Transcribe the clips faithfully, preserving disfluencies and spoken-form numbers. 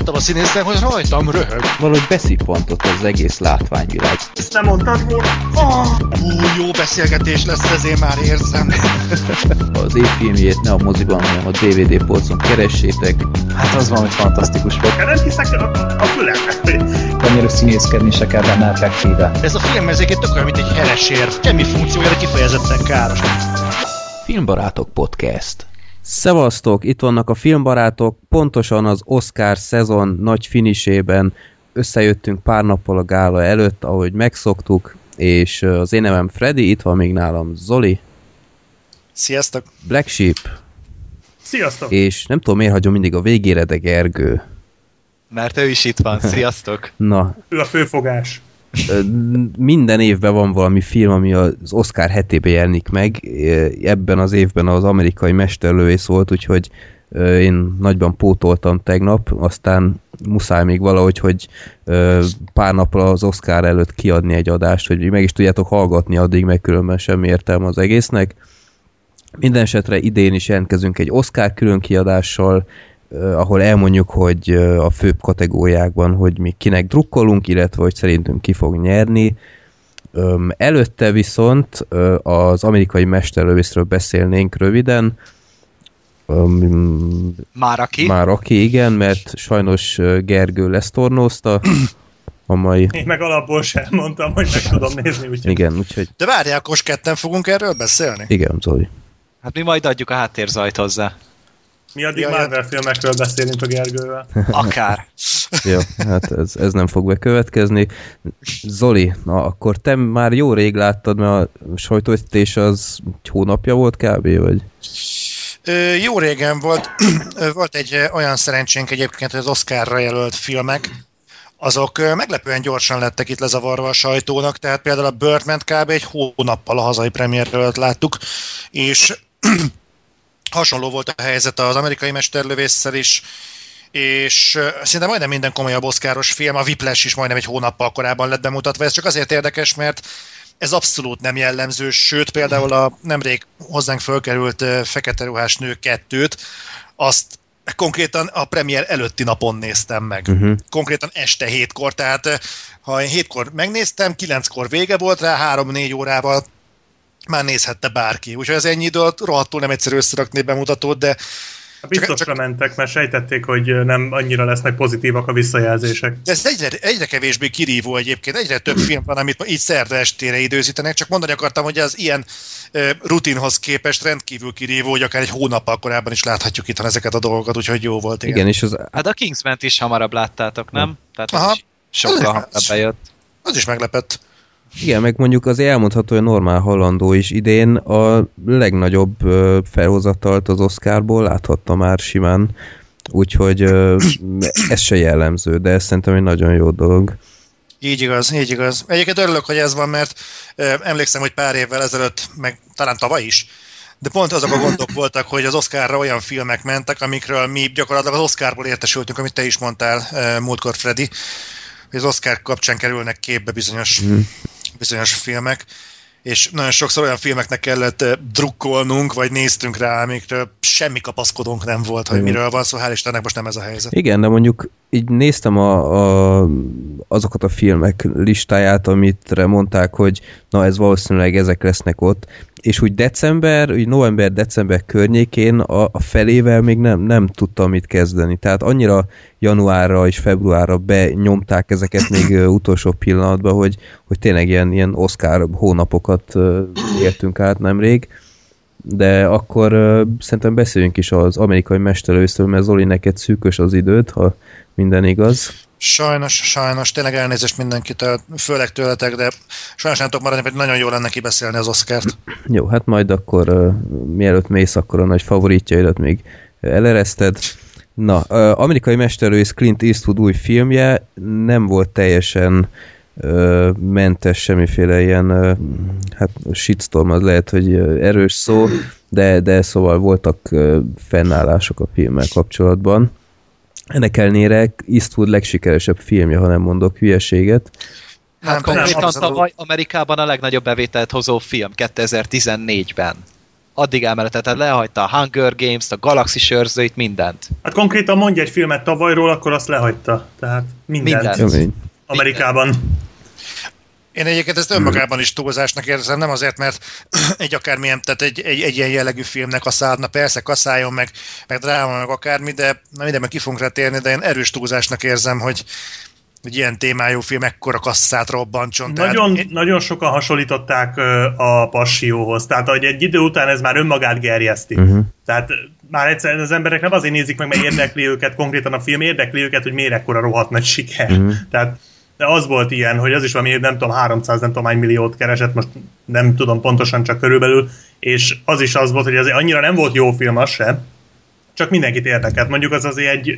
láttam a színésznek, hogy rajtam röhög. Valahogy beszippantott az egész látványvilág. Ezt nem mondtad volna? Ah, ú, jó beszélgetés lesz, ez én már érzem. Az évfilmjét ne a moziban, hanem a dé vé dé polcon keressétek. Hát az valami fantasztikus volt. De nem hiszek a, a fülembe. Annyira színészkedni se kell benne effektíve. Ez a film ezeket tök olyan, mint egy heresér. Semmi funkciója, de kifejezetten káros. Filmbarátok Podcast. Szevasztok, itt vannak a Filmbarátok, pontosan az Oscar szezon nagy finisében összejöttünk pár nappal a gála előtt, ahogy megszoktuk, és az én nevem Freddy, itt van még nálam Zoli. Sziasztok! Black Sheep. Sziasztok! És nem tudom, miért hagyom mindig a végére, de Gergő. Mert ő is itt van, sziasztok! Na. Ő a főfogás. Minden évben van valami film, ami az Oscar hetében jelenik meg. Ebben az évben az Amerikai mesterlövész volt, úgyhogy én nagyban pótoltam tegnap, aztán muszáj még valahogy, hogy pár napra az Oscar előtt kiadni egy adást, hogy meg is tudjátok hallgatni addig, meg különben semmi értelme az egésznek. Minden esetre idén is jelentkezünk egy Oscar külön kiadással, ahol elmondjuk, hogy a főbb kategóriákban, hogy mi kinek drukkolunk, illetve hogy szerintünk ki fog nyerni. Előtte viszont az Amerikai mesterlövészről beszélnénk röviden. Már aki? Már aki, igen, mert sajnos Gergő lesztornózta. Mai... Én meg alapból sem mondtam, hogy meg tudom nézni. Úgyhogy... Igen, úgyhogy... De várjál, akkor ketten fogunk erről beszélni? Igen, Zoli. Hát mi majd adjuk a háttérzajt hozzá. Mi addig ja, Marvel filmekről beszélünk a Gergővel. Akár. Jó, hát ez, ez nem fog bekövetkezni. Zoli, na akkor te már jó rég láttad, mert a sajtóvetítés az hónapja volt kb. Vagy? Ö, jó régen volt. Volt egy olyan szerencsénk egyébként, hogy az Oscarra jelölt filmek, azok meglepően gyorsan lettek itt lezavarva a sajtónak, tehát például a Birdman-t kb. Egy hónappal a hazai premiérről láttuk, és... Hasonló volt a helyzet az Amerikai mesterlövésszel is, és szinte majdnem minden komolyabb oszkáros film, a Whiplash is majdnem egy hónappal korábban lett bemutatva. Ez csak azért érdekes, mert ez abszolút nem jellemző, sőt például a nemrég hozzánk fölkerült Fekete ruhás nő kettőt, azt konkrétan a premier előtti napon néztem meg. Uh-huh. Konkrétan este hétkor, tehát ha én hétkor megnéztem, kilenckor vége volt rá, három-négy órával már nézhette bárki. Úgyhogy az ennyi időt rohadtul nem egyszerű összerakni bemutatót, de... Biztosra csak... mentek, mert sejtették, hogy nem annyira lesznek pozitívak a visszajelzések. De ez egyre, egyre kevésbé kirívó egyébként. Egyre több film van, amit így szerda estére időzítenek. Csak mondani akartam, hogy az ilyen rutinhoz képest rendkívül kirívó, hogy akár egy hónappal korábban is láthatjuk itt ezeket a dolgokat, úgyhogy jó volt. Igen, igen és az... Hát a Kingsman-t is hamarabb láttátok, nem? Tehát aha, is sokkal hamarabb bejött. Az is meglepett. Igen, meg mondjuk azért elmondható, hogy a Normál halandó is idén a legnagyobb felhozatalt az Oscarból láthatta már simán, úgyhogy ez se jellemző, de ez szerintem egy nagyon jó dolog. Így igaz, így igaz. Egyébként örülök, hogy ez van, mert emlékszem, hogy pár évvel ezelőtt, meg talán tavaly is, de pont azok a gondok voltak, hogy az Oscarra olyan filmek mentek, amikről mi gyakorlatilag az Oscarból értesültünk, amit te is mondtál múltkor, Freddy, hogy az Oscar kapcsán kerülnek képbe bizonyos... Mm. bizonyos filmek, és nagyon sokszor olyan filmeknek kellett drukkolnunk, vagy néztünk rá, amikről semmi kapaszkodónk nem volt, hogy miről van szó, szóval hál' Istennek most nem ez a helyzet. Igen, de mondjuk így néztem a, a, azokat a filmek listáját, amit mondták, hogy na ez valószínűleg ezek lesznek ott, és úgy december, úgy november-december környékén a, a felével még nem, nem tudtam mit kezdeni. Tehát annyira januárra és februárra benyomták ezeket még utolsó pillanatban, hogy, hogy tényleg ilyen, ilyen Oscar hónapokat éltünk át nemrég. De akkor uh, szerintem beszéljünk is az Amerikai mesterlövészről, mert Zoli, neked szűkös az időd, ha minden igaz. Sajnos, sajnos, tényleg elnézést mindenkit, főleg tőletek, de sajnos nem tudok maradni, hogy nagyon jól lenne kibeszélni az Oscart. Jó, hát majd akkor uh, mielőtt mész, akkor a nagy favoritjaidat még elereszted. Na, uh, Amerikai mesterlövész Clint Eastwood új filmje nem volt teljesen mentes semmiféle ilyen hát shitstorm, az lehet, hogy erős szó, de, de szóval voltak fennállások a filmmel kapcsolatban. Ennek ellenére Eastwood legsikeresebb filmje, ha nem mondok hülyeséget. Hát konkrétan tavaly Amerikában a legnagyobb bevételt hozó film kétezer-tizennégyben. addig emelte, tehát lehagyta a Hunger Games-t, a Galaxis őrzőit, mindent. Hát konkrétan mondja egy filmet tavalyról, akkor azt lehagyta. Tehát mindent. Mindent. Amerikában. Mindent. Én egyébként ezt önmagában is túlzásnak érzem, nem azért, mert egy akármilyen, tehát egy, egy, egy ilyen jellegű filmnek kaszálna, persze kaszáljon, meg, meg dráma, meg akármi, de na minden, meg ki fogunk rá térni, de én erős túlzásnak érzem, hogy hogy ilyen témájú film ekkora kasszát robbantson. Nagyon, én... nagyon sokan hasonlították a Passióhoz, tehát hogy egy idő után ez már önmagát gerjeszti. Uh-huh. Tehát már egyszerűen az emberek nem azért nézik meg, mert érdekli őket, konkrétan a film érdekli őket, hogy miért ekkora rohadt nagy siker. Uh-huh. Tehát de az volt ilyen, hogy az is valami, nem tudom, háromszáz, nem tudom, milliót keresett, most nem tudom pontosan, csak körülbelül, és az is az volt, hogy azért annyira nem volt jó film az sem, csak mindenkit érdekelt. Mondjuk az azért egy...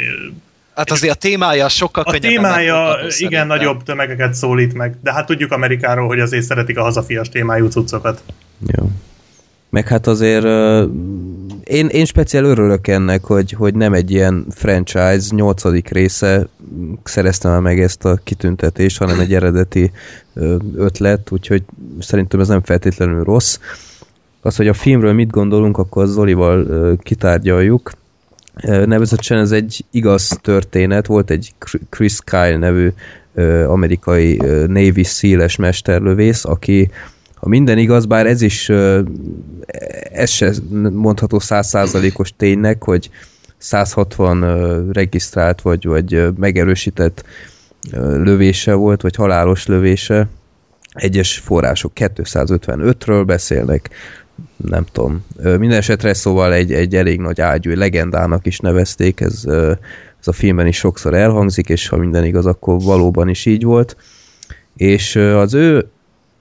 Hát azért a témája sokkal könnyebben... A témája igen, nagyobb tömegeket szólít meg, de hát tudjuk Amerikáról, hogy azért szeretik a hazafias témájú cuccokat. Jó. Meg hát azért... Uh... Én, én speciál örülök ennek, hogy, hogy nem egy ilyen franchise nyolcadik része szereztem el meg ezt a kitüntetést, hanem egy eredeti ötlet, úgyhogy szerintem ez nem feltétlenül rossz. Az, hogy a filmről mit gondolunk, akkor Zolival kitárgyaljuk. Nevezetesen ez egy igaz történet, volt egy Chris Kyle nevű amerikai Navy SEAL-es mesterlövész, aki ha minden igaz, bár ez is ez se mondható száz százalékos ténynek, hogy száz hatvan regisztrált vagy, vagy megerősített lövése volt, vagy halálos lövése. Egyes források kétszázötvenötről beszélnek, nem tudom. Minden esetre szóval egy, egy elég nagy ágyú, legendának is nevezték, ez, ez a filmben is sokszor elhangzik, és ha minden igaz, akkor valóban is így volt. És az ő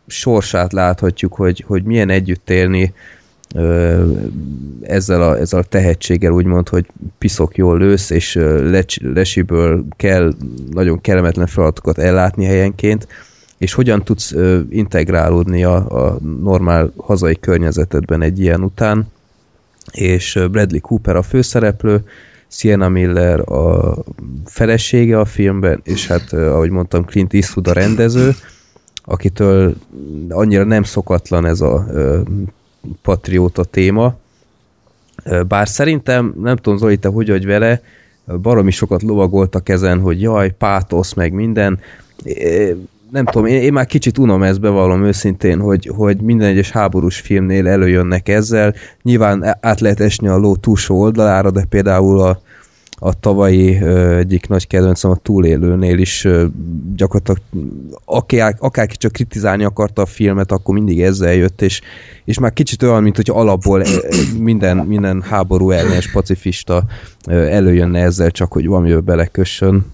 sorsát láthatjuk, hogy, hogy milyen együtt élni ö, ezzel, a, ezzel a tehetséggel, úgymond, hogy piszok jól lősz, és le, lesiből kell nagyon kellemetlen feladatokat ellátni helyenként, és hogyan tudsz ö, integrálódni a, a normál hazai környezetedben egy ilyen után. És Bradley Cooper a főszereplő, Sienna Miller a felesége a filmben, és hát, ahogy mondtam, Clint Eastwood a rendező, akitől annyira nem szokatlan ez a ö, patrióta téma. Bár szerintem, nem tudom, Zoli, te hogy vagy vele, baromi sokat lovagoltak ezen, hogy jaj, pátosz, meg minden. É, nem tudom, én, én már kicsit unom ezt, bevallom őszintén, hogy, hogy minden egyes háborús filmnél előjönnek ezzel. Nyilván át lehet esni a ló túlsó oldalára, de például a a tavalyi egyik nagy kedvencem a Túlélőnél is gyakorlatilag akár, akárki csak kritizálni akarta a filmet, akkor mindig ezzel jött, és, és már kicsit olyan, mint hogy alapból minden, minden háború ellenes pacifista előjönne ezzel, csak hogy valamivel belekössön.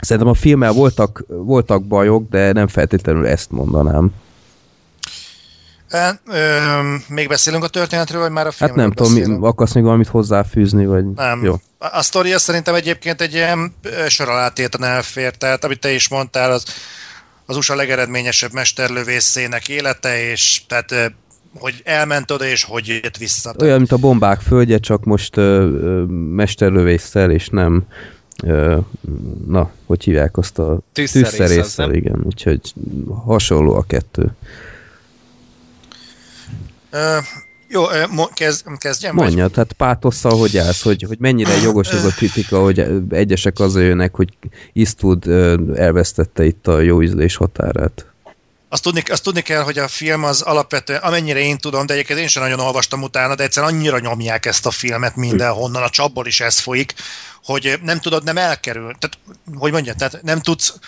Szerintem a filmmel voltak, voltak bajok, de nem feltétlenül ezt mondanám. E, ö, még beszélünk a történetről, vagy már a filmről? Hát nem tudom, akarsz még valamit hozzáfűzni, vagy... Nem. Jó. A sztoria szerintem egyébként egy ilyen sor alá téten elfér, tehát amit te is mondtál, az, az u es á legeredményesebb mesterlövészének élete, és tehát hogy elment oda, és hogy jött vissza. Olyan, mint a Bombák földje, csak most ö, ö, mesterlövésszel, és nem ö, na, hogy hívják azt a tűzszerésszel, igen, úgyhogy hasonló a kettő. Ö, jó, kezd, kezdjem? Mondja, vagy? Tehát pátosszal hogy állsz, hogy, hogy mennyire jogos ez a kritika, hogy egyesek azzal jönnek, hogy Eastwood elvesztette itt a jó ízlés határát. Azt tudni, azt tudni kell, hogy a film az alapvetően, amennyire én tudom, de egyébként én sem nagyon olvastam utána, de egyszerűen annyira nyomják ezt a filmet mindenhonnan, a csapból is ez folyik, hogy nem tudod nem elkerülni. Tehát, hogy mondjam, tehát nem tudsz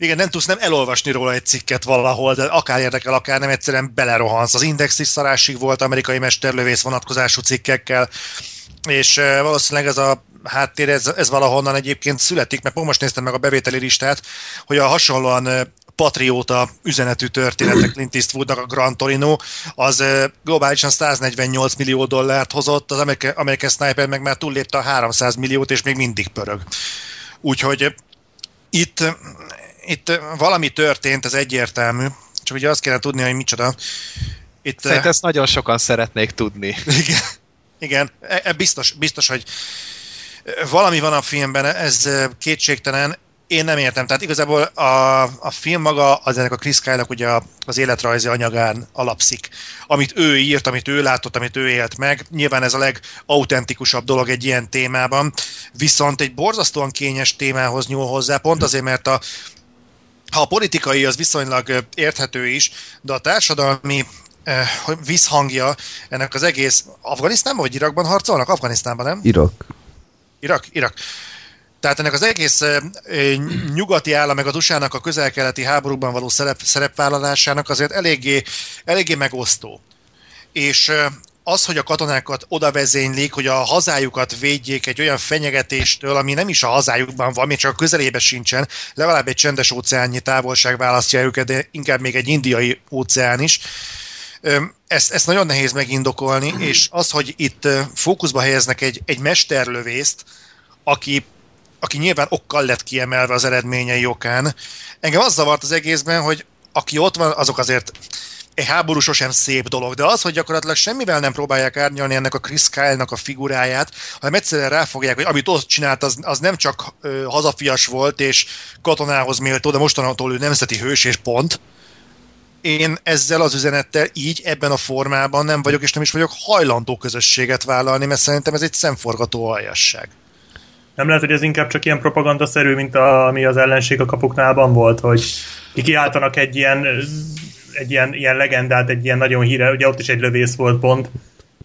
Igen, nem tudsz nem elolvasni róla egy cikket valahol, de akár érdekel, akár nem, egyszerűen belerohansz. Az Index is szarásig volt amerikai mesterlövész vonatkozású cikkekkel, és valószínűleg ez a háttér, ez, ez valahonnan egyébként születik, mert most néztem meg a bevételi listát, hogy a hasonlóan patrióta üzenetű történetek Clint Eastwoodnak a Gran Torino, az globálisan száznegyvennyolc millió dollárt hozott, az American Sniper meg már túllépte a háromszáz milliót, és még mindig pörög. Úgyhogy itt... Itt valami történt, ez egyértelmű. Csak ugye azt kéne tudni, hogy micsoda. Itt, szerintem ezt nagyon sokan szeretnék tudni. Igen, igen. E, biztos, biztos, hogy valami van a filmben, ez kétségtelen. Én nem értem. Tehát igazából a, a film maga, az ennek a Chris Kyle-nak ugye az életrajzi anyagán alapszik. Amit ő írt, amit ő látott, amit ő élt meg. Nyilván ez a legautentikusabb dolog egy ilyen témában. Viszont egy borzasztóan kényes témához nyúl hozzá, pont azért, mert a, ha a politikai, az viszonylag érthető is, de a társadalmi visszhangja ennek az egész... Afganisztánban vagy Irakban harcolnak? Afganisztánban, nem? Irak. Irak, Irak. Tehát ennek az egész nyugati állam, meg az u es á-nak a közel-keleti háborúkban való szerep, szerepvállalásának azért eléggé, eléggé megosztó. És az, hogy a katonákat oda vezénylik, hogy a hazájukat védjék egy olyan fenyegetéstől, ami nem is a hazájukban van, még csak a közelébe sincsen, legalább egy csendes óceánnyi távolság választja őket, de inkább még egy indiai óceán is. Ezt, ezt nagyon nehéz megindokolni, és az, hogy itt fókuszba helyeznek egy, egy mesterlövészt, aki aki nyilván okkal lett kiemelve az eredményei okán. Engem az zavart az egészben, hogy aki ott van, azok azért egy háború sosem szép dolog, de az, hogy gyakorlatilag semmivel nem próbálják árnyalni ennek a Chris Kyle-nak a figuráját, hanem egyszerűen ráfogják, hogy amit ott csinált, az, az nem csak ö, hazafias volt, és katonához méltó, de mostanától ő nemzeti hős és pont. Én ezzel az üzenettel így ebben a formában nem vagyok, és nem is vagyok hajlandó közösséget vállalni, mert szerintem ez egy szemforgató aljasság. Nem lehet, hogy ez inkább csak ilyen propagandaszerű, mint a, ami az ellenség a kapuknában volt, hogy kikiáltanak egy ilyen, egy ilyen, ilyen legendát, egy ilyen nagyon híre, ugye ott is egy lövész volt pont,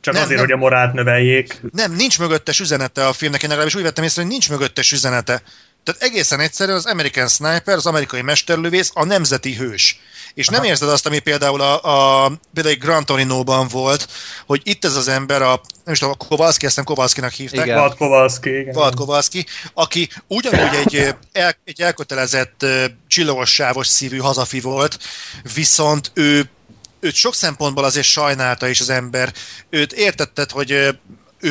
csak nem, azért, nem. hogy a morált növeljék. Nem, nincs mögöttes üzenete a filmnek, én legalábbis úgy vettem észre, hogy nincs mögöttes üzenete. Tehát egészen egyszerűen az American Sniper, az amerikai mesterlövész, a nemzeti hős. És Aha. nem érzed azt, ami például a, a például Gran Torino-ban volt, hogy itt ez az ember, a, nem is tudom, a Kowalski, ezt nem Kowalskinak hívták. Igen. Vlad Kowalski. Igen. Vlad Kowalski, aki ugyanúgy egy, el, egy elkötelezett csillagos sávos szívű hazafi volt, viszont ő, őt sok szempontból azért sajnálta is az ember. Őt értetted, hogy... ő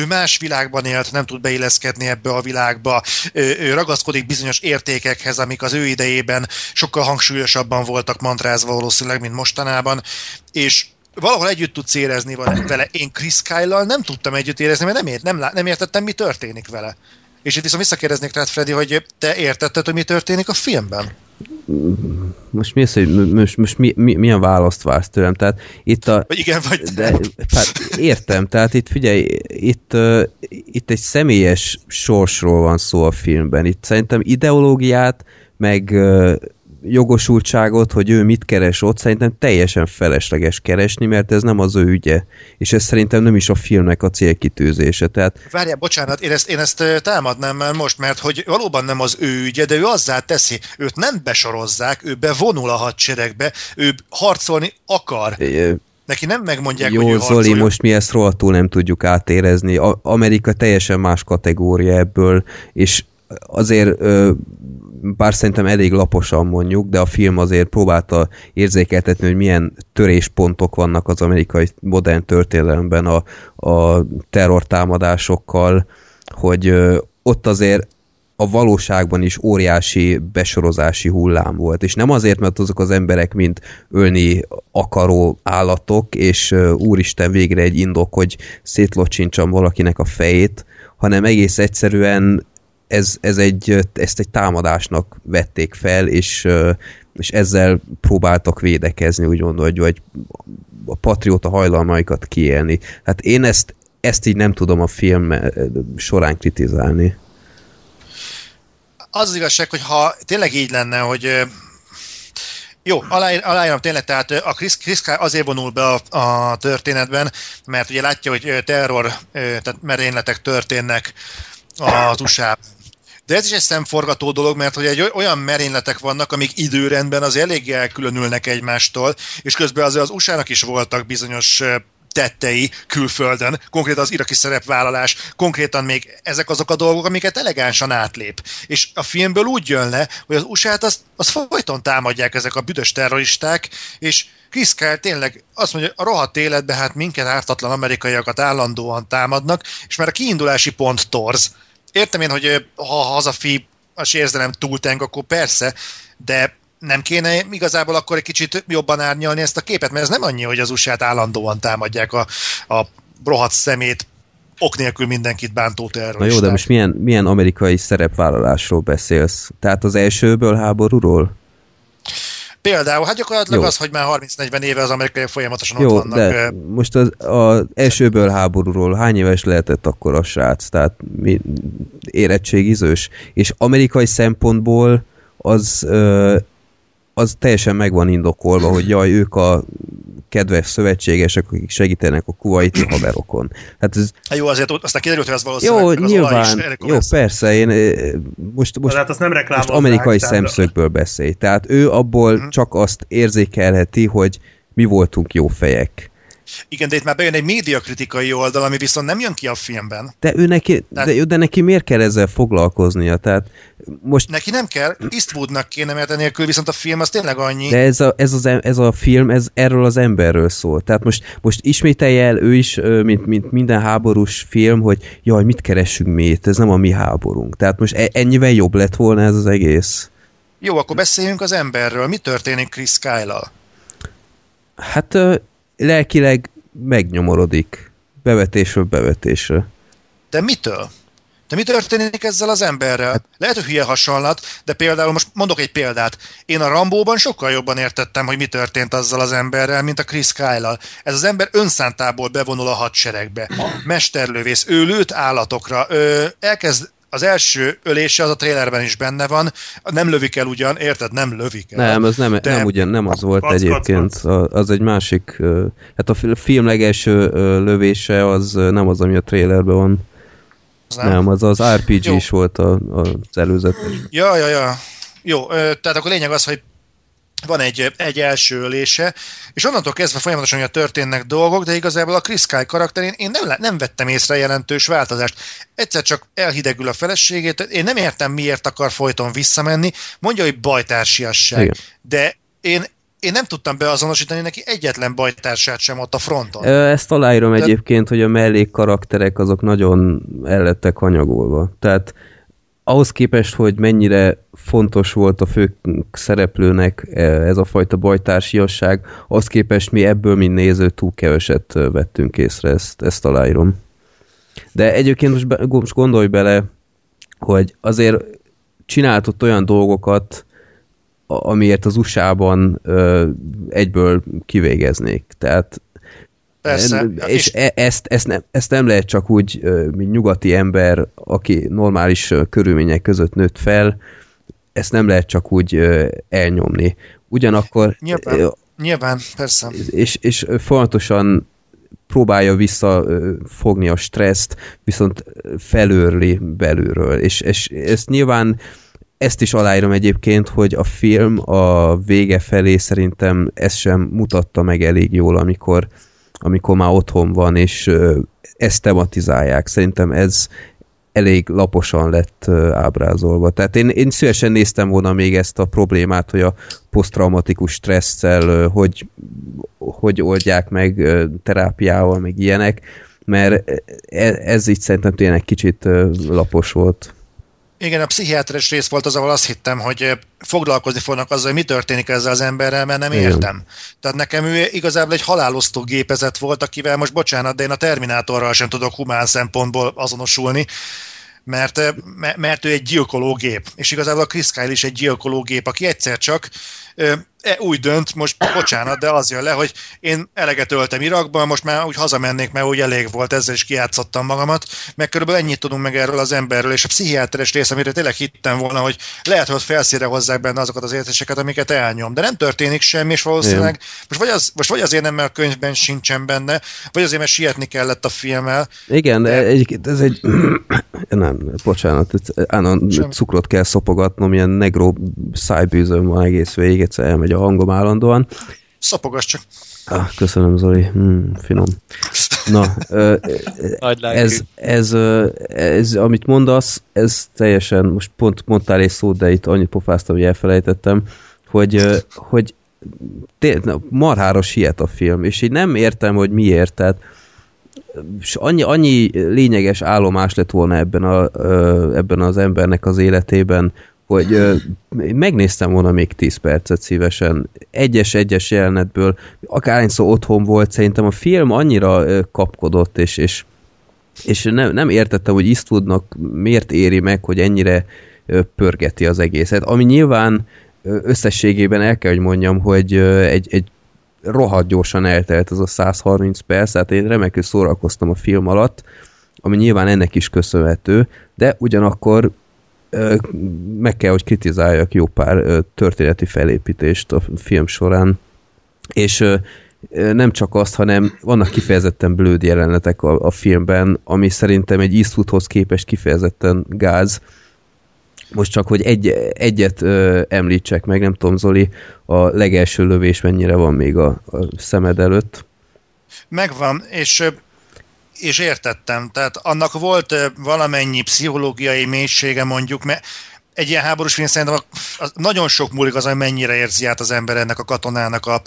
más világban élt, nem tud beilleszkedni ebbe a világba, ő, ő ragaszkodik bizonyos értékekhez, amik az ő idejében sokkal hangsúlyosabban voltak mantrázva valószínűleg, mint mostanában, és valahol együtt tudsz érezni vele. Én Chris Kyle-lal nem tudtam együtt érezni, mert nem, ért, nem, nem értettem, mi történik vele. És itt viszont visszakérdeznék rád, Freddy, hogy te értetted, hogy mi történik a filmben? Most mi az, hogy most, most mi, mi, milyen választ vársz tőlem? Tehát itt a... Vagy igen, vagy... De, tehát értem, tehát itt figyelj, itt, uh, itt egy személyes sorsról van szó a filmben. Itt szerintem ideológiát, meg uh, jogosultságot, hogy ő mit keres ott, szerintem teljesen felesleges keresni, mert ez nem az ő ügye. És ez szerintem nem is a filmnek a célkitűzése. Tehát... Várjál, bocsánat, én ezt, én ezt támadnám már most, mert hogy valóban nem az ő ügye, de ő azzá teszi, őt nem besorozzák, ő bevonul a hadseregbe, ő harcolni akar. É, Neki nem megmondják, jó, hogy ő harcolja. Zoli, most mi ezt rohadtul nem tudjuk átérezni. A- Amerika teljesen más kategória ebből, és azért... Ö- bár szerintem elég laposan mondjuk, de a film azért próbálta érzékeltetni, hogy milyen töréspontok vannak az amerikai modern történelemben a, a terrortámadásokkal, hogy ö, ott azért a valóságban is óriási besorozási hullám volt, és nem azért, mert azok az emberek mind ölni akaró állatok, és ö, úristen végre egy indok, hogy szétlocsintsam valakinek a fejét, hanem egész egyszerűen Ez, ez egy, ezt egy támadásnak vették fel, és, és ezzel próbáltak védekezni, úgymond, vagy, vagy a patrióta hajlalmaikat kiélni. Hát én ezt, ezt így nem tudom a film során kritizálni. Az az igazság, hogy ha tényleg így lenne, hogy jó, aláírom tényleg, tehát a Chris, Chris Kyle azért vonul be a, a történetben, mert ugye látja, hogy terror, tehát merényletek történnek az u es á-ban. De ez is egy szemforgató dolog, mert hogy egy olyan merényletek vannak, amik időrendben az elég elkülönülnek egymástól, és közben az, az u es á-nak is voltak bizonyos tettei külföldön, konkrétan az iraki szerepvállalás, konkrétan még ezek azok a dolgok, amiket elegánsan átlép. És a filmből úgy jön le, hogy az u es á-t azt, azt folyton támadják ezek a büdös terroristák, és Chris Kyle tényleg azt mondja, hogy a rohadt életben hát minket ártatlan amerikaiakat állandóan támadnak, és már a kiindulási pont torz. Értem én, hogy ha hazafi a sérzelem túlteng, akkor persze, de nem kéne igazából akkor egy kicsit jobban árnyalni ezt a képet, mert ez nem annyi, hogy az u es á-t állandóan támadják a, a rohadt szemét ok nélkül mindenkit bántó terroristák. Na jó, de most milyen, milyen amerikai szerepvállalásról beszélsz? Tehát az elsőből háborúról? Például, hát gyakorlatilag jó. Az, hogy már harminc-negyven éve az amerikai folyamatosan jó, ott vannak. De most az, az elsőből háborúról hány éves lehetett akkor a srác? Tehát mi, érettségizős. És amerikai szempontból az, az teljesen meg van indokolva, hogy jaj, ők a kedves szövetségesek, akik segítenek a kuwaiti haverokon. Hát ez... Hát jó, azért aztán kiderült, hogy ez valószínűleg jó, nyilván, jó, persze, én most, most, hát nem most amerikai szemszögből beszélj. Tehát ő abból uh-huh. csak azt érzékelheti, hogy mi voltunk jó fejek. Igen, de itt már bejön egy médiakritikai oldal, ami viszont nem jön ki a filmben. De, ő neki, tehát... de, de neki miért kell ezzel foglalkoznia? Tehát most... Neki nem kell, Eastwoodnak kéne, mert enélkül viszont a film az tényleg annyi. De ez a, ez az, ez a film ez erről az emberről szól. Tehát most, most ismételje el ő is, mint, mint minden háborús film, hogy jaj, mit keressünk mi itt, ez nem a mi háborunk. Tehát most ennyivel jobb lett volna ez az egész. Jó, akkor beszéljünk az emberről. Mi történik Chris Kyle-al? Hát... lelkileg megnyomorodik. Bevetésről bevetésre. De mitől? De mi történik ezzel az emberrel? Lehet, hogy hülye hasonlat, de például most mondok egy példát. Én a Rambóban sokkal jobban értettem, hogy mi történt azzal az emberrel, mint a Chris Kyle-al. Ez az ember önszántából bevonul a hadseregbe. Mesterlövész, ő lőtt állatokra, ő elkezd az első ölése, az a trailerben is benne van, nem lövik el ugyan, érted? Nem lövik el. Nem, ez nem, nem ugyan, nem az volt az, egyébként. Az, az. az egy másik, hát a film legelső lövése az nem az, ami a trailerben van. Az nem. nem, az az er pé gé is volt a, az előzetes. Ja, ja, ja. Jó, tehát akkor lényeg az, hogy van egy, egy első ölése, és onnantól kezdve folyamatosan hogy történnek dolgok, de igazából a Chris Kyle karakterén én nem, nem vettem észre jelentős változást. Egyszer csak elhidegül a feleségét, én nem értem, miért akar folyton visszamenni, mondja, hogy bajtársiasság, igen. De én, én nem tudtam beazonosítani neki egyetlen bajtársát sem ott a fronton. Ezt aláírom de... egyébként, hogy a mellékkarakterek azok nagyon el lettek hanyagolva. Tehát ahhoz képest, hogy mennyire fontos volt a fő szereplőnek ez a fajta bajtársiasság, ahhoz képest mi ebből, mint néző, túl keveset vettünk észre, ezt, ezt aláírom. De egyébként most, be, most gondolj bele, hogy azért csinált ott olyan dolgokat, amiért az u es á-ban egyből kivégeznék. Tehát persze. És ezt, ezt, nem, ezt nem lehet csak úgy, mint nyugati ember, aki normális körülmények között nőtt fel, ezt nem lehet csak úgy elnyomni. Ugyanakkor... Nyilván, nyilván persze. És, és folyamatosan próbálja visszafogni a stresszt, viszont felőrli belülről. És, és ezt nyilván ezt is aláírom egyébként, hogy a film a vége felé szerintem ezt sem mutatta meg elég jól, amikor amikor már otthon van, és ezt tematizálják. Szerintem ez elég laposan lett ábrázolva. Tehát én, én szívesen néztem volna még ezt a problémát, hogy a poszttraumatikus stresszel hogy, hogy oldják meg terápiával, meg ilyenek, mert ez így szerintem tényleg kicsit lapos volt. Igen, a pszichiáteres rész volt az, ahol azt hittem, hogy foglalkozni fognak azzal, hogy mi történik ezzel az emberrel, mert nem értem. Igen. Tehát nekem ő igazából egy halálosztó gépezet volt, akivel most bocsánat, de én a Terminátorral sem tudok humán szempontból azonosulni, mert, mert ő egy gyilkológép. És igazából a Chris Kyle is egy gyilkológép, aki egyszer csak e, úgy dönt, most bocsánat, de az jön le, hogy én eleget öltem Irakban, most már úgy hazamennék, mert úgy elég volt, ezzel is kijátszottam magamat, meg körülbelül ennyit tudunk meg erről az emberről, és a pszichiáteres rész, amire tényleg hittem volna, hogy lehet, hogy felszínre hozzák benne azokat az érzéseket, amiket elnyom, de nem történik semmi, és valószínűleg most vagy, az, most vagy azért nem, mert a könyvben sincsen benne, vagy azért, mert sietni kellett a filmmel. Igen, de... egy, ez egy... nem, bocsánat, cukrot kell szopogatnom, ilyen negró szájbűzöm van egész végig, egyszer elmegy a hangom állandóan. Szopogass csak. Ah, köszönöm, Zoli. Hmm, finom. Na, ez, ez, ez, amit mondasz, ez teljesen, most pont mondtál egy szót, de itt annyit pofáztam, hogy elfelejtettem, hogy, hogy té, na, marhára siet a film, és így nem értem, hogy miért, tehát és annyi, annyi lényeges állomás lett volna ebben, a, ebben az embernek az életében, hogy ö, megnéztem volna még tíz percet szívesen, egyes-egyes jelenetből, akárhányszor otthon volt, szerintem a film annyira ö, kapkodott, és, és és nem, nem értettem, hogy Eastwoodnak miért éri meg, hogy ennyire pörgeti az egészet, ami nyilván összességében el kell, hogy mondjam, hogy egy, egy rohadt gyorsan eltelt az a száz harminc perc, tehát én remekül szórakoztam a film alatt, ami nyilván ennek is köszönhető, de ugyanakkor meg kell, hogy kritizáljak jó pár történeti felépítést a film során, és nem csak azt, hanem vannak kifejezetten blőd jelenetek a, a filmben, ami szerintem egy Eastwoodhoz képest kifejezetten gáz. Most csak, hogy egy, egyet ö, említsek meg, nem tudom, Zoli, a legelső lövés mennyire van még a, a szemed előtt? Megvan, és, és értettem. Tehát annak volt valamennyi pszichológiai mélysége, mondjuk, mert egy ilyen háborús film szerintem a, a, nagyon sok múlik az, hogy mennyire érzi át az ember ennek a katonának a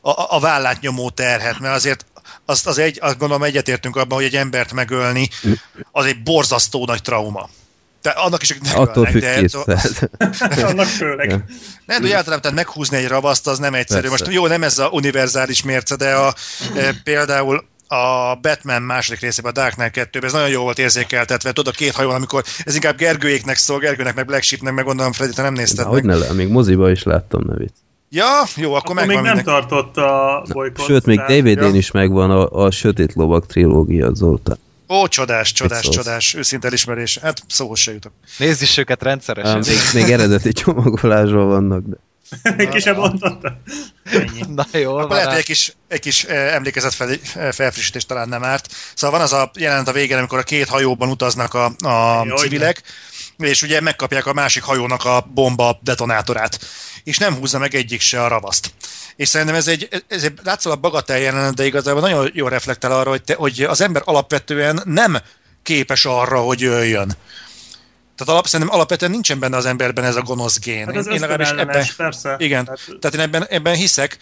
A, a vállát nyomó terhet, mert azért azt, az egy, azt gondolom egyetértünk abban, hogy egy embert megölni, az egy borzasztó nagy trauma. Te annak is, hogy megölnek, de... annak főleg. Ja. Nem, de általában tehát meghúzni egy rabaszt, az nem egyszerű. Persze. Most jó, nem ez a univerzális mérce, de a, e, például a Batman második részében, a Dark Knight kettőben, ez nagyon jól volt érzékeltetve, tudod, a két hajón, amikor ez inkább Gergőéknek szól, Gergőnek, meg Black Sheepnek, meg gondolom, Freddy, te nem nézted meg. Hogyne, még moziba is láttam nevét. Ja, jó, akkor, akkor megvan még nem mindenki. Tartott a bolykott. Sőt, még dé vé dén ja. is megvan a, a Sötét Lovak trilógia Zoltán. Ó, csodás, csodás, It's csodás, so. Őszinte elismerés. Hát szóhoz se jutok. Nézd is őket rendszeresen. Még, még eredeti csomagolásban vannak, de... Ki sem mondtad. Na jó, akkor lehet, hogy egy kis, egy kis emlékezet fel, felfrissítés talán nem árt. Szóval van az a jelenet a végén, amikor a két hajóban utaznak a, a jó, civilek, ne. És ugye megkapják a másik hajónak a bomba detonátorát, és nem húzza meg egyik se a ravaszt. És szerintem ez egy, ez egy látszólag bagatell jelenet, de igazából nagyon jól reflektál arra, hogy, te, hogy az ember alapvetően nem képes arra, hogy öljön. Tehát alap, szerintem alapvetően nincsen benne az emberben ez a gonosz gén. Hát ez ösztönellenes, persze. Igen, tehát, tehát én ebben, ebben hiszek,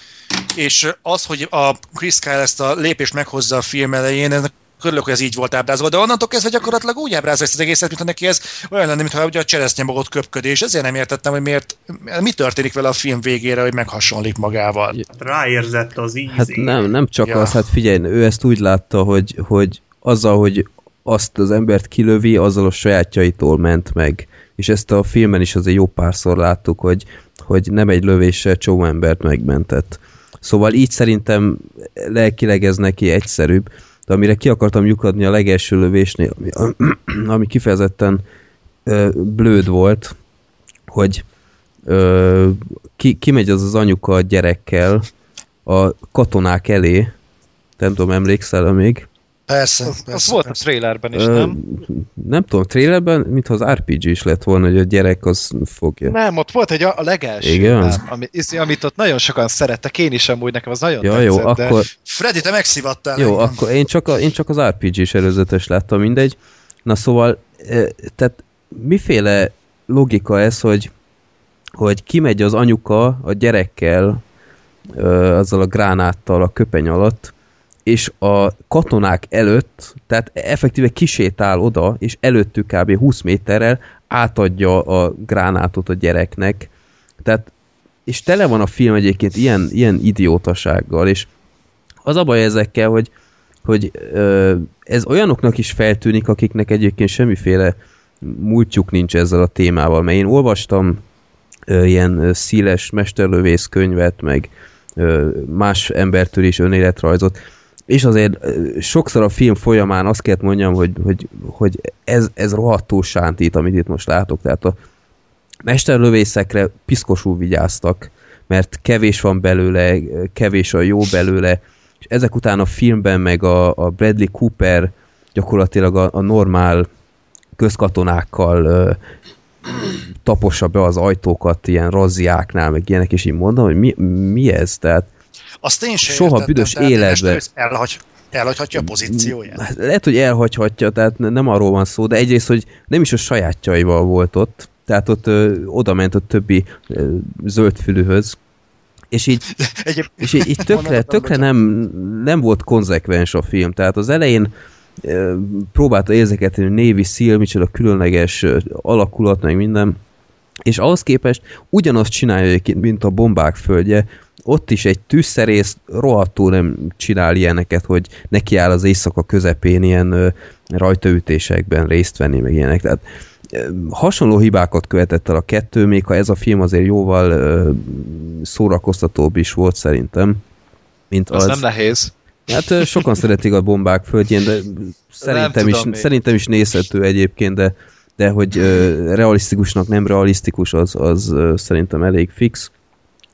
és az, hogy a Chris Kyle ezt a lépést meghozza a film elején, ennek körülök, hogy ez így volt ábrázolva, de onnantól kezdve gyakorlatilag úgy ábrázolja ezt az egészet, mintha neki ez olyan lenne, mintha ugye a cseresznyebagot köpködés. Ezért nem értettem, hogy miért, mi történik vele a film végére, hogy meghasonlít magával. Hát ráérzett az ízét. Hát nem, nem csak ja. az, hát figyelj, ő ezt úgy látta, hogy, hogy azzal, hogy azt az embert kilövi, azzal a sajátjaitól ment meg. És ezt a filmen is azért jó párszor láttuk, hogy, hogy nem egy lövéssel csomó embert megmentett. Szóval így szerintem lelkileg ez neki egyszerűbb. De amire ki akartam lyukadni a legelső lövésnél, ami, ami kifejezetten ö, blőd volt, hogy ö, ki, kimegy az az anyuka a gyerekkel a katonák elé, nem tudom, emlékszel még? Persze, az, persze. Az volt persze. A trailerben is, nem? Ö, nem tudom, trailerben, mintha az er pé gé is lett volna, hogy a gyerek az fogja. Nem, ott volt egy a, a legelső, ami, amit ott nagyon sokan szerettek, én is amúgy, nekem az nagyon ja, tetszett, jó, de... Akkor... Freddy, te megszivattál. Jó, engem. Akkor én csak, a, én csak az er pé gés előzetes láttam, mindegy. Na szóval, e, tehát miféle logika ez, hogy, hogy kimegy az anyuka a gyerekkel, e, azzal a gránáttal a köpeny alatt, és a katonák előtt, tehát effektíve kisétál oda, és előttük kb. húsz méterrel átadja a gránátot a gyereknek. Tehát, és tele van a film egyébként ilyen, ilyen idiótasággal, és az a baj ezekkel, hogy, hogy ez olyanoknak is feltűnik, akiknek egyébként semmiféle múltjuk nincs ezzel a témával, mert én olvastam ilyen szíles mesterlövész könyvet, meg más embertől is önéletrajzot, és azért sokszor a film folyamán azt kellett mondjam, hogy, hogy, hogy ez, ez rohadtul sántít, amit itt most látok. Tehát a mesterlövészekre piszkosul vigyáztak, mert kevés van belőle, kevés a jó belőle, és ezek után a filmben meg a, a Bradley Cooper gyakorlatilag a, a normál közkatonákkal ö, tapossa be az ajtókat ilyen razziáknál, meg ilyenek, és így mondom, hogy mi, mi ez? Tehát azt én sem soha büdös életben. Elhagy, elhagyhatja a pozícióját. Lehet, hogy elhagyhatja, tehát nem arról van szó, de egyrészt, hogy nem is a sajátjaival volt ott, tehát ott ö, oda ment a többi ö, zöldfülűhöz, és így, Egyéb... és így, így tökre, tökre nem, nem volt konzekvens a film, tehát az elején ö, próbálta érzeket, hogy Navy Seal, micsoda különleges ö, alakulat, meg minden, és ahhoz képest ugyanazt csinálja, mint a Bombák földje, ott is egy tűzszerész rohadtul nem csinál ilyeneket, hogy nekiáll az éjszaka közepén ilyen rajtaütésekben részt venni, meg ilyenek. Tehát hasonló hibákat követett el a kettő, még ha ez a film azért jóval szórakoztatóbb is volt szerintem, mint az. Az nem nehéz. Hát sokan szeretik a Bombák földjén, de szerintem, is, szerintem is nézhető egyébként, de, de hogy realisztikusnak nem realisztikus, az, az szerintem elég fix.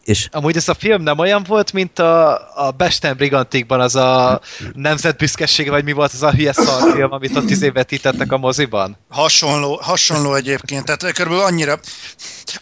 És amúgy ez a film nem olyan volt, mint a, a Besten Brigantikban az a nemzetbüszkeség, vagy mi volt az a hülye szarfilm, amit ott tíz évet ítettek a moziban? Hasonló, hasonló egyébként, tehát körülbelül annyira.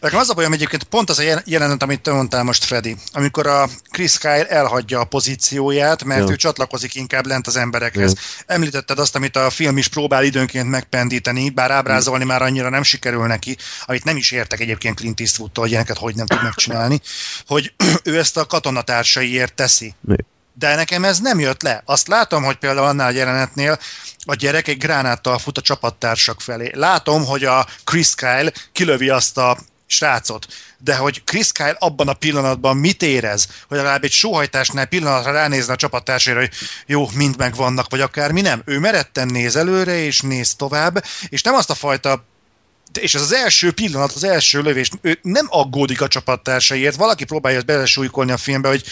Nekem az a bajom egyébként pont az a jelenet, amit te mondtál most, Freddy, amikor a Chris Kyle elhagyja a pozícióját, mert ja. ő csatlakozik inkább lent az emberekhez. Ja. Említetted azt, amit a film is próbál időnként megpendíteni, bár ábrázolni ja. már annyira nem sikerül neki, amit nem is értek egyébként Clint Eastwoodtól, hogy ilyeneket hogy nem tud megcsinálni, hogy ő ezt a katonatársaiért teszi. De nekem ez nem jött le. Azt látom, hogy például annál a jelenetnél a gyerek egy gránáttal fut a csapattársak felé. Látom, hogy a Chris Kyle kilövi azt a srácot. De hogy Chris Kyle abban a pillanatban mit érez, hogy legalább egy sóhajtásnál pillanatra ránézne a csapattársaira, hogy jó, mind megvannak, vagy akármi nem. Ő meretten néz előre, és néz tovább, és nem azt a fajta. És ez az első pillanat, az első lövés, ő nem aggódik a csapattársaiért, valaki próbálja belesúlykolni a filmbe, hogy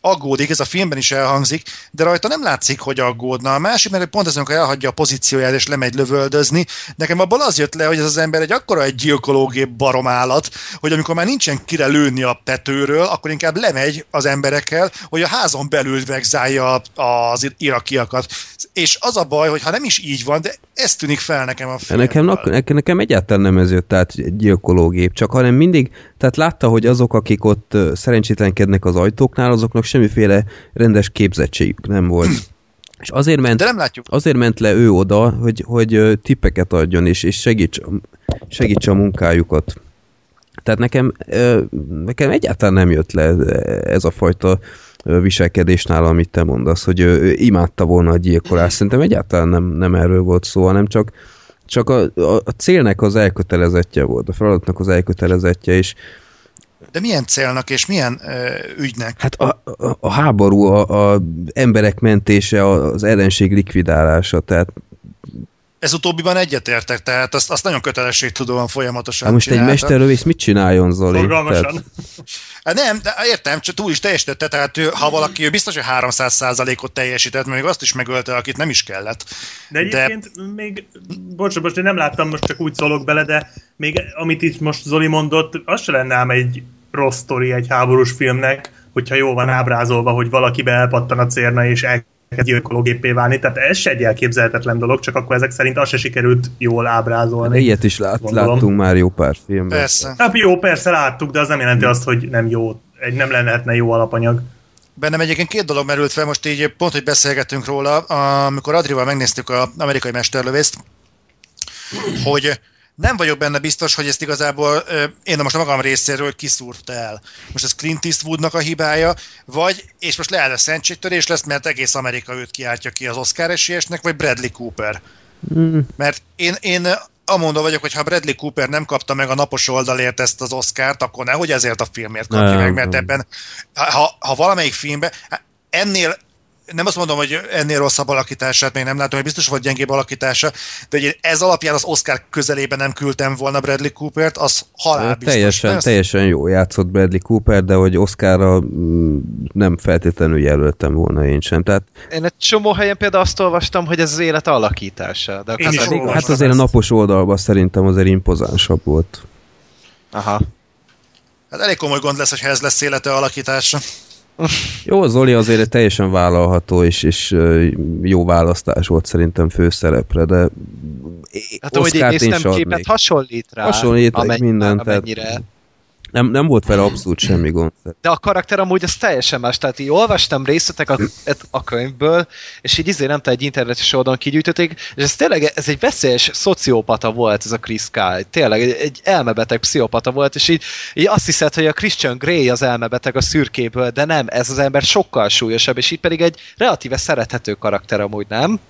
aggódik, ez a filmben is elhangzik, de rajta nem látszik, hogy aggódna. A másik, mert pont az, amikor elhagyja a pozícióját és lemegy lövöldözni, nekem abból az jött le, hogy ez az ember egy akkora egy gyilkológép baromállat, hogy amikor már nincsen kire lőni a tetőről, akkor inkább lemegy az emberekkel, hogy a házon belül vegzálja az irakiakat. És az a baj, hogy ha nem is így van, de ez tűnik fel nekem a filmben. Nekem, nekem egyáltalán nem ez jött át, egy gyilkológép, csak hanem mindig, tehát látta, hogy azok, akik ott szerencsétlenkednek az ajtóknál, azoknak semmiféle rendes képzettségük nem volt. És azért ment, azért ment le ő oda, hogy, hogy tippeket adjon, és, és segíts, segítse a munkájukat. Tehát nekem, nekem egyáltalán nem jött le ez a fajta viselkedés nála, amit te mondasz, hogy ő imádta volna a gyilkolást. Szerintem egyáltalán nem, nem erről volt szó, hanem csak, csak a, a célnek az elkötelezettje volt, a feladatnak az elkötelezettje, és de milyen célnak és milyen ö, ügynek? Hát a, a, a háború, a, a emberek mentése, az ellenség likvidálása, tehát ez utóbbiban egyetértek, tehát azt, azt nagyon kötelességtudóan folyamatosan most csinálta. Most egy mesterlövész mit csináljon, Zoli? Forgalmasan. Tehát nem, de értem, csak túl is teljesítette, tehát ő, ha valaki, ő biztos, hogy háromszáz százalékot teljesített, még azt is megölte, akit nem is kellett. De egyébként de... még, bocsánat, most én nem láttam, most csak úgy szólok bele, de még amit itt most Zoli mondott, az se lenne ám egy rossz sztori egy háborús filmnek, hogyha jól van ábrázolva, hogy valakibe elpattan a cérna és el gyilkológéppé válni, tehát ez se egy elképzelhetetlen dolog, csak akkor ezek szerint az se sikerült jól ábrázolni. Hát ilyet is lát, láttunk már jó pár filmben. Persze. Hát jó, persze láttuk, de az nem jelenti azt, hogy nem jó, egy nem lehetne jó alapanyag. Bennem egyébként két dolog merült fel, most így pont, hogy beszélgettünk róla, amikor Adrival megnéztük az Amerikai Mesterlövészt, hogy nem vagyok benne biztos, hogy ezt igazából én most a magam részéről kiszúrta el. Most ez Clint Eastwoodnak a hibája, vagy, és most lehet a szentségtörés lesz, mert egész Amerika őt kiáltja ki az Oscar esélyesnek, vagy Bradley Cooper. Mm. Mert én, én amondó vagyok, hogy ha Bradley Cooper nem kapta meg a napos oldalért ezt az Oscart, akkor nehogy ezért a filmért kapja nem, meg, mert ebben, ha, ha valamelyik filmben, ennél nem azt mondom, hogy ennél rosszabb alakítását még nem látom, hogy biztos volt gyengébb alakítása, de ugye ez alapján az Oscar közelében nem küldtem volna Bradley Coopert, az halál biztos. Teljesen, teljesen jó játszott Bradley Cooper, de hogy Oscarra nem feltétlenül jelöltem volna én sem. Tehát én egy csomó helyen például azt olvastam, hogy ez az élet alakítása. De én is olvastam. Hát azért a napos oldalban szerintem azért impozánsabb volt. Aha. Hát elég komoly gond lesz, hogyha ez lesz élete alakítása. Jó, Zoli azért teljesen vállalható, és, és jó választás volt szerintem főszerepre, de hát Oscárt én se adnék. Hasonlít rá, hasonlít amennyi, minden, amennyire. Nem, nem volt vele abszolút semmi gond. De a karakter amúgy az teljesen más, tehát így olvastam részleteket a, a könyvből, és így izé nem te egy internetes oldalon kigyűjtötték, és ez tényleg ez egy veszélyes szociopata volt ez a Chris Kyle, tényleg egy, egy elmebeteg pszichopata volt, és így, így azt hiszed, hogy a Christian Grey az elmebeteg a szürkéből, de nem, ez az ember sokkal súlyosabb, és itt pedig egy relatíve szerethető karakter amúgy, nem?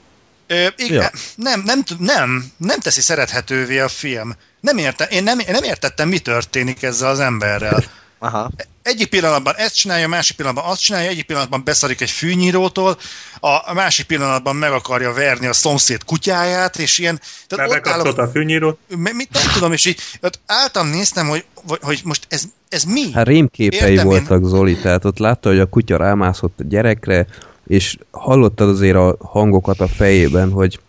Ö, igen, ja. nem, nem, nem, nem teszi szerethetővé a film. Nem érte, én, nem, én nem értettem, mi történik ezzel az emberrel. Aha. Egyik pillanatban ezt csinálja, másik pillanatban azt csinálja, egyik pillanatban beszarik egy fűnyírótól, a másik pillanatban meg akarja verni a szomszéd kutyáját, és ilyen... Megkaptott a fűnyírót? Mit nem tudom, és így álltam, néztem, hogy, hogy most ez, ez mi? Hát rémképei Értem voltak én... Zoli, tehát ott látta, hogy a kutya rámászott a gyerekre, és hallottad azért a hangokat a fejében, hogy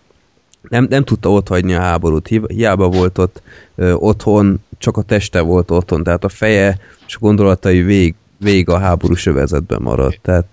nem, nem tudta otthagyni a háborút, hiába volt ott ö, otthon, csak a teste volt otthon, tehát a feje és a gondolatai vég, vég a háborús övezetben maradt. Tehát...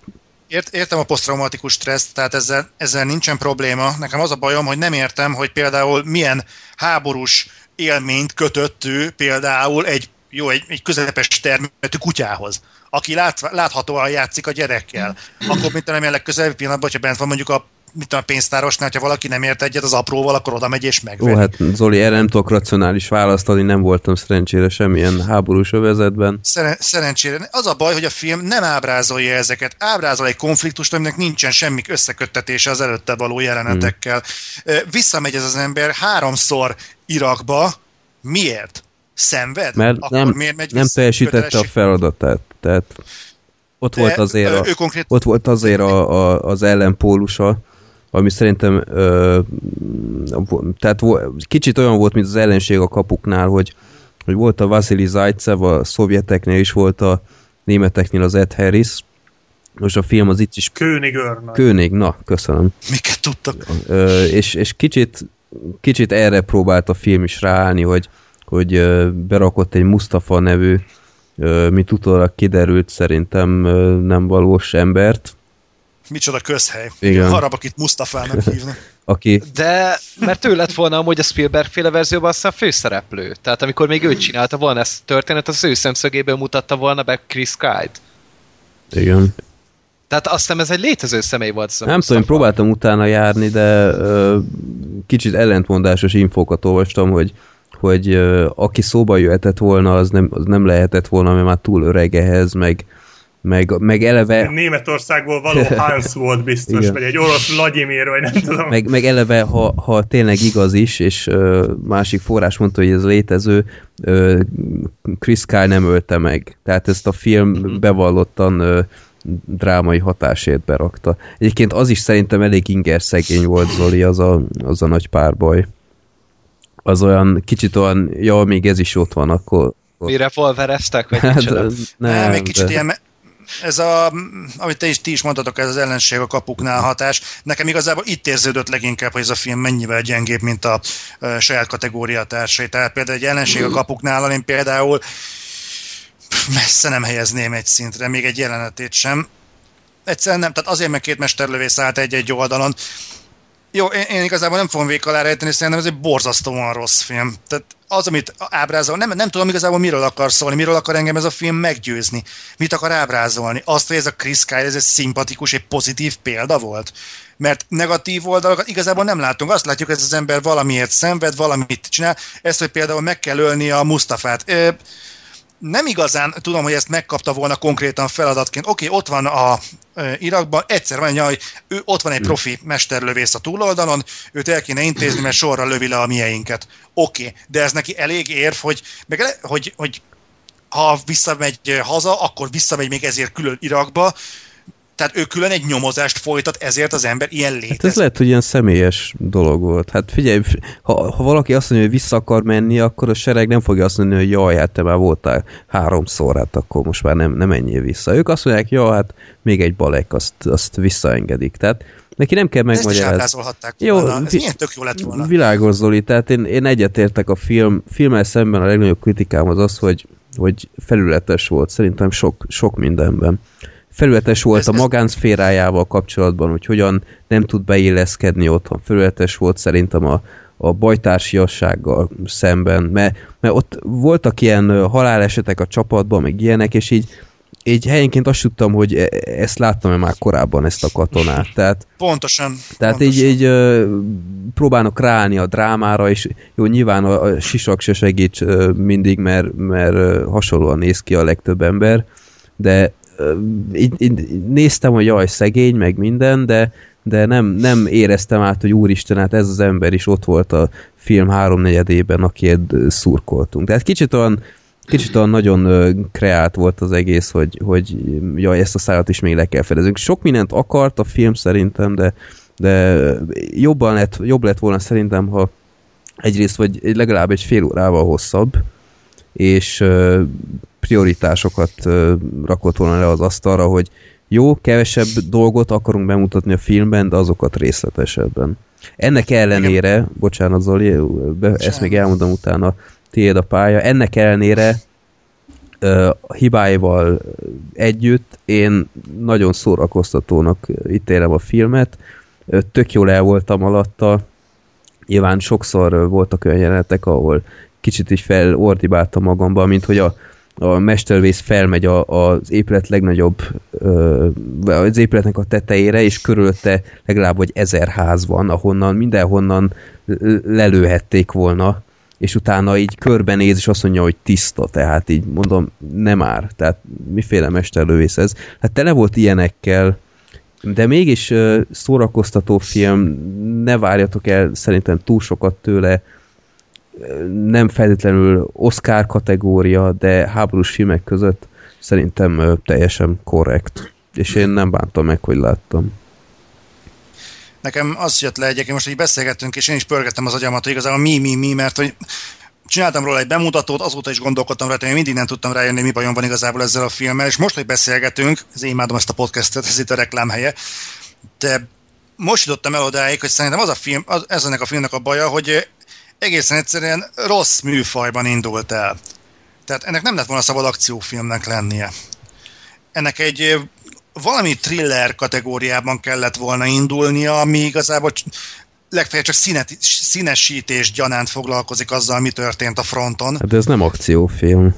Ért, értem a poszttraumatikus stresszt, tehát ezzel, ezzel nincsen probléma. Nekem az a bajom, hogy nem értem, hogy például milyen háborús élményt kötött ő például egy, jó, egy, egy közepes termetű kutyához, aki lát, láthatóan játszik a gyerekkel. Akkor mint a legközelebbi pillanatban, hogyha bent van mondjuk a mit tudom, a pénztárosnál, hogyha valaki nem ért egyet az apróval, akkor oda megy és megveri. Ó, hát Zoli, erre nem tudok racionális választ adni, nem voltam szerencsére semmilyen háborús övezetben. Szeren- szerencsére. Az a baj, hogy a film nem ábrázolja ezeket. Ábrázol egy konfliktust, aminek nincsen semmi összeköttetése az előtte való jelenetekkel. Hmm. Visszamegy ez az ember háromszor Irakba. Miért? Szenved? Mert akkor nem, miért megy nem teljesítette a feladatát. Tehát ott, volt azért, a, konkrét... ott volt azért a, a, az ellenpólusa, ami szerintem ö, tehát kicsit olyan volt, mint az ellenség a kapuknál, hogy, hogy volt a Vasili Zajcev, a szovjeteknél is volt a németeknél az Ed Harris, most a film az itt is... König Örnöl. König, na, köszönöm. Miket tudtak. Ö, és és kicsit, kicsit erre próbált a film is ráállni, hogy, hogy berakott egy Mustafa nevű, mint utólag kiderült, szerintem nem valós embert, micsoda közhely. Igen. Harab, akit Mustafának hívnak. Aki... De, mert ő lett volna amúgy a Spielberg-féle verzióban aztán főszereplő. Tehát amikor még ő csinálta volna ezt a történet, az ő szemszögéből mutatta volna be Chris Kyle-t. Igen. Tehát azt hiszem ez egy létező személy volt. Nem Mustafa. Tudom, én próbáltam utána járni, de ö, kicsit ellentmondásos infókat olvastam, hogy, hogy ö, aki szóba jöhetett volna, az nem, az nem lehetett volna, mert már túl öreg ehhez, meg Meg, meg eleve... Németországból való Hans volt biztos, igen. Vagy egy orosz Vladimir, vagy nem tudom. Meg, meg eleve, ha, ha tényleg igaz is, és ö, másik forrás mondta, hogy ez létező, ö, Chris Kyle nem ölte meg. Tehát ezt a film bevallottan ö, drámai hatásért berakta. Egyébként az is szerintem elég ingerszegény volt, Zoli, az a, az a nagy párbaj. Az olyan, kicsit olyan, ja, még ez is ott van, akkor... Mi revolvereztek, vagy hát, nem, nem, még kicsit de... ilyen... Me- Ez a, amit te is, ti is mondtatok, ez az ellenség a kapuknál hatás. Nekem igazából itt érződött leginkább, hogy ez a film mennyivel gyengébb, mint a, a saját kategóriatársai. Tehát például egy ellenség a kapuknál, én például messze nem helyezném egy szintre, még egy jelenetét sem. Egyszerűen nem, tehát azért meg két mesterlövész állt egy-egy oldalon. Jó, én, én igazából nem fogom végig alá rejteni, szerintem ez egy borzasztóan rossz film. Tehát az, amit ábrázol, nem, nem tudom igazából miről akar szólni, miről akar engem ez a film meggyőzni. Mit akar ábrázolni? Azt, hogy ez a Chris Kyle, ez egy szimpatikus, egy pozitív példa volt. Mert negatív oldalakat igazából nem látunk. Azt látjuk, hogy ez az ember valamiért szenved, valamit csinál. Ezt, hogy például meg kell ölni a Mustafát. Ö, nem igazán tudom, hogy ezt megkapta volna konkrétan feladatként. Oké, okay, ott van a ö, Irakban, egyszer van, hogy ő, ott van egy profi mesterlövész a túloldalon, őt el kéne intézni, mert sorra lövi le a mieinket. Oké, okay, de ez neki elég érv, hogy, meg, hogy, hogy ha visszamegy haza, akkor visszamegy még ezért külön Irakba, tehát ő külön egy nyomozást folytat, ezért az ember ilyen létezik. Hát ez lehet, hogy ilyen személyes dolog volt. Hát figyelj, ha, ha valaki azt mondja, hogy vissza akar menni, akkor a sereg nem fogja azt mondani, hogy jaj, hát te már voltál háromszor, hát akkor most már nem, nem menjél vissza. Ők azt mondják, ja, hát még egy balek, azt, azt visszaengedik. Tehát neki nem kell megmagyarázni. Ezt is ábrázolhatták volna. Ez vi- milyen tök jó lett volna. Világos, Zoli, tehát én, én egyetértek a film. Filmmel szemben a legnagyobb kritikám az az, hogy, hogy felületes volt. Szerintem sok, sok mindenben. Felületes volt ez, a magánszférájával kapcsolatban, hogy hogyan nem tud beilleszkedni otthon. Felületes volt szerintem a, a bajtársiassággal szemben, mert, mert ott voltak ilyen halálesetek a csapatban, meg ilyenek, és így, így helyenként azt tudtam, hogy e- ezt láttam már korábban, ezt a katonát. Tehát, pontosan. Tehát pontosan. így, így ö, próbálnak ráállni a drámára, és jó, nyilván a, a sisak se segíts ö, mindig, mert, mert ö, hasonlóan néz ki a legtöbb ember, de Így, így néztem, hogy jaj, szegény, meg minden, de, de nem, nem éreztem át, hogy úristen, hát ez az ember is ott volt a film háromnegyedében, akiért szurkoltunk. Tehát kicsit olyan, Kicsit olyan nagyon kreált volt az egész, hogy, hogy jaj, ezt a szállat is még le kell fedezünk. Sok mindent akart a film szerintem, de, de jobban lett, jobb lett volna szerintem, ha egyrészt vagy legalább egy fél órával hosszabb, és prioritásokat rakott volna le az asztalra, hogy jó, kevesebb dolgot akarunk bemutatni a filmben, de azokat részletesebben. Ennek ellenére, igen. Bocsánat Zoli, bocsánat. Ezt még elmondom utána, tiéd a pálya, ennek ellenére uh, hibáival együtt én nagyon szórakoztatónak ítélem a filmet, tök jól el voltam alatta, nyilván sokszor voltak olyan jelenetek, ahol kicsit is felordibáltam magamban, mint hogy a a mestervész felmegy a, a, az épület legnagyobb, ö, az épületnek a tetejére, és körülötte legalább vagy ezer ház van, ahonnan mindenhonnan lelőhették volna, és utána így körbenéz, és azt mondja, hogy tiszta, tehát így mondom, nem már, tehát miféle mesterlövész ez. Hát tele volt ilyenekkel, de mégis ö, szórakoztató film, ne várjatok el szerintem túl sokat tőle, nem feltétlenül Oscar kategória, de háborús filmek között szerintem teljesen korrekt. És én nem bántam meg, hogy láttam. Nekem az jött le egyébként, most így beszélgettünk, és én is pörgettem az agyamat, hogy igazából mi, mi, mi, mert hogy csináltam róla egy bemutatót, azóta is gondolkodtam rá, hogy mindig nem tudtam rájönni, mi bajom van igazából ezzel a filmmel, és most, hogy beszélgetünk, ez én imádom ezt a podcastet, ez itt a reklámhelye, de most jutottam el odáig, hogy szerintem az a film, az, ez ennek a filmnek a baja, hogy egészen egyszerűen rossz műfajban indult el. Tehát ennek nem lett volna szabad akciófilmnek lennie. Ennek egy valami thriller kategóriában kellett volna indulnia, ami igazából legfeljebb csak színet, színesítés gyanánt foglalkozik azzal, mi történt a fronton. De ez nem akciófilm.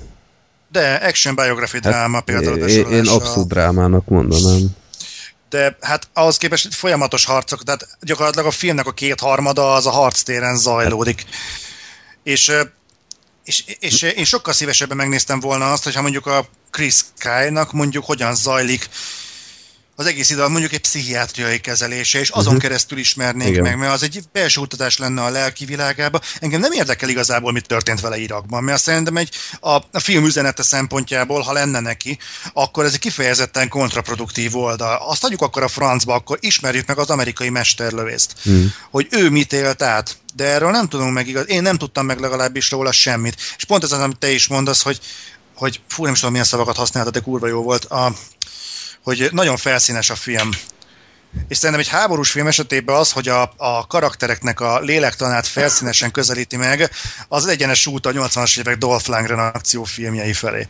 De action biography dráma hát, például. Én, én abszolút drámának mondanám. De hát ahhoz képest folyamatos harcok, tehát gyakorlatilag a filmnek a kétharmada az a harctéren zajlódik. És, és, és én sokkal szívesebben megnéztem volna azt, hogyha mondjuk a Chris Kyle-nak mondjuk hogyan zajlik az egész idő, mondjuk egy pszichiátriai kezelése, és azon uh-huh. keresztül ismernék igen. meg, mert az egy belső utatás lenne a lelki világába. Engem nem érdekel igazából, mit történt vele Irakban, mert szerintem egy, a, a film üzenete szempontjából, ha lenne neki, akkor ez egy kifejezetten kontraproduktív oldal. Azt adjuk akkor a francba, akkor ismerjük meg az amerikai mesterlövészt, hmm. hogy ő mit élt át, de erről nem tudunk meg igaz, én nem tudtam meg legalábbis róla semmit. És pont ez az, amit te is mondasz, hogy, hogy fú, nem is tudom, milyen szavakat használtad, de kurva jó volt a... hogy nagyon felszínes a film. És szerintem egy háborús film esetében az, hogy a, a karaktereknek a lélektanát felszínesen közelíti meg, az egyenes út a nyolcvanas évek Dolph Lundgren akciófilmjei felé.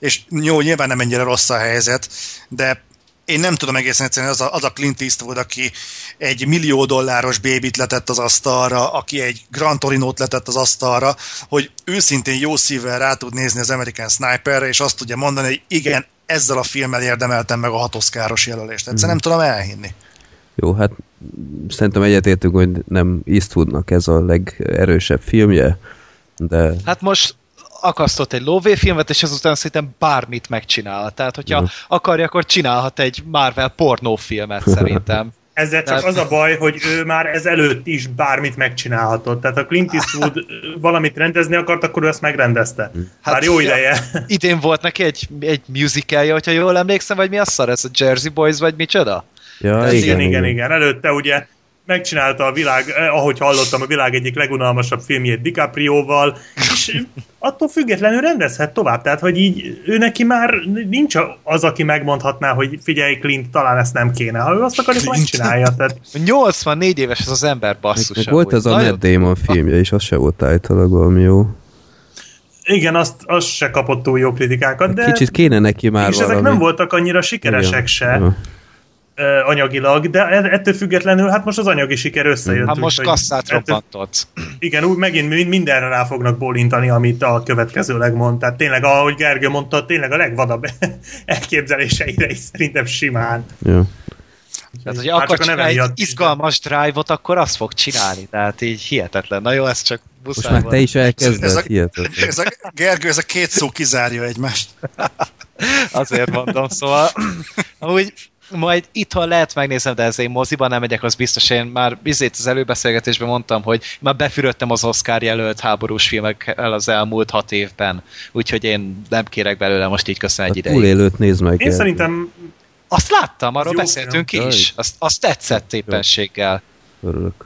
És jó, nyilván nem ennyire rossz a helyzet, de én nem tudom egészen egyszerűen, az a, az a Clint Eastwood, aki egy millió dolláros bébit letett az asztalra, aki egy Gran Torinót letett az asztalra, hogy őszintén jó szívvel rá tud nézni az American Sniperre, és azt tudja mondani, hogy igen, ezzel a filmmel érdemeltem meg a hat oszkáros jelölést. Egyszer nem tudom elhinni. Jó, hát szerintem egyetértünk, hogy nem Eastwoodnak ez a legerősebb filmje, de... Hát most akasztott egy lóvéfilmet, és ezután szerintem bármit megcsinál. Tehát, hogyha no. akarja, akkor csinálhat egy Marvel pornófilmet szerintem. Ezzel csak de... az a baj, hogy ő már ezelőtt is bármit megcsinálhatott. Tehát ha Clint Eastwood valamit rendezni akart, akkor ő ezt megrendezte. Hát már jó ideje. Ja, idén volt neki egy, egy musicalja, hogyha jól emlékszem, vagy mi a szar ez? A Jersey Boys, vagy micsoda? Ja, igen, igen, igen, igen. Előtte ugye megcsinálta a világ, eh, ahogy hallottam, a világ egyik legunalmasabb filmjét DiCaprioval, és attól függetlenül rendezhet tovább. Tehát, hogy így ő neki már nincs az, aki megmondhatná, hogy figyelj Clint, talán ezt nem kéne. Ha ő azt akarja, hogy megcsinálja. Tehát... nyolcvannégy éves ez az ember basszus. Volt ez a Matt Damon filmje, és az se volt állítólag valami jó. Igen, azt, azt se kapott túl jó kritikákat, de... kicsit kéne neki már és valami. Ezek nem voltak annyira sikeresek igen. se. Ja. anyagilag, de ettől függetlenül hát most az anyagi siker összejött. Hát most kasszát robbantott. Igen, úgy megint mindenre rá fognak bólintani, amit a következőleg mond. Tehát tényleg, ahogy Gergő mondta, tényleg a legvadabb elképzeléseire is szerintem simán. Ja. Tehát, hogyha akar csinálni egy izgalmas drive-ot, akkor azt fog csinálni. Tehát így hihetetlen. Na jó, ez csak muszáj. Most már te is elkezded. Ez a, ez a, Gergő, ez a két szó kizárja egymást. Azért mondom, szóval amúgy majd itthon lehet megnézem, de ez én moziban nem megyek, az biztos. Én már bizét az előbeszélgetésben mondtam, hogy már befürödtem az Oscar jelölt háborús filmekkel az elmúlt hat évben, úgyhogy én nem kérek belőle most így köszön egy ideig. Túlélőt nézd meg. Én el. szerintem... Azt láttam, arról beszéltünk film. is. Azt, azt tetszett éppenséggel. Örülök.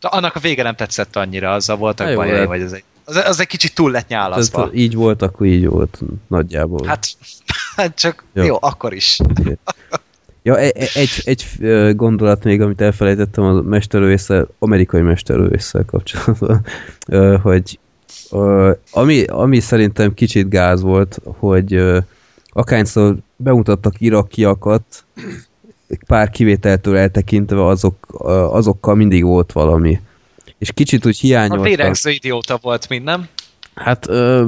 De annak a vége nem tetszett annyira, azzal voltak bajai, vagy az egy... Az, az egy kicsit túl lett nyálazva. Tehát, így volt, akkor így volt nagyjából. Hát, hát csak jó. jó, akkor is. Ja, egy, egy gondolat még, amit elfelejtettem a mesterlövésszel, amerikai mesterlövésszel kapcsolatban, hogy ami, ami szerintem kicsit gáz volt, hogy akárszor bemutattak irakiakat, pár kivételtől eltekintve azok, azokkal mindig volt valami. És kicsit úgy hiányoltam. A véregző idióta volt mind, nem? Hát, ö,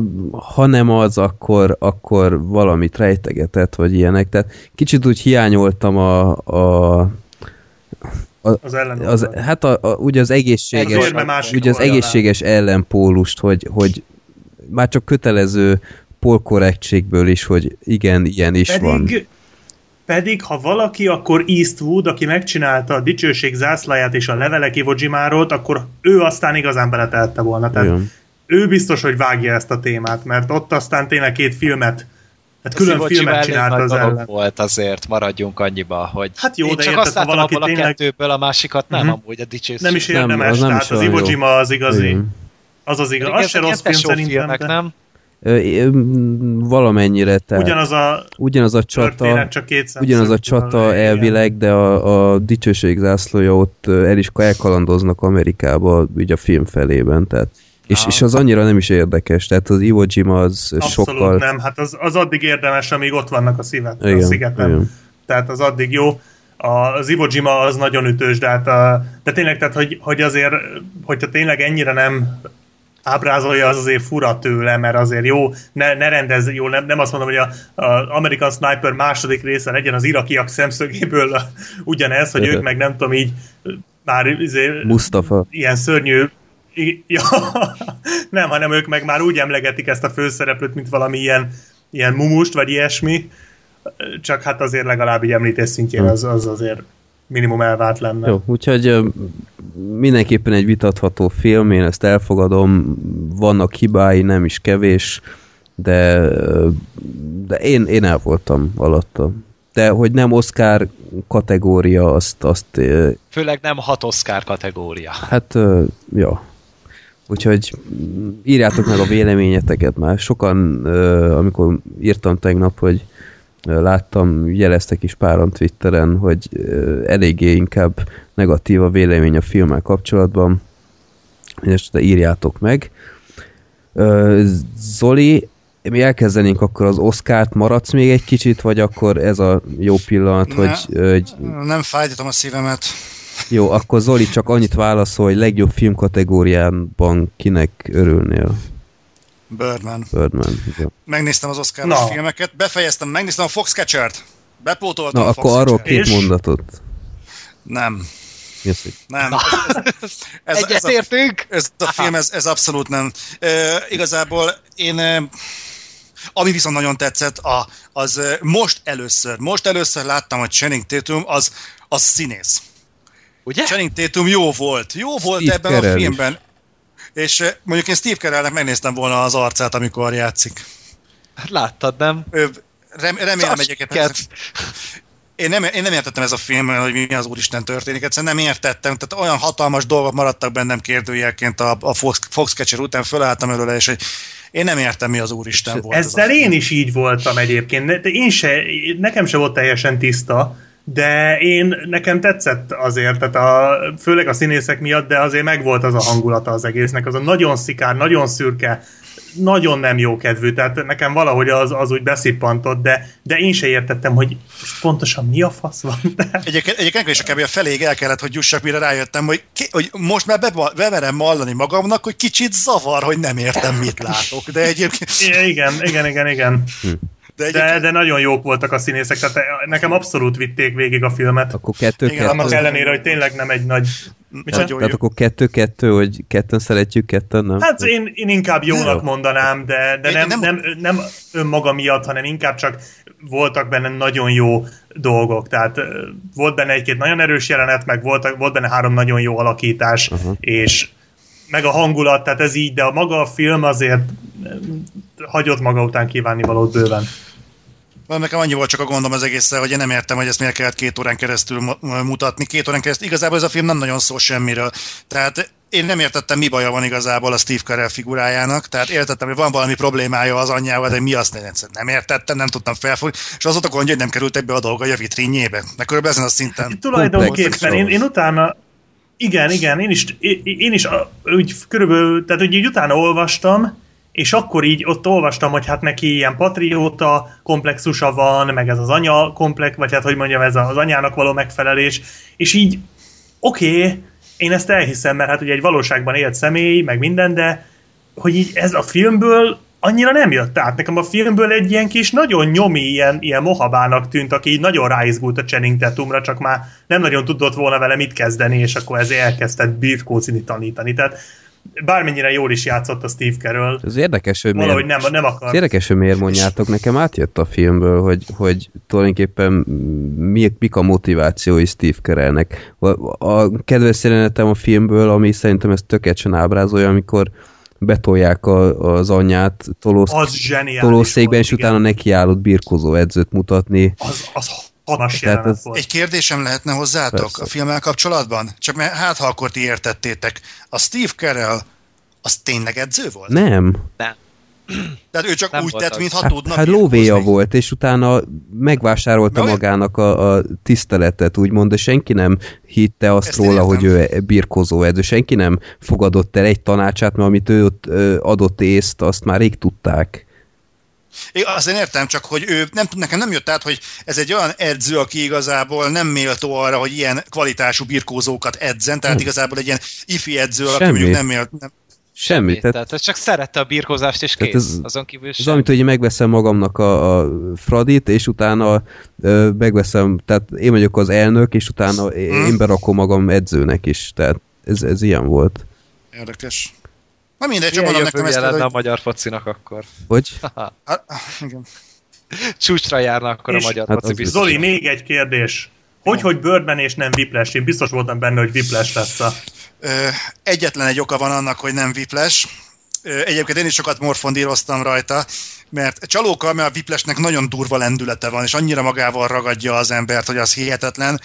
ha nem az, akkor, akkor valamit rejtegetett, vagy ilyenek. Tehát kicsit úgy hiányoltam a... a, a az ellenpólust. Hát a, a, ugye az egészséges, ugye az egészséges ellenpólust, hogy, hogy már csak kötelező polkorrektségből is, hogy igen, ilyen is Pedig... van. Pedig, ha valaki, akkor Eastwood, aki megcsinálta a Dicsőség zászláját és a levelek Iwo-Jimáról, akkor ő aztán igazán beletehette volna. Tehát igen. Ő biztos, hogy vágja ezt a témát, mert ott aztán tényleg két filmet, hát külön filmet csinált az ellen. Volt azért, maradjunk annyiba, hogy hát jó, én de csak érted, azt láttam abból a tényleg... kettőből, a másikat nem, uh-huh. amúgy a Dicsőség. Nem is érdemes, nem, tehát az Iwo-Jima az igazi. Igen. Az az igazi. Az se rossz film szerintem. Filmek, nem? Valamennyire, tehát ugyanaz a, ugyanaz a csata, ugyanaz a csata elvileg, de a, a Dicsőség zászlója ott el is elkalandoznak Amerikába ugye a film felében, tehát és, és az annyira nem is érdekes, tehát az Iwo Jima az abszolút sokkal... nem, hát az, az addig érdemes, amíg ott vannak a, szivet, igen, a szigeten, igen. Tehát az addig jó. Az Iwo Jima az nagyon ütős, de, hát a, de tényleg, tehát hogy, hogy azért, hogyha tényleg ennyire nem ábrázolja, az azért fura tőle, mert azért jó, ne, ne rendez, jó, nem, nem azt mondom, hogy az American Sniper második része legyen az irakiak szemszögéből a, ugyanez, hogy Éve. Ők meg nem tudom így már azért, Mustafa. Ilyen szörnyű ja, nem, hanem ők meg már úgy emlegetik ezt a főszereplőt, mint valami ilyen, ilyen mumust, vagy ilyesmi, csak hát azért legalább így említés szintjén az, az azért minimum elvárt lenne. Jó, úgyhogy mindenképpen egy vitatható film, én ezt elfogadom, vannak hibái, nem is kevés, de, de én, én el voltam alatta. De hogy nem Oscar kategória, azt... azt főleg nem hat Oscar kategória. Hát, ja. Úgyhogy írjátok meg a véleményeteket már. Sokan, amikor írtam tegnap, hogy láttam, jeleztek is páran Twitteren, hogy eléggé inkább negatív a vélemény a filmmel kapcsolatban, és de írjátok meg. Zoli, mi elkezdenénk akkor az Oscárt, maradsz még egy kicsit, vagy akkor ez a jó pillanat, ne, hogy... hogy... Nem fájdítom a szívemet. Jó, akkor Zoli csak annyit válaszol, hogy legjobb film kategóriában kinek örülnél? Birdman. Birdman, igen. Megnéztem az Oscar-os no. filmeket, befejeztem, megnéztem a Foxcatcher-t. Bepótoltam no, a Foxcatcher-t. Na, akkor arról két és... mondatot. Nem. Yes, nem. Egyetértünk? Ez, ez, ez, ez, ez, ez a film, ez, ez abszolút nem. E, igazából én... E, ami viszont nagyon tetszett, a, az most először, most először láttam, hogy Channing Tatum az, az színész. Ugye? Channing Tatum jó volt. Jó volt Steve ebben Carell a filmben. Is. És mondjuk én Steve Carellnek megnéztem volna az arcát, amikor játszik. Hát láttad, nem? Rem, remélem egyébként. Én nem, én nem értettem ez a filmben, hogy mi az úristen történik. Egyszerűen nem értettem. Tehát olyan hatalmas dolgok maradtak bennem kérdőjelként a, a Fox, Foxcatcher után. Fölálltam előle, és hogy én nem értem, mi az úristen volt. Ezzel ez én is így voltam egyébként. Én se, nekem se volt teljesen tiszta. De én, nekem tetszett azért, tehát a, főleg a színészek miatt, de azért megvolt az a hangulata az egésznek, az a nagyon szikár, nagyon szürke, nagyon nem jó kedvű, tehát nekem valahogy az, az úgy beszippantott, de, de én se értettem, hogy pontosan mi a fasz van. Egyébként egyébként is akár a feléig el kellett, hogy jussak, mire rájöttem, hogy, ki, hogy most már bemerem hallani magamnak, hogy kicsit zavar, hogy nem értem, mit látok, de egyébként... Igen, igen, igen, igen. Hm. De, de, de nagyon jók voltak a színészek, tehát nekem abszolút vitték végig a filmet. Akkor kettő, igen, kettő. Annak ellenére, hogy tényleg nem egy nagy... Tehát akkor kettő-kettő, hogy ketten szeretjük, ketten nem? Hát én, én inkább jónak mondanám, de, de nem, nem, nem önmaga miatt, hanem inkább csak voltak benne nagyon jó dolgok, tehát volt benne egy-két nagyon erős jelenet, meg volt, volt benne három nagyon jó alakítás, uh-huh. és meg a hangulat, tehát ez így, de a maga a film azért hagyott maga után kívánni valót bőven. Nekem annyi volt csak a gondom az egészen, hogy én nem értem, hogy ezt miért kellett két órán keresztül mutatni. Két órán keresztül igazából ez a film nem nagyon szól semmiről. Tehát én nem értettem, mi baja van igazából a Steve Carell figurájának, tehát értettem, hogy van valami problémája az anyjával, de mi azt nem értettem, nem tudtam felfogni, és az ott a gond, hogy nem került ebbe a dolga a vitrínjébe. De körülbelül ezen a szinten. Tulajdonképpen én, én utána, igen, igen, én is, én, én is a, úgy körülbelül, tehát úgy, így utána olvastam, és akkor így ott olvastam, hogy hát neki ilyen patrióta komplexusa van, meg ez az anya komplex, vagy hát hogy mondjam, ez az anyának való megfelelés, és így oké, okay, én ezt elhiszem, mert hát ugye egy valóságban élt személy, meg minden, de hogy így ez a filmből annyira nem jött át. Nekem a filmből egy ilyen kis nagyon nyomi, ilyen, ilyen mohabának tűnt, aki így nagyon ráizgult a Channing Tatumra, csak már nem nagyon tudott volna vele mit kezdeni, és akkor ezért elkezdett birkócini tanítani. Tehát bármennyire jól is játszott a Steve Carell. Ez érdekes, hogy miért, nem, nem akar. Érdekes, hogy miért mondjátok, nekem átjött a filmből, hogy, hogy tulajdonképpen mi, mik a motivációi Steve Carellnek. A, a kedves jelenetem a filmből, ami szerintem ezt tökéletesen ábrázolja, amikor betolják a, az anyját tolószékben, és utána nekiállott birkózó edzőt mutatni. Az, az ez... Egy kérdésem lehetne hozzátok persze. A filmmel kapcsolatban? Csak mert hát, ha akkor ti értettétek, a Steve Carell az tényleg edző volt? Nem. Nem. Tehát ő csak nem úgy tett, mintha hát, tudna. Hát lóvéja volt, és utána megvásárolta Na, magának a, a tiszteletet, úgymond, de senki nem hitte azt róla, értem. Hogy ő birkózó edző. Senki nem fogadott el egy tanácsát, mert amit ő ott adott észt, azt már rég tudták. Én azt én értem, csak hogy ő nem, nekem nem jött át, hogy ez egy olyan edző, aki igazából nem méltó arra, hogy ilyen kvalitású birkózókat edzen, tehát igazából egy ilyen ifi edző, aki mondjuk nem méltó. Nem... Semmi. Semmi. Tehát, tehát csak szerette a birkózást, és kész. Ez, azon kívül ez amit, hogy megveszem magamnak a, a Fradit, és utána ö, megveszem, tehát én vagyok az elnök, és utána én berakom magam edzőnek is. Tehát ez, ez ilyen volt. Érdekes. Na mindegy, csak mondom nekem ezt, hogy... a magyar focinak akkor. Hogy? Csúcsra járna akkor és a magyar hát foci biztos. Zoli, még egy kérdés. Hogy, hogy Birdman és nem Whiplash? Én biztos voltam benne, hogy Whiplash lesz a... Ö, egyetlen egy oka van annak, hogy nem Whiplash. Ö, egyébként én is sokat morfondíroztam rajta, mert csalóka, mert a Whiplashnek nagyon durva lendülete van, és annyira magával ragadja az embert, hogy az hihetetlen.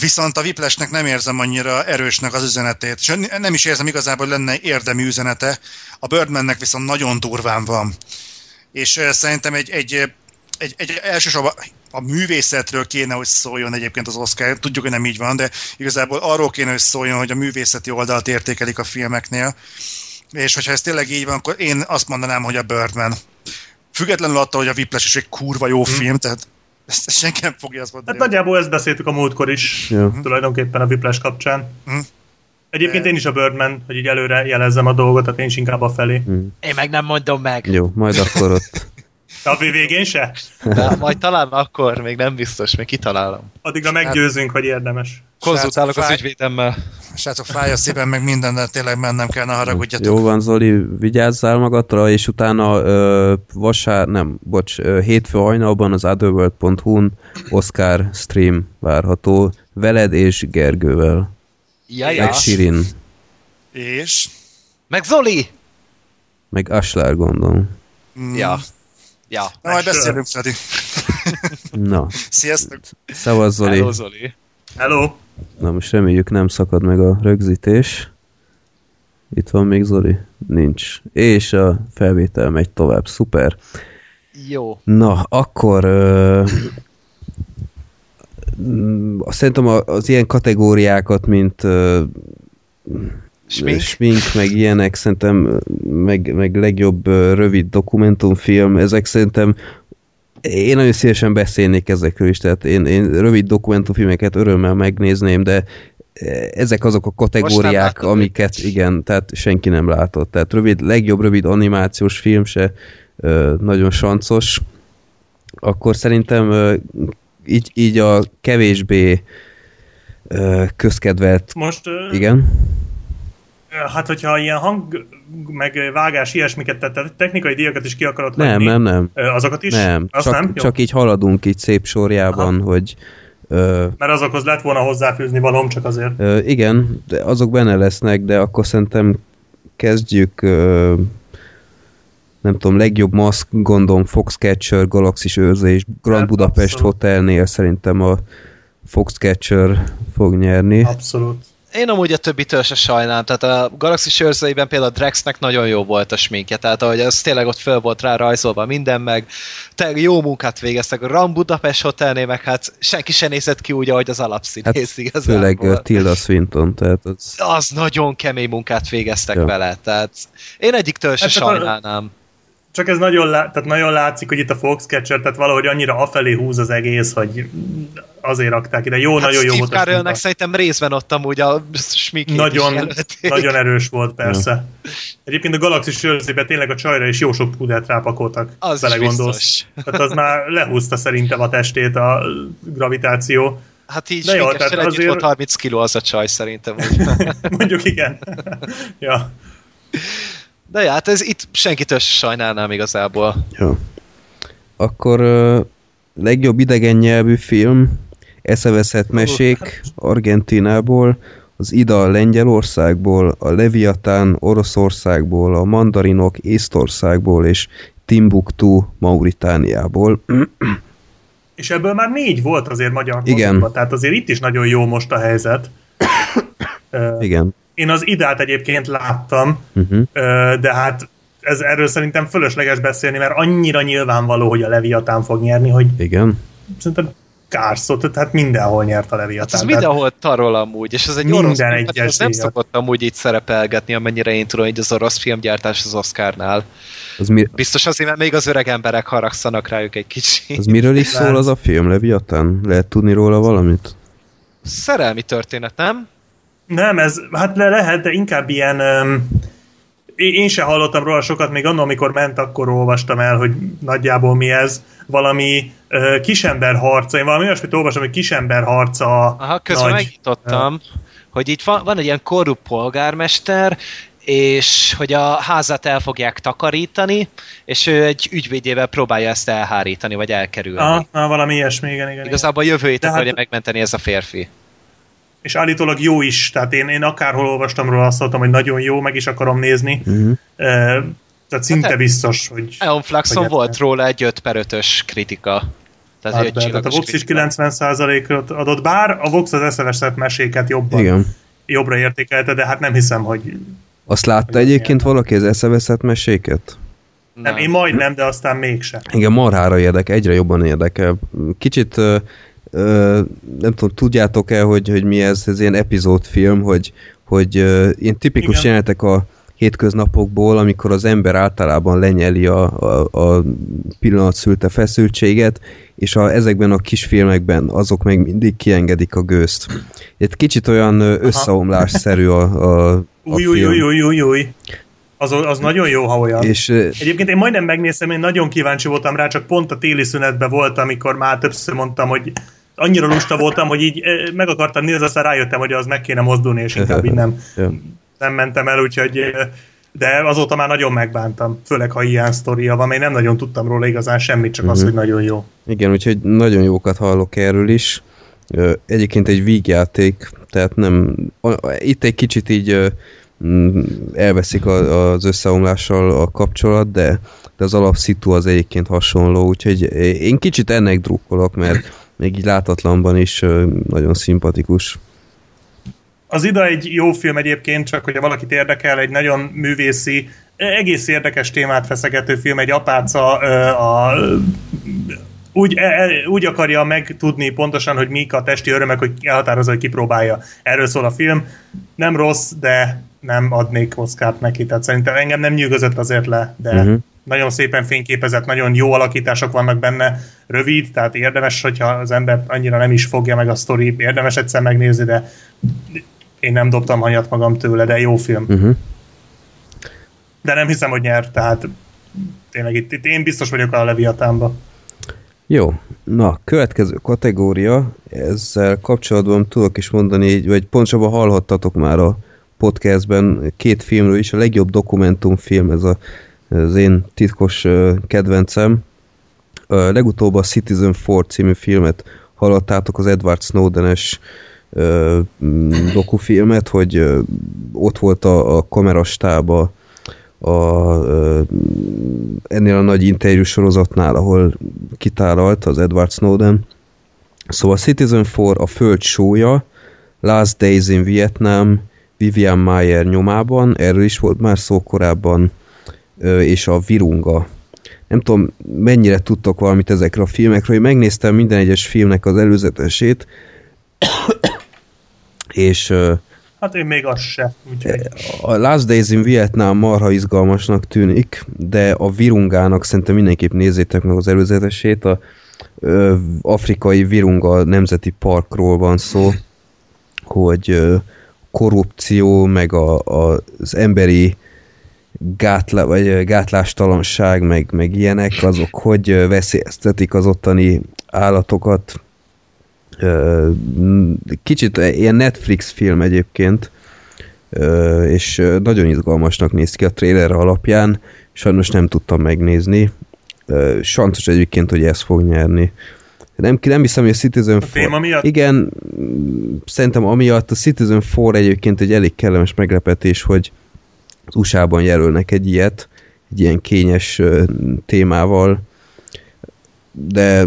Viszont a Whiplashnek nem érzem annyira erősnek az üzenetét. És nem is érzem igazából, hogy lenne érdemi üzenete. A Birdmannek viszont nagyon durván van. És szerintem egy, egy, egy, egy elsősorban a művészetről kéne, hogy szóljon egyébként az Oscar. Tudjuk, hogy nem így van, de igazából arról kéne, hogy szóljon, hogy a művészeti oldalt értékelik a filmeknél. És hogyha ez tényleg így van, akkor én azt mondanám, hogy a Birdman. Függetlenül attól, hogy a Whiplash is egy kurva jó hmm. film, tehát ezt senki nem fogja azt mondani. Hát nagyjából ezt beszéltük a múltkor is, yeah. tulajdonképpen a Whiplash kapcsán. Hmm. Egyébként én is a Birdman, hogy így előre jelezzem a dolgot, tehát én is inkább a felé. Hmm. Én meg nem mondom meg. Jó, majd akkor ott. De a végén se? De, majd talán akkor, még nem biztos, még kitalálom. Addigra meggyőzünk, hát, hogy érdemes. Konzultálok az ügyvédemmel. Srácok, fáj a szívem, meg minden, de tényleg mennem kell, ne haragudjatok. Jó van, Zoli, vigyázzál magadra, és utána ö, vasár, nem, bocs, ö, hétfő hajnalban az otherworld pont hu-n Oscar stream várható. Veled és Gergővel. Jajás. Meg Sirin. És? Meg Zoli! Meg Aslár, gondolom. Mm. Ja. Ja, na, majd beszélünk, Freddy. Na. Sziasztok. Szevasz, Zoli. Hello, Zoli. Hello. Na, most reméljük, nem szakad meg a rögzítés. Itt van még Zoli? Nincs. És a felvétel megy tovább. Szuper. Jó. Na, akkor... Uh... Szerintem az ilyen kategóriákat, mint... Uh... Smink. Smink, meg ilyenek, szerintem meg, meg legjobb rövid dokumentumfilm, ezek szerintem én nagyon szívesen beszélnék ezekről is, tehát én, én rövid dokumentumfilmeket örömmel megnézném, de ezek azok a kategóriák, amiket minket. Igen, tehát senki nem látott. Tehát rövid, legjobb rövid animációs film se nagyon sancos. Akkor szerintem így, így a kevésbé közkedvelt... Most... Igen? Hát, hogyha ilyen hang, meg vágás, ilyesmiket, tehát technikai díjakat is ki akarod nem, hagyni. Nem, nem, azokat is? Nem, azt csak, nem? Csak így haladunk itt szép sorjában, aha, hogy... Ö, mert azokhoz lett volna hozzáfűzni valom, csak azért. Ö, igen, de azok benne lesznek, de akkor szerintem kezdjük... Ö, nem tudom, legjobb maszk, gondolom Foxcatcher, Galaxis őrzés, Grand hát, Budapest abszolút. Hotelnél szerintem a Foxcatcher fog nyerni. Abszolút. Én amúgy a többitől se sajnálom, tehát a Galaxis őrzőiben például a Drexnek nagyon jó volt a sminkje, tehát ahogy az tényleg ott föl volt rá rajzolva minden, meg tényleg jó munkát végeztek. A Grand Budapest Hotelnél meg hát senki sem nézett ki úgy, ahogy az alapszínész hát, igazából. Főleg Tilda Swinton, tehát az... az nagyon kemény munkát végeztek ja. vele, tehát én egyiktől se hát, sajnálnám. Csak ez nagyon, lá- tehát nagyon látszik, hogy itt a Foxcatcher, tehát valahogy annyira afelé húz az egész, hogy azért rakták ide. Jó, hát nagyon Steve jó volt a sminka. Carellnek szerintem részben ott amúgy a smikét nagyon, nagyon erős volt, persze. Ja. Egyébként a Galaxis őrzőben tényleg a csajra is jó sok pudert rápakoltak. Az is biztos. Tehát az már lehúzta szerintem a testét a gravitáció. Hát így sminkessel együtt azért... volt harminc kiló az a csaj szerintem. Mondjuk igen. ja. De já, hát ez itt senkitől se sajnálnám igazából. Jó. Akkor uh, legjobb idegen nyelvű film, Eszeveszett mesék Argentinából, az Ida Lengyelországból, a Leviatán Oroszországból, a Mandarinok Észtországból és Timbuktu Mauritániából. És ebből már négy volt azért magyar mozikban, tehát azért itt is nagyon jó most a helyzet. Igen. Én az Idát egyébként láttam, uh-huh. de hát ez, erről szerintem fölösleges beszélni, mert annyira nyilvánvaló, hogy a Leviatán fog nyerni, hogy igen. Szerintem kárszót, tehát mindenhol nyert a Leviatán. Hát ez mindenhol tarol amúgy, és ez egy minden orosz film, hát ez nem szokott amúgy így szerepelgetni, amennyire én tudom, hogy az orosz filmgyártás az Oscarnál. Az mi... Biztos azért, mert még az öreg emberek haragszanak rájuk egy kicsit. Az miről is szól az a film, Leviatán? Lehet tudni róla valamit? Szerelmi történet, nem? Nem, ez, hát le lehet, de inkább ilyen, um, én se hallottam róla sokat, még annól, amikor ment, akkor olvastam el, hogy nagyjából mi ez, valami uh, kisember harca, én valami olyasmit olvastam, hogy kisember harca. Aha, közben nagy, megnyitottam, uh, hogy itt van, van egy ilyen korrupt polgármester, és hogy a házat el fogják takarítani, és ő egy ügyvédjével próbálja ezt elhárítani, vagy elkerülni. Aha, aha valami ilyesmi, igen, igen. Igazából igen. Jövőjét akarja hát... megmenteni ez a férfi. És állítólag jó is, tehát én, én akárhol olvastam róla, azt mondtam, hogy nagyon jó, meg is akarom nézni. Mm-hmm. E, tehát szinte hát biztos, hogy... Eon Fluxon volt róla egy öt per ötös kritika. Tehát, hát be, tehát a Vox is kilencven százalékot adott, bár a Vox az eszeveszett meséket jobban, igen. jobbra értékelte, de hát nem hiszem, hogy... Azt látta hogy egyébként ilyen. Valaki az eszeveszett meséket? Nem, nem, én majdnem, de aztán mégsem. Igen, marhára érdekel, egyre jobban érdekel. Kicsit... Ö, nem tudom, tudjátok-e, hogy, hogy mi ez, ez ilyen epizódfilm, hogy, hogy ö, ilyen tipikus jelenetek a hétköznapokból, amikor az ember általában lenyeli a, a, a pillanat szülte feszültséget, és a, ezekben a kisfilmekben azok még mindig kiengedik a gőzt. Itt kicsit olyan összeomlásszerű a, a, a új, film. Új, új, új, új. Az, az nagyon jó, ha olyan. És, egyébként én majdnem megnéztem, én nagyon kíváncsi voltam rá, csak pont a téli szünetben volt, amikor már többször mondtam, hogy annyira lusta voltam, hogy így meg akartam nézni, aztán rájöttem, hogy az meg kéne mozdulni, és inkább így nem, nem mentem el, úgyhogy de azóta már nagyon megbántam, főleg ha ilyen sztoria van, én nem nagyon tudtam róla igazán semmit, csak mm-hmm. az, hogy nagyon jó. Igen, úgyhogy nagyon jókat hallok erről is. Egyébként egy vígjáték, tehát nem... Itt egy kicsit így elveszik a, az összeomlással a kapcsolat, de, de az alapszitu az egyébként hasonló, úgyhogy én kicsit ennek drukkolok, mert még így látatlanban is nagyon szimpatikus. Az Ida egy jó film egyébként, csak hogyha valakit érdekel, egy nagyon művészi, egész érdekes témát feszegető film, egy apáca a, a Úgy, úgy akarja megtudni pontosan, hogy mik a testi örömek, hogy elhatározza, hogy kipróbálja. Erről szól a film. Nem rossz, de nem adnék Oscart neki. Tehát szerintem engem nem nyűgözött azért le, de uh-huh. nagyon szépen fényképezett, nagyon jó alakítások vannak benne. Rövid, tehát érdemes, hogyha az ember annyira nem is fogja meg a sztori. Érdemes egyszer megnézni, de én nem dobtam hanyat magam tőle, de jó film. Uh-huh. De nem hiszem, hogy nyer, tehát tényleg itt, itt én biztos vagyok a Leviatánba. Jó, na, következő kategória, ezzel kapcsolatban tudok is mondani, vagy pontosabban hallhattatok már a podcastben két filmről is. A legjobb dokumentumfilm, ez a, az én titkos kedvencem. Legutóbb a Citizen Four című filmet hallottátok, az Edward Snowden-es dokufilmet, hogy ott volt a, a kamerastáb a, a, ennél a nagy interjú sorozatnál, ahol kitálalt az Edward Snowden. Szóval Citizen Four, a Föld sója, Last Days in Vietnam, Vivian Maier nyomában, erről is volt már szó korábban, és a Virunga. Nem tudom, mennyire tudtok valamit ezekre a filmekről, hogy megnéztem minden egyes filmnek az előzetesét, és... Hát én még az se. Úgyhogy. A Last Days in Vietnam marha izgalmasnak tűnik, de a Virungának szerintem mindenképp nézzétek meg az előzetesét. A ö, afrikai Virunga nemzeti parkról van szó, hogy ö, korrupció, meg a, a, az emberi gátla, vagy gátlástalanság, meg, meg ilyenek, azok hogy veszélyeztetik az ottani állatokat. Kicsit ilyen Netflix film egyébként, és nagyon izgalmasnak néz ki a trailer alapján, sajnos nem tudtam megnézni. Sancos egyébként, hogy ez fog nyerni. Nem, nem hiszem, hogy a Citizen Four... Igen, szerintem amiatt a Citizen Four egyébként egy elég kellemes meglepetés, hogy az u es á-ban jelölnek egy ilyet, egy ilyen kényes témával, de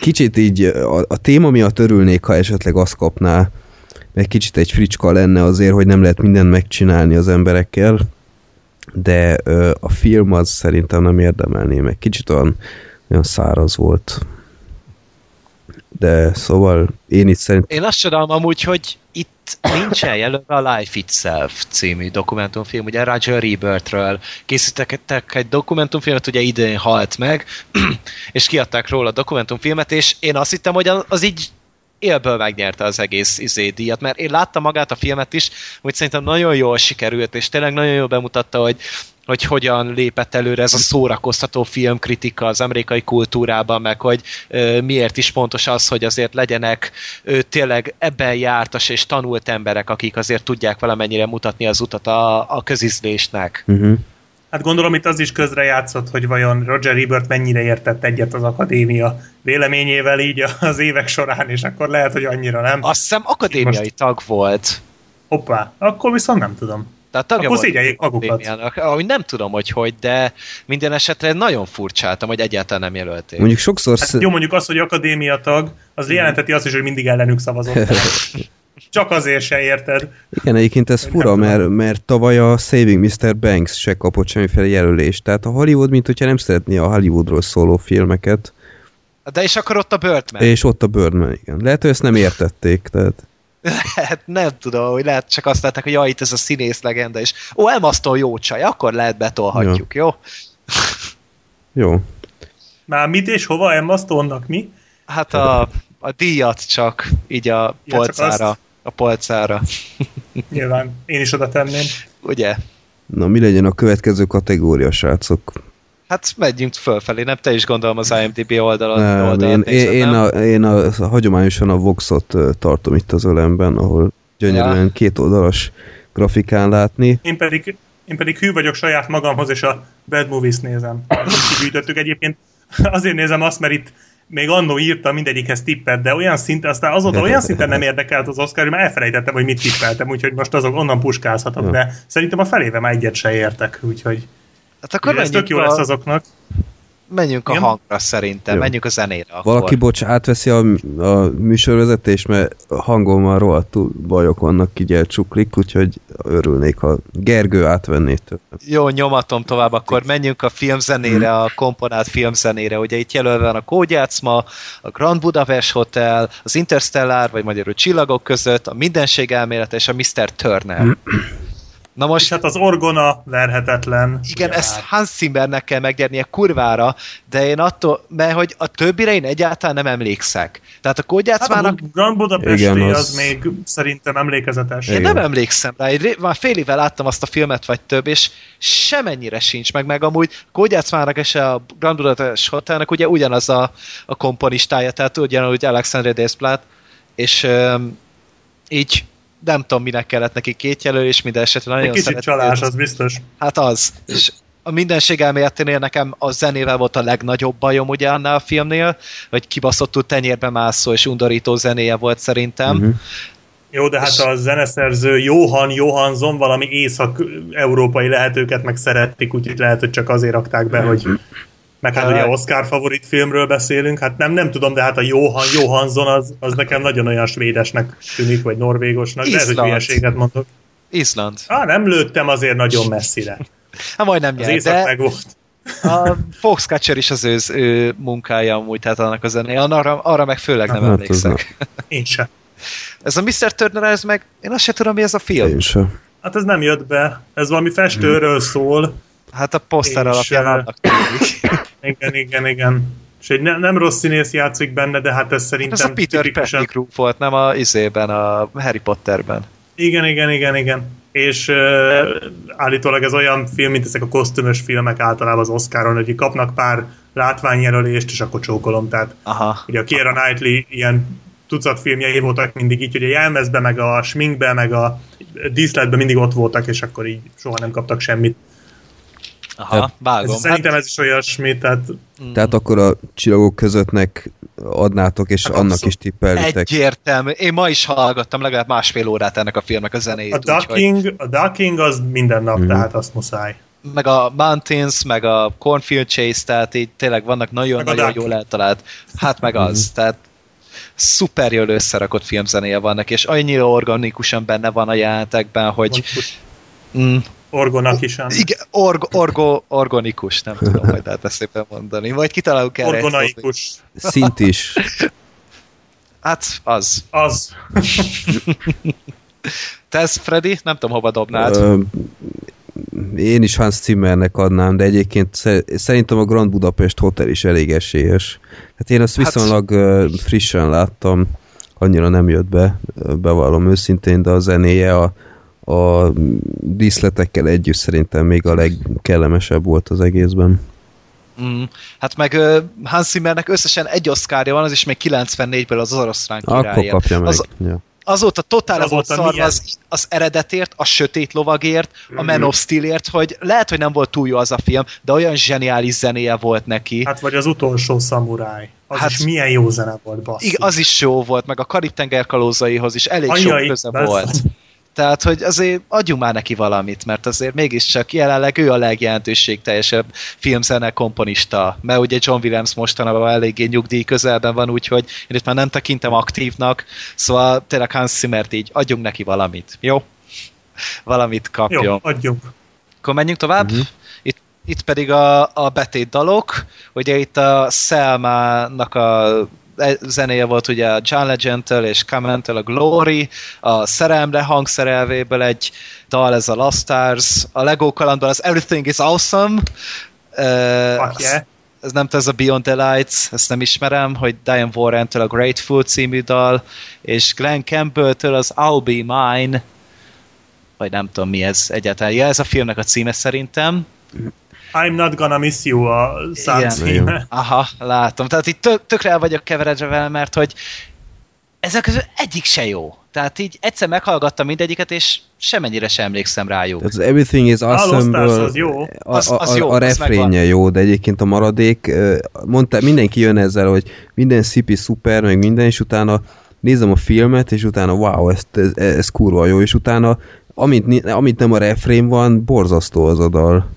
kicsit így a, a téma miatt örülnék, ha esetleg azt kapná, mert kicsit egy fricska lenne azért, hogy nem lehet mindent megcsinálni az emberekkel, de ö, a film az szerintem nem érdemelné meg. Kicsit olyan, olyan száraz volt. De szóval én itt szerintem... Én azt csodálom amúgy, hogy itt nincsen jelölve a Life Itself című dokumentumfilm. Ugye Roger Ebertről készítettek egy dokumentumfilmet, ugye idén halt meg, és kiadták róla a dokumentumfilmet, és én azt hittem, hogy az így élből megnyerte az egész izé díjat, mert én láttam magát a filmet is, hogy szerintem nagyon jól sikerült, és tényleg nagyon jól bemutatta, hogy hogy hogyan lépett előre ez a szórakoztató filmkritika az amerikai kultúrában, meg hogy ö, miért is fontos az, hogy azért legyenek ö, tényleg ebben jártas és tanult emberek, akik azért tudják valamennyire mutatni az utat a, a közizlésnek. Uh-huh. Hát gondolom itt az is közrejátszott, hogy vajon Roger Ebert mennyire értett egyet az akadémia véleményével így az évek során, és akkor lehet, hogy annyira nem. Azt hiszem akadémiai most... tag volt. Hoppá, akkor viszont nem tudom. Akkor szégyeljék magukat. Ahogy nem tudom, hogy hogy, de minden esetre nagyon furcsáltam, hogy egyáltalán nem jelölték. Mondjuk sokszor... Hát, jó, mondjuk az, hogy akadémia tag, az mm. jelenteti azt is, hogy mindig ellenük szavazott. Csak azért se érted. Igen, egyébként ez fura, mert, mert tavaly a Saving miszter Banks se kapott semmiféle jelölést. Tehát a Hollywood, mint hogyha nem szeretné a Hollywoodról szóló filmeket. De és akkor ott a Birdman. És ott a Birdman, igen. Lehet, hogy ezt nem értették, tehát... Lehet, nem tudom, hogy lehet csak azt látták, hogy jaj, itt ez a színész legenda, és ó, Elmasztól jó csaj, akkor lehet betolhatjuk, jó? Jó. jó. Már mit és hova Elmasztónak mi? Hát a, a díjat csak így a ja, polcára. A polcára. Nyilván, én is oda tenném. Ugye? Na, mi legyen a következő kategória, srácok? Hát megyünk fölfelé, nem? Te is gondolom az IMDb oldalon. Nem, oldalon én, nézed, én, nem? A, én a, a, hagyományosan a Voxot tartom itt az ölemben, ahol gyönyörűen ja. két oldalas grafikán látni. Én pedig, én pedig hű vagyok saját magamhoz, és a Bad Movies nézem. Most kigyűjtöttük egyébként. Azért nézem azt, mert itt még annó írtam mindegyikhez tippet, de olyan szinten, aztán azóta olyan szinten nem érdekelt az Oscar, hogy már elfelejtettem, hogy mit tippeltem, úgyhogy most azok onnan puskázhatok, ja. de szerintem a felébe már egyet se értek, úgyhogy... Hát akkor ez tök jó a... lesz azoknak. Menjünk igen? a hangra szerintem, jó. menjünk a zenére. Akkor. Valaki, bocs, átveszi a, a műsorvezetést, mert hangommal rohadtul bajok vannak, így elcsuklik, úgyhogy örülnék, ha Gergő átvenné tőlem. Jó, nyomatom tovább, akkor menjünk a filmzenére, a komponált filmzenére. Ugye itt jelölve van a Kógyácma, a Grand Budapest Hotel, az Interstellar, vagy magyarul Csillagok között, a Mindenség elmélete és a miszter Turner. Na most, hát az orgona verhetetlen. Igen, jár. Ezt Hans Zimmernek kell megnyernie kurvára, de én attól, mert hogy a többire én egyáltalán nem emlékszek. Tehát a Kógyácmának... Hát a Grand Budapesti igen, az... az még szerintem emlékezetes. Én igen. nem emlékszem rá. Én már fél éve láttam azt a filmet, vagy több, és semennyire sincs meg, meg amúgy a Kógyácmának és a Grand Budapest Hotelnek ugye ugyanaz a, a komponistája, tehát ugyanúgy Alexandre Desplat, és um, így nem tudom, minek kellett neki két jelölés, minden esetre nagyon szeretném. Kicsit csalás, az biztos. Hát az. És a mindenség elméleténél nekem a zenével volt a legnagyobb bajom ugye annál a filmnél, hogy kibaszottul tenyérbe mászó és undorító zenéje volt szerintem. Uh-huh. Jó, de hát a zeneszerző Johan Johansson valami észak-európai lehetőket meg szerették, úgyhogy lehet, hogy csak azért rakták be, hogy meg hát ugye Oscar favorit filmről beszélünk, hát nem, nem tudom, de hát a Johan Johansson az, az nekem nagyon olyan svédesnek tűnik, vagy norvégosnak, Island. De ez, hogy hülyeséget mondok. Island. Á, nem lőttem azért nagyon messzire. Hát majdnem nyert, de... meg volt. A Foxcatcher is az ő, ő munkája amúgy, tehát annak a zenéje. Arra, arra meg főleg nem hát, emlékszek. Én sem. Ez a miszter Turner, ez meg... Én azt sem tudom, mi ez a film. Hát ez nem jött be. Ez valami festőről szól. Hát a poszter alapján annak tűnik. Igen, igen, igen. És egy ne, nem rossz színész játszik benne, de hát ez szerintem... Hát ez a Peter tipikusen... Pettigrew volt, nem a izében, a Harry Potterben. Igen, igen, igen, igen. És uh, állítólag ez olyan film, mint ezek a kosztümös filmek általában az Oscaron, hogy kapnak pár látványjelölést, és akkor csókolom. Tehát aha. Ugye a Keira Knightley ilyen tucat filmjei voltak mindig így, hogy a jelmezbe, meg a sminkbe, meg a díszletbe mindig ott voltak, és akkor így soha nem kaptak semmit. Aha, vágom. Ez, szerintem hát... ez is olyasmi, tehát... Tehát akkor a csillagok közöttnek adnátok, és hát annak abszolút. Is tippelitek. Egyértelmű. Én ma is hallgattam legalább másfél órát ennek a filmnek a zenéjét. A Ducking, hogy... a Ducking az minden nap, mm. tehát azt muszáj. Meg a Mountains, meg a Cornfield Chase, tehát így tényleg vannak nagyon-nagyon nagyon jól eltalált. Hát meg az, tehát szuper jól összerakott filmzenéje vannak, és annyira organikusan benne van a játékban, hogy... Orgonakisen. Igen, org, orgo, orgonikus, nem tudom, majd lehet ezt szépen mondani. Vagy kitalálunk erre. Orgonaikus. Szint is. Hát, az. Az. Te ez, Freddy? Nem tudom, hova dobnád. Ö, én is Hans Zimmernek adnám, de egyébként szerintem a Grand Budapest Hotel is elég esélyes. Hát én azt viszonylag hát... frissen láttam, annyira nem jött be, bevallom őszintén, de a zenéje a a díszletekkel együtt szerintem még a legkellemesebb volt az egészben. Mm, hát meg uh, Hans Zimmernek összesen egy oszkárja van, az is még kilencvennégy-ből az Oroszlán királya. Az, ja. Azóta totál volt szar az, az eredetért, a sötét lovagért, a Man of Steelért, hogy lehet, hogy nem volt túl jó az a film, de olyan zseniális zenéje volt neki. Hát vagy az utolsó szamuráj. Az hát, is milyen jó zene volt, basszus. Igen, az is jó volt, meg a Karib-tenger kalózaihoz is elég Anyai, sok köze persze. volt. Tehát, hogy azért adjunk már neki valamit, mert azért mégiscsak jelenleg ő a legjelentőségteljesebb filmzene komponista, mert ugye John Williams mostanában eléggé nyugdíj közelben van, úgyhogy én itt már nem tekintem aktívnak, szóval tényleg Hans Zimmert így adjunk neki valamit, jó? Valamit kapjon. Jó, adjunk. Akkor menjünk tovább. Uh-huh. Itt, itt pedig a, a betét dalok, ugye itt a Selma-nak a zenéje volt ugye a John Legend-től és Cameron-től a Glory, a szerelemre hangszerelvéből egy dal, ez a Lost Stars, a Lego kalandban az Everything is Awesome, uh, yeah. ez nem ez a Beyond the Lights, ezt nem ismerem, hogy Diane Warren-től a Grateful című dal, és Glenn Campbell-től az I'll Be Mine, vagy nem tudom mi ez egyáltalán, ja, ez a filmnek a címe szerintem, I'm not gonna miss you a számcíme. Aha, látom. Tehát így tök, tökre el vagyok keveredve vele, mert hogy ezek közül egyik se jó. Tehát így egyszer meghallgattam mindegyiket, és semennyire sem emlékszem rájuk. Az Everything is Awesome-ből a refrénye jó, de egyébként a maradék, mondta, mindenki jön ezzel, hogy minden szipi szuper, meg minden, és utána nézem a filmet, és utána wow, ez, ez, ez kurva jó, és utána amit, amit nem a refrén van, borzasztó az a dal.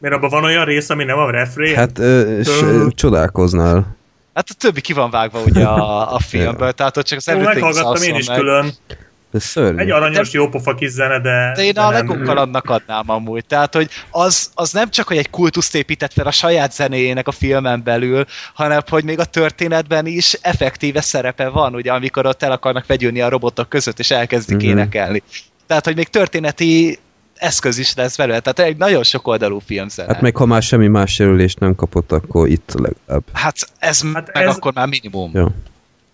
Mert abban van olyan rész, ami nem a refrén? Hát ö, Töl... csodálkoznál. Hát a többi ki van vágva ugye a, a filmből, tehát ott csak az előtték meghallgattam én is meg. Külön. Egy aranyos de... jópofa kis zene, de... De én de a legunkkal annak adnám amúgy. Tehát, hogy az, az nem csak, hogy egy kultuszt épített fel a saját zenéjének a filmen belül, hanem, hogy még a történetben is effektíve szerepe van, ugye, amikor ott el akarnak vegyülni a robotok között, és elkezdik mm-hmm. énekelni. Tehát, hogy még történeti eszköz is lesz belőle, tehát egy nagyon sok oldalú filmzene. Hát meg ha már semmi más jelölést nem kapott, akkor itt legalább. Hát ez hát meg ez... akkor már minimum. Jó.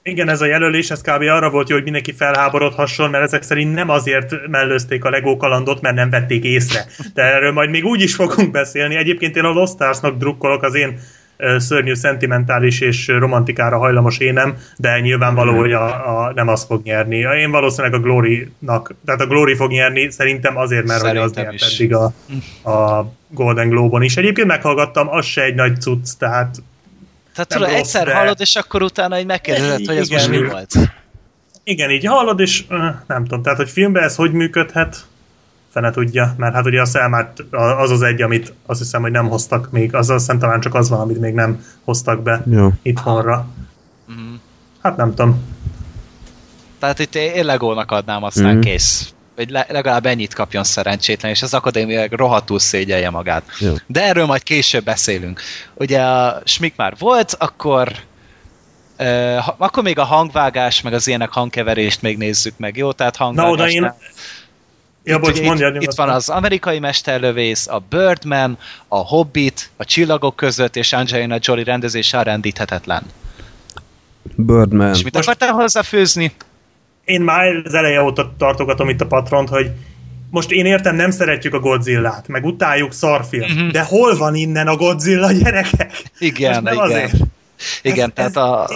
Igen, ez a jelölés, ez kb. Arra volt jó, hogy mindenki felháborodhasson, mert ezek szerint nem azért mellőzték a Lego kalandot, mert nem vették észre. De erről majd még úgy is fogunk beszélni. Egyébként én a Lost Stars-nak drukkolok, az én szörnyű, szentimentális és romantikára hajlamos énem, de nyilvánvaló, hogy a, a nem az fog nyerni. Én valószínűleg a Glory-nak, tehát a Glory fog nyerni, szerintem azért, mert szerintem hogy az nyert eddig a, a Golden Globe-on is. Egyébként meghallgattam, az se egy nagy cucc, tehát Tehát tudod, rossz, egyszer de... hallod, és akkor utána egy megkérdezed, hogy ez igen, most mi volt. Igen, így hallod, és nem tudom, tehát hogy filmben ez hogy működhet, fene tudja, mert hát ugye a Selmát az az egy, amit azt hiszem, hogy nem hoztak még, azzal hiszem talán csak az van, amit még nem hoztak be ja. itthonra. Mm. Hát nem tudom. Tehát itt én Legónak adnám, aztán mm. kész. Vagy le, legalább ennyit kapjon szerencsétlen, és az akadémiák rohadtul szégyelje magát. Jó. De erről majd később beszélünk. Ugye a Schmick már volt, akkor euh, ha, akkor még a hangvágás, meg az ilyenek hangkeverést még nézzük meg, jó? Tehát hangvágás... Na, ja, itt, bocs, ugye, mondja, itt, itt van az Amerikai Mesterlövész, a Birdman, a Hobbit, a Csillagok között, és Angelina Jolie rendezése rendíthetetlen. Birdman. És mit Most... akartál hozzáfőzni? Én már az eleje óta tartogatom itt a patront, hogy most én értem, nem szeretjük a Godzillát, meg utáljuk szarfilm, mm-hmm. de hol van innen a Godzilla, gyerekek? Igen, igen. Azért. Igen, ez, tehát ez, a...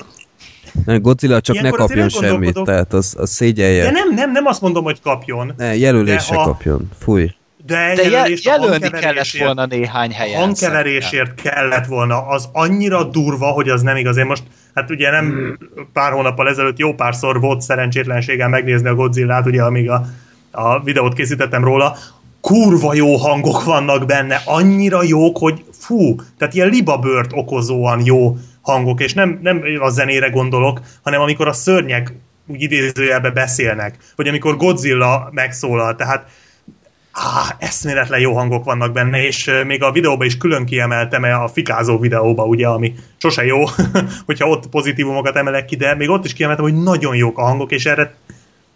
Nem, Godzilla csak ilyenkor ne kapjon semmit, tehát az, az szégyelje. De nem, nem, nem azt mondom, hogy kapjon. Ne, jelölés se kapjon, fúj. De, de jel- jelölni kellett volna néhány helyen. Hangkeverésért kellett volna. Az annyira durva, hogy az nem igaz. Én most, hát ugye nem hmm. pár hónappal ezelőtt jó párszor volt szerencsétlenséggel megnézni a Godzillát, ugye amíg a, a videót készítettem róla. Kurva jó hangok vannak benne. Annyira jók, hogy fú, tehát ilyen libabört okozóan jó hangok. És nem, nem a zenére gondolok, hanem amikor a szörnyek úgy idézőjelben beszélnek. Vagy amikor Godzilla megszólal. Tehát Ah, eszméletlen jó hangok vannak benne, és még a videóban is külön kiemeltem a fikázó videóba, ugye, ami sose jó, hogyha ott pozitívumokat emelek ki, de még ott is kiemeltem, hogy nagyon jók a hangok, és erre,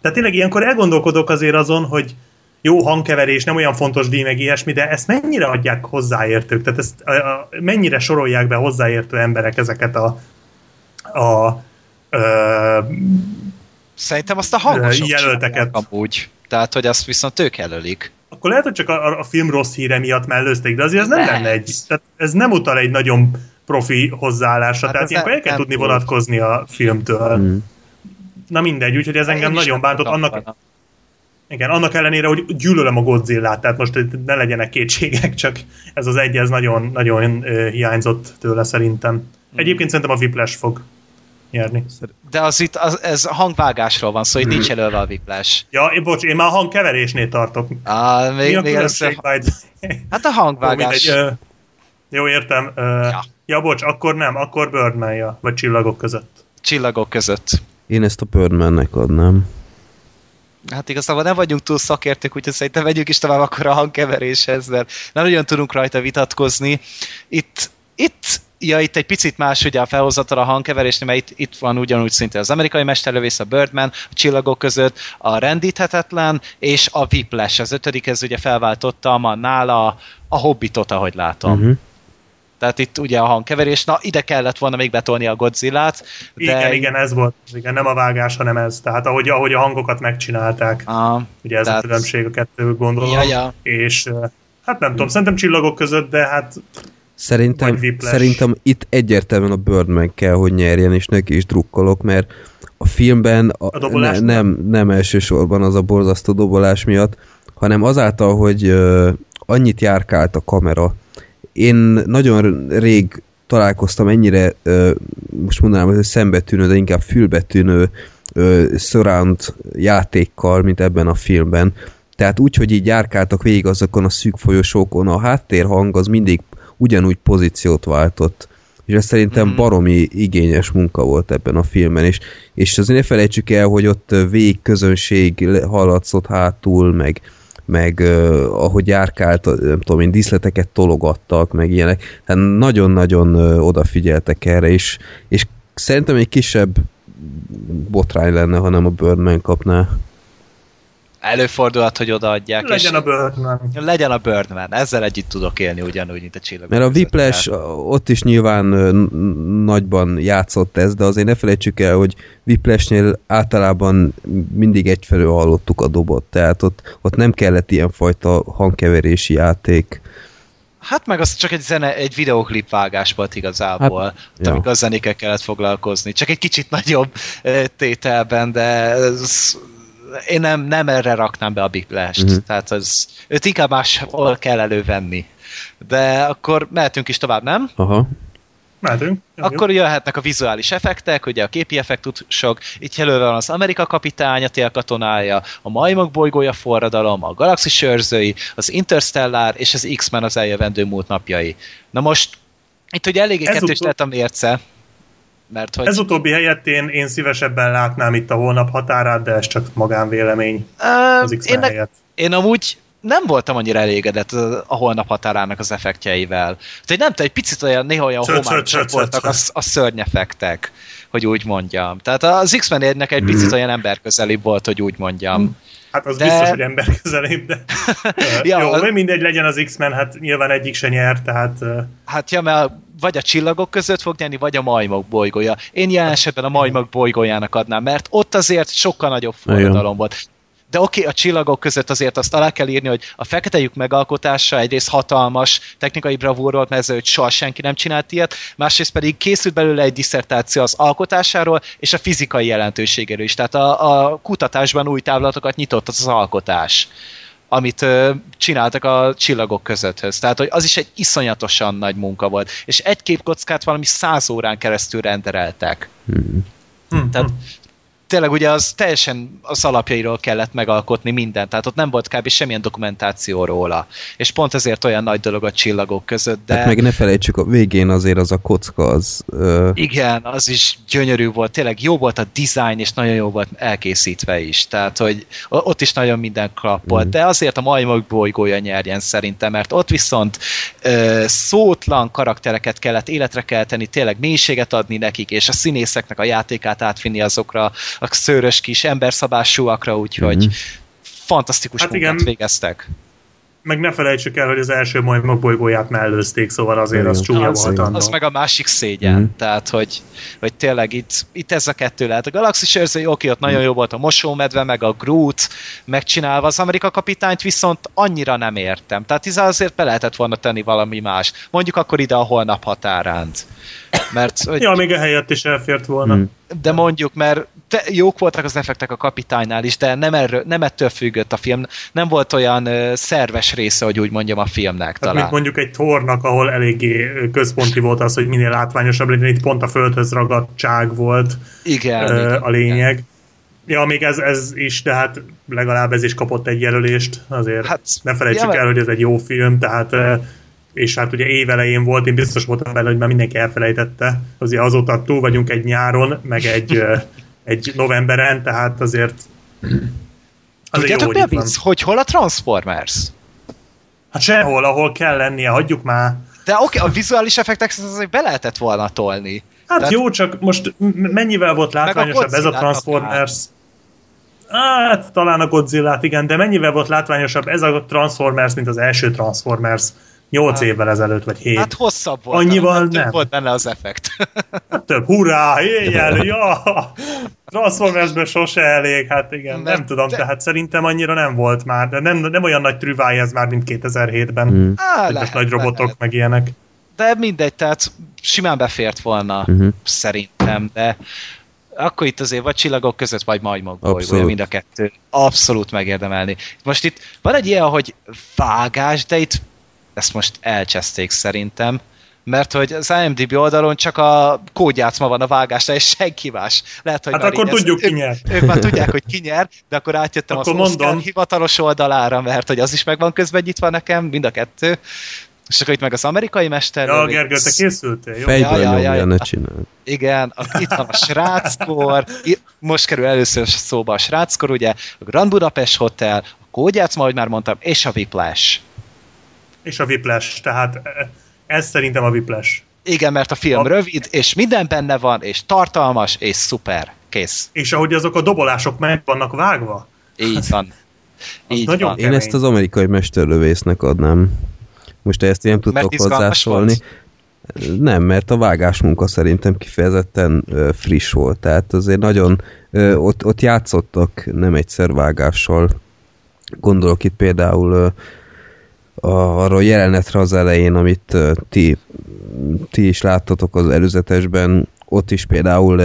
tehát tényleg ilyenkor elgondolkodok azért azon, hogy jó hangkeverés, nem olyan fontos díj, meg ilyesmi, de ezt mennyire adják hozzáértők, tehát ezt a, a, mennyire sorolják be hozzáértő emberek ezeket a, a, a, a szerintem azt a hangosok jelölteket. Amúgy. Tehát, hogy azt viszont ők jelölik. Akkor lehet, hogy csak a, a film rossz híre miatt mellőzték, de azért ez nem lenne egy... Tehát ez nem utal egy nagyon profi hozzáállásra, hát tehát ilyenkor el kell tudni vonatkozni a filmtől. Hmm. Na mindegy, úgyhogy ez engem nagyon bántott. Annak, igen, annak ellenére, hogy gyűlölöm a Godzillát, tehát most ne legyenek kétségek, csak ez az egy, ez nagyon, nagyon uh, hiányzott tőle szerintem. Hmm. Egyébként szerintem a Whiplash fog nyerni. De az itt, az, ez hangvágásról van szó, itt nincs előve a Whiplash. Ja, én, bocs, én már a hangkeverésnél tartok. Á, még, mi még a majd... Hát a hangvágás. Jó, mindegy, jó értem. Ja. ja, bocs, akkor nem, akkor Birdman-ja, vagy Csillagok között. Csillagok között. Én ezt a Birdman-nek adnám. Hát igazából nem vagyunk túl szakértők, úgyhogy szerintem vegyünk is tovább akkor a hangkeveréshez, mert nem nagyon tudunk rajta vitatkozni. Itt, itt Ja, itt egy picit más ugye a felhozatal a hangkeverésnél, mert itt, itt van ugyanúgy szintén az Amerikai Mesterlövész, a Birdman, a Csillagok között, a Rendíthetetlen, és a Whiplash. Az ötödik, ez ugye felváltottam a nála a Hobbitot, ahogy látom. Uh-huh. Tehát itt ugye a hangkeverés, na ide kellett volna még betolni a Godzillát. De... Igen, igen, ez volt. Igen, nem a vágás, hanem ez. Tehát ahogy, ahogy a hangokat megcsinálták. Ah, ugye ez tehát... a különbség a kettő, gondolom. Ja, ja. És hát nem tudom, szerintem Csillagok között, de hát... Szerintem, szerintem itt egyértelműen a Birdman kell, hogy nyerjen, és neki is drukkolok, mert a filmben a, a ne, nem, nem elsősorban az a borzasztó dobolás miatt, hanem azáltal, hogy uh, annyit járkált a kamera. Én nagyon rég találkoztam ennyire, uh, most mondanám, hogy szembetűnő, de inkább fülbetűnő uh, surround játékkal, mint ebben a filmben. Tehát úgy, hogy így járkáltak végig azokon a szűk folyosókon, a háttérhang az mindig ugyanúgy pozíciót váltott. És ez szerintem baromi igényes munka volt ebben a filmen, és, és azért ne felejtsük el, hogy ott végig közönség hallatszott hátul, meg, meg uh, ahogy járkált, nem tudom én, díszleteket tologattak, meg ilyenek. Hát nagyon-nagyon uh, odafigyeltek erre, és, és szerintem egy kisebb botrány lenne, ha nem a Birdman kapná. Előfordulhat, hogy odaadják. Legyen a Birdman. Legyen a Birdman. Ezzel együtt tudok élni ugyanúgy, mint a Csillagok. Mert a Whiplash ott is nyilván nagyban játszott ez, de azért ne felejtsük el, hogy Whiplashnél általában mindig egyfelől hallottuk a dobot. Tehát ott, ott nem kellett ilyenfajta hangkeverési játék. Hát meg az csak egy zene, egy videoklip vágás volt igazából, hát, amikor a zenékkel kellett foglalkozni. Csak egy kicsit nagyobb tételben, de ez, én nem, nem erre raknám be a Biklest. Uh-huh. Tehát az, őt inkább máshol kell elővenni. De akkor mehetünk is tovább, nem? Aha. Mehetünk. Akkor jöhetnek a vizuális effektek, ugye a képi effektusok, itt jelölve van az Amerika kapitánya, tél katonája, a majmok bolygója forradalom, a galaxis őrzői, az Interstellar és az X-Men az eljövendő múlt napjai. Na most, itt ugye eléggé ez kettős lett a mérce. Mert hogy... Ez utóbbi helyett én, én szívesebben látnám itt a holnap határát, de ez csak magánvélemény az X-Men helyett. Én amúgy nem voltam annyira elégedett a holnap határának az effektjeivel. Tehát nem, te egy picit olyan, néha olyan homályosak voltak a, a szörnyeffektek, hogy úgy mondjam. Tehát az X-Men egynek egy picit olyan emberközelibb volt, hogy úgy mondjam. Hát az de... biztos, hogy emberközelibb, de ja, jó, az... nem mindegy, legyen az X-Men, hát nyilván egyik se nyer, tehát... Hát ja, mert vagy a csillagok között fog nyerni, vagy a majmok bolygója. Én jelen esetben a majmok bolygójának adnám, mert ott azért sokkal nagyobb forradalom volt. De oké, okay, a csillagok között azért azt alá kell írni, hogy a fekete lyuk megalkotása egyrészt hatalmas technikai bravúr volt, mert ezzel soha senki nem csinált ilyet, másrészt pedig készült belőle egy disszertáció az alkotásáról és a fizikai jelentőségéről is. Tehát a, a kutatásban új távlatokat nyitott az, az alkotás, amit ö, csináltak a csillagok közötthöz. Tehát hogy az is egy iszonyatosan nagy munka volt. És egy képkockát valami száz órán keresztül rendereltek. Hmm. Hmm. Tehát tényleg ugye az teljesen az alapjairól kellett megalkotni mindent, tehát ott nem volt kb. Semmilyen dokumentáció róla. És pont ezért olyan nagy dolog a csillagok között, de... Hát meg ne felejtsük, a végén azért az a kocka az... Ö... Igen, az is gyönyörű volt, tényleg jó volt a design, és nagyon jó volt elkészítve is, tehát hogy ott is nagyon minden klappolt, mm. de azért a majmok bolygója nyerjen szerintem, mert ott viszont ö, szótlan karaktereket kellett életre kelteni, tényleg mélységet adni nekik, és a színészeknek a játékát átvinni azokra a szőrös kis emberszabásúakra, úgyhogy mm-hmm. fantasztikus hát munkát igen, végeztek. Meg ne felejtsük el, hogy az első majmok bolygóját mellőzték, szóval azért igen, az csúnya az volt. Az meg a másik szégyen, mm-hmm. tehát hogy, hogy tényleg itt, itt ez a kettő lehet. A galaxis őrzői, oké, ott mm. nagyon jó volt a mosómedve, meg a Groot megcsinálva, az Amerika kapitányt viszont annyira nem értem. Tehát izá azért be lehetett volna tenni valami más. Mondjuk akkor ide a holnap határánt. Mert, hogy... Ja, még a helyett is elfért volna. Mm. De mondjuk, mert te, jók voltak az effektek a kapitánynál is, de nem, erről, nem ettől függött a film. Nem volt olyan ö, szerves része, hogy úgy mondjam, a filmnek talán. Hát, mint mondjuk egy Thornak, ahol eléggé központi volt az, hogy minél látványosabb legyen, itt pont a földhöz ragadtság volt igen, ö, igen, a lényeg. Igen. Ja, még ez, ez is, de hát legalább ez is kapott egy jelölést, azért hát, ne felejtsük ja, el, hogy ez egy jó film, tehát... Ö, és hát ugye évelején volt, én biztos voltam vele, hogy már mindenki elfelejtette. Azért azóta túl vagyunk egy nyáron, meg egy, egy novemberen, tehát azért azért tudjátok, jó, hogy itt van. Hogy hol a Transformers? Hát sehol, ahol kell lennie, hagyjuk már. De oké, okay, a vizuális effektek azért be lehetett volna tolni. Hát tehát... jó, csak most mennyivel volt látványosabb a ez a Transformers? Hát talán a Godzilla-t, igen, de mennyivel volt látványosabb ez a Transformers, mint az első Transformers? Nyolc évvel ezelőtt, vagy hét. Hát hosszabb volt. Annyival nem. Több volt benne az effekt. Hát több. Hurrá, éjjel, ja! Transformersből sose elég, hát igen, mert nem tudom, de... tehát szerintem annyira nem volt már, de nem, nem olyan nagy trüváj ez már, mint kétezer-hétben. Hmm. Á, lehet, nagy robotok, lehet. Meg ilyenek. De mindegy, tehát simán befért volna, uh-huh. szerintem, de akkor itt azért vagy csillagok között, vagy majmok bolygója, mind a kettő. Abszolút megérdemelni. Most itt van egy ilyen, hogy vágás, de itt ezt most elcseszték szerintem, mert hogy az IMDb oldalon csak a kódjátszma van a vágásra, és senki más. Lehet, hogy hát már akkor tudjuk, ki nyer. Ők, ők már tudják, hogy ki nyer, de akkor átjöttem akkor az Oscar hivatalos oldalára, mert hogy az is meg van közben nyitva nekem, mind a kettő. És akkor itt meg az amerikai mesterről... Ja, Gergő, te készültél, jó? Fejből ja, ja, ja, ne csináld. Igen, itt van a sráckor, most kerül először szóba a sráckor, ugye, a Grand Budapest Hotel, a kódjátszma, ahogy már mondtam, és a Whiplash. És a Whiplash, tehát ez szerintem a Whiplash. Igen, mert a film a... rövid, és minden benne van, és tartalmas, és szuper. Kész. És ahogy azok a dobolások meg vannak vágva? Így van. Így van. Kemény. Én ezt az amerikai mesterlövésznek adnám. Most ezt én nem tudtok hozzászólni. Nem, mert a vágásmunka szerintem kifejezetten ö, friss volt. Tehát azért nagyon, ö, ott, ott játszottak nem egyszer vágással. Gondolok itt például... Ö, arra a jelenetre az elején, amit ti, ti is láttatok az előzetesben, ott is például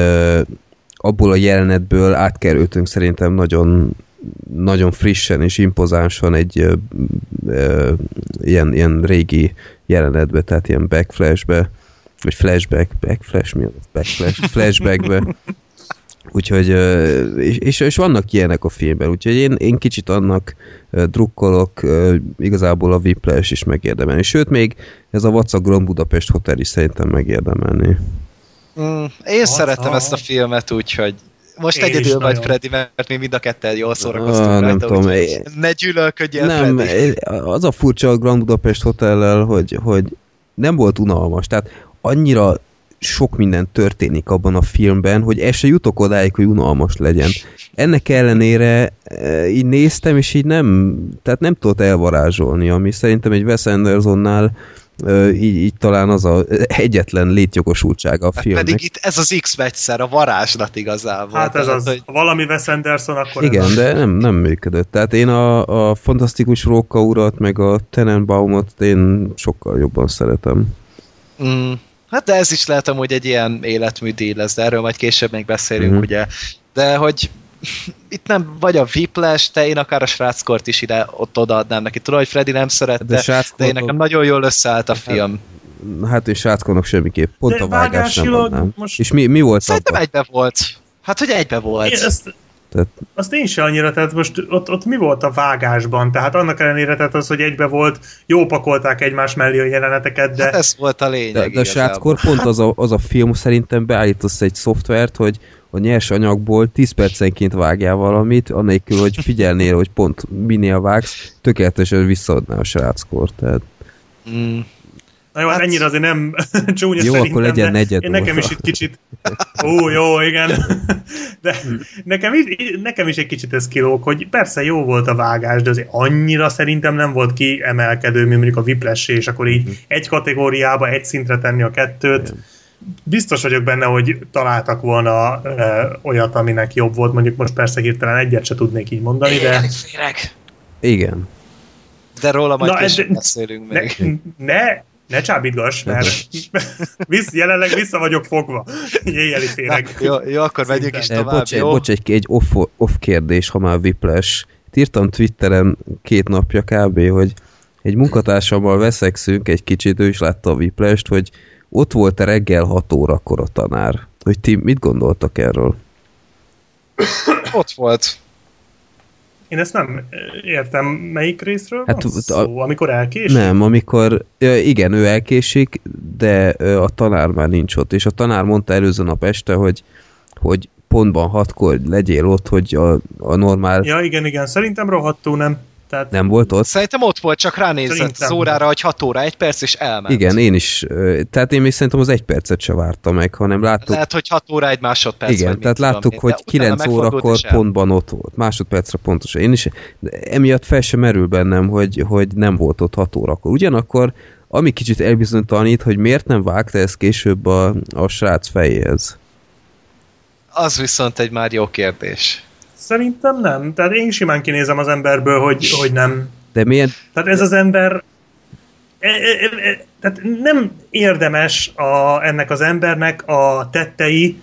abból a jelenetből átkerültünk szerintem nagyon, nagyon frissen és impozánsan egy ö, ö, ilyen, ilyen régi jelenetbe, tehát ilyen backflashbe, vagy flashback, backflash, mi az? Backflash, flashbackbe. Úgyhogy, és, és, és vannak ilyenek a filmben, úgyhogy én, én kicsit annak drukkolok, igazából a Whiplash is megérdemelni. Sőt, még ez a What's a Grand Budapest Hotel is szerintem megérdemelni. Mm, én What szeretem a... ezt a filmet, úgyhogy most én egyedül vagy, Freddy, mert mi mind a ketten jól szórakoztunk ah, rajta, tudom, én... ne gyűlölködjél, nem, Freddy. Az a furcsa a Grand Budapest Hotellel, hogy, hogy nem volt unalmas, tehát annyira sok minden történik abban a filmben, hogy el se jutok odáig, hogy unalmas legyen. Ennek ellenére így néztem, és így nem, tehát nem tudott elvarázsolni, ami szerintem egy Wes Andersonnál így, így talán az a egyetlen létjogosultsága a filmnek. Pedig itt ez az X-vegyszer, a varázslat igazából. Hát ez az, hogy... ha valami Wes Anderson, akkor igen, ez de nem, nem működött. Tehát én a, a Fantasztikus Róka urat, meg a Tenenbaumot én sokkal jobban szeretem. Mm. Hát de ez is lehet amúgy egy ilyen életmű díj lesz, de erről majd később még beszélünk, mm-hmm. ugye. De hogy itt nem vagy a Whiplash, te én akár a sráckort is ide ott odaadnám neki. Tudod, hogy Freddy nem szerette, de, sráckort... de én nekem nagyon jól összeállt a film. Hát, hát és sráckornak semmiképp. Pont de a vágás nem adnám. Most... És mi, mi volt szerintem abban? Egybe volt. Hát, hogy egybe volt. Én ezt... Tehát... Azt én se annyira, tehát most ott, ott mi volt a vágásban? Tehát annak ellenére, tehát az, hogy egybe volt, jó pakolták egymás mellé a jeleneteket, de... Hát ez volt a lényeg. De, de a sátkor pont az a, az a film szerintem beállítasz egy szoftvert, hogy a nyers anyagból tíz percenként vágjál valamit, anélkül, hogy figyelnél, hogy pont minél vágsz, tökéletesen visszaadná a sráckor, tehát... Mm. Na jó, hát ennyire azért nem csúnya jó, szerintem, akkor legyen negyed én nekem is itt kicsit... Ó, jó, igen. De nekem is, nekem is egy kicsit ez kilóg, hogy persze jó volt a vágás, de azért annyira szerintem nem volt kiemelkedő, mint mondjuk a Whiplash, és akkor így egy kategóriába, egy szintre tenni a kettőt. Biztos vagyok benne, hogy találtak volna ö, olyat, aminek jobb volt. Mondjuk most persze hirtelen egyet se tudnék így mondani, de... Igen. De róla majd később beszélünk még. Ne... ne Ne csábítgass, mert visz, jelenleg vissza vagyok fogva. Éjjeli féreg. Jó, jó, akkor megyünk is tovább. Bocs, jó? bocs egy, egy off, off kérdés, ha már Whiplash. Írtam Twitteren két napja kb, hogy egy munkatársammal veszekszünk egy kicsit, ő is látta a Whiplast, hogy ott volt reggel hat órakor a tanár. Hogy ti mit gondoltak erről? Ott volt. Én ezt nem értem, melyik részről hát, van szó, amikor elkésik? Nem, amikor, igen, ő elkésik, de a tanár már nincs ott, és a tanár mondta előző nap este, hogy, hogy pontban hatkor legyél ott, hogy a, a normál... Ja, igen, igen, szerintem rohadtul nem. Tehát... Nem volt ott? Szerintem ott volt, csak ránézett szerintem. Az órára, hogy hat óra, egy perc, és elment. Igen, én is. Tehát én még szerintem az egy percet se vártam meg, hanem láttuk... Lehet, hogy hat óra, egy másodperc. Igen, tehát láttuk, hogy kilenc órakor pontban ott volt. Másodpercre pontosan. Én is emiatt fel sem merül bennem, hogy, hogy nem volt ott hat órakor. Ugyanakkor, ami kicsit elbizonytalanít, hogy miért nem vágta ez később a, a srác fejéhez? Az viszont egy már jó kérdés. Szerintem nem. Tehát én simán kinézem az emberből, hogy, hogy nem. De milyen... Tehát ez az ember... E, e, e, tehát nem érdemes a, ennek az embernek a tettei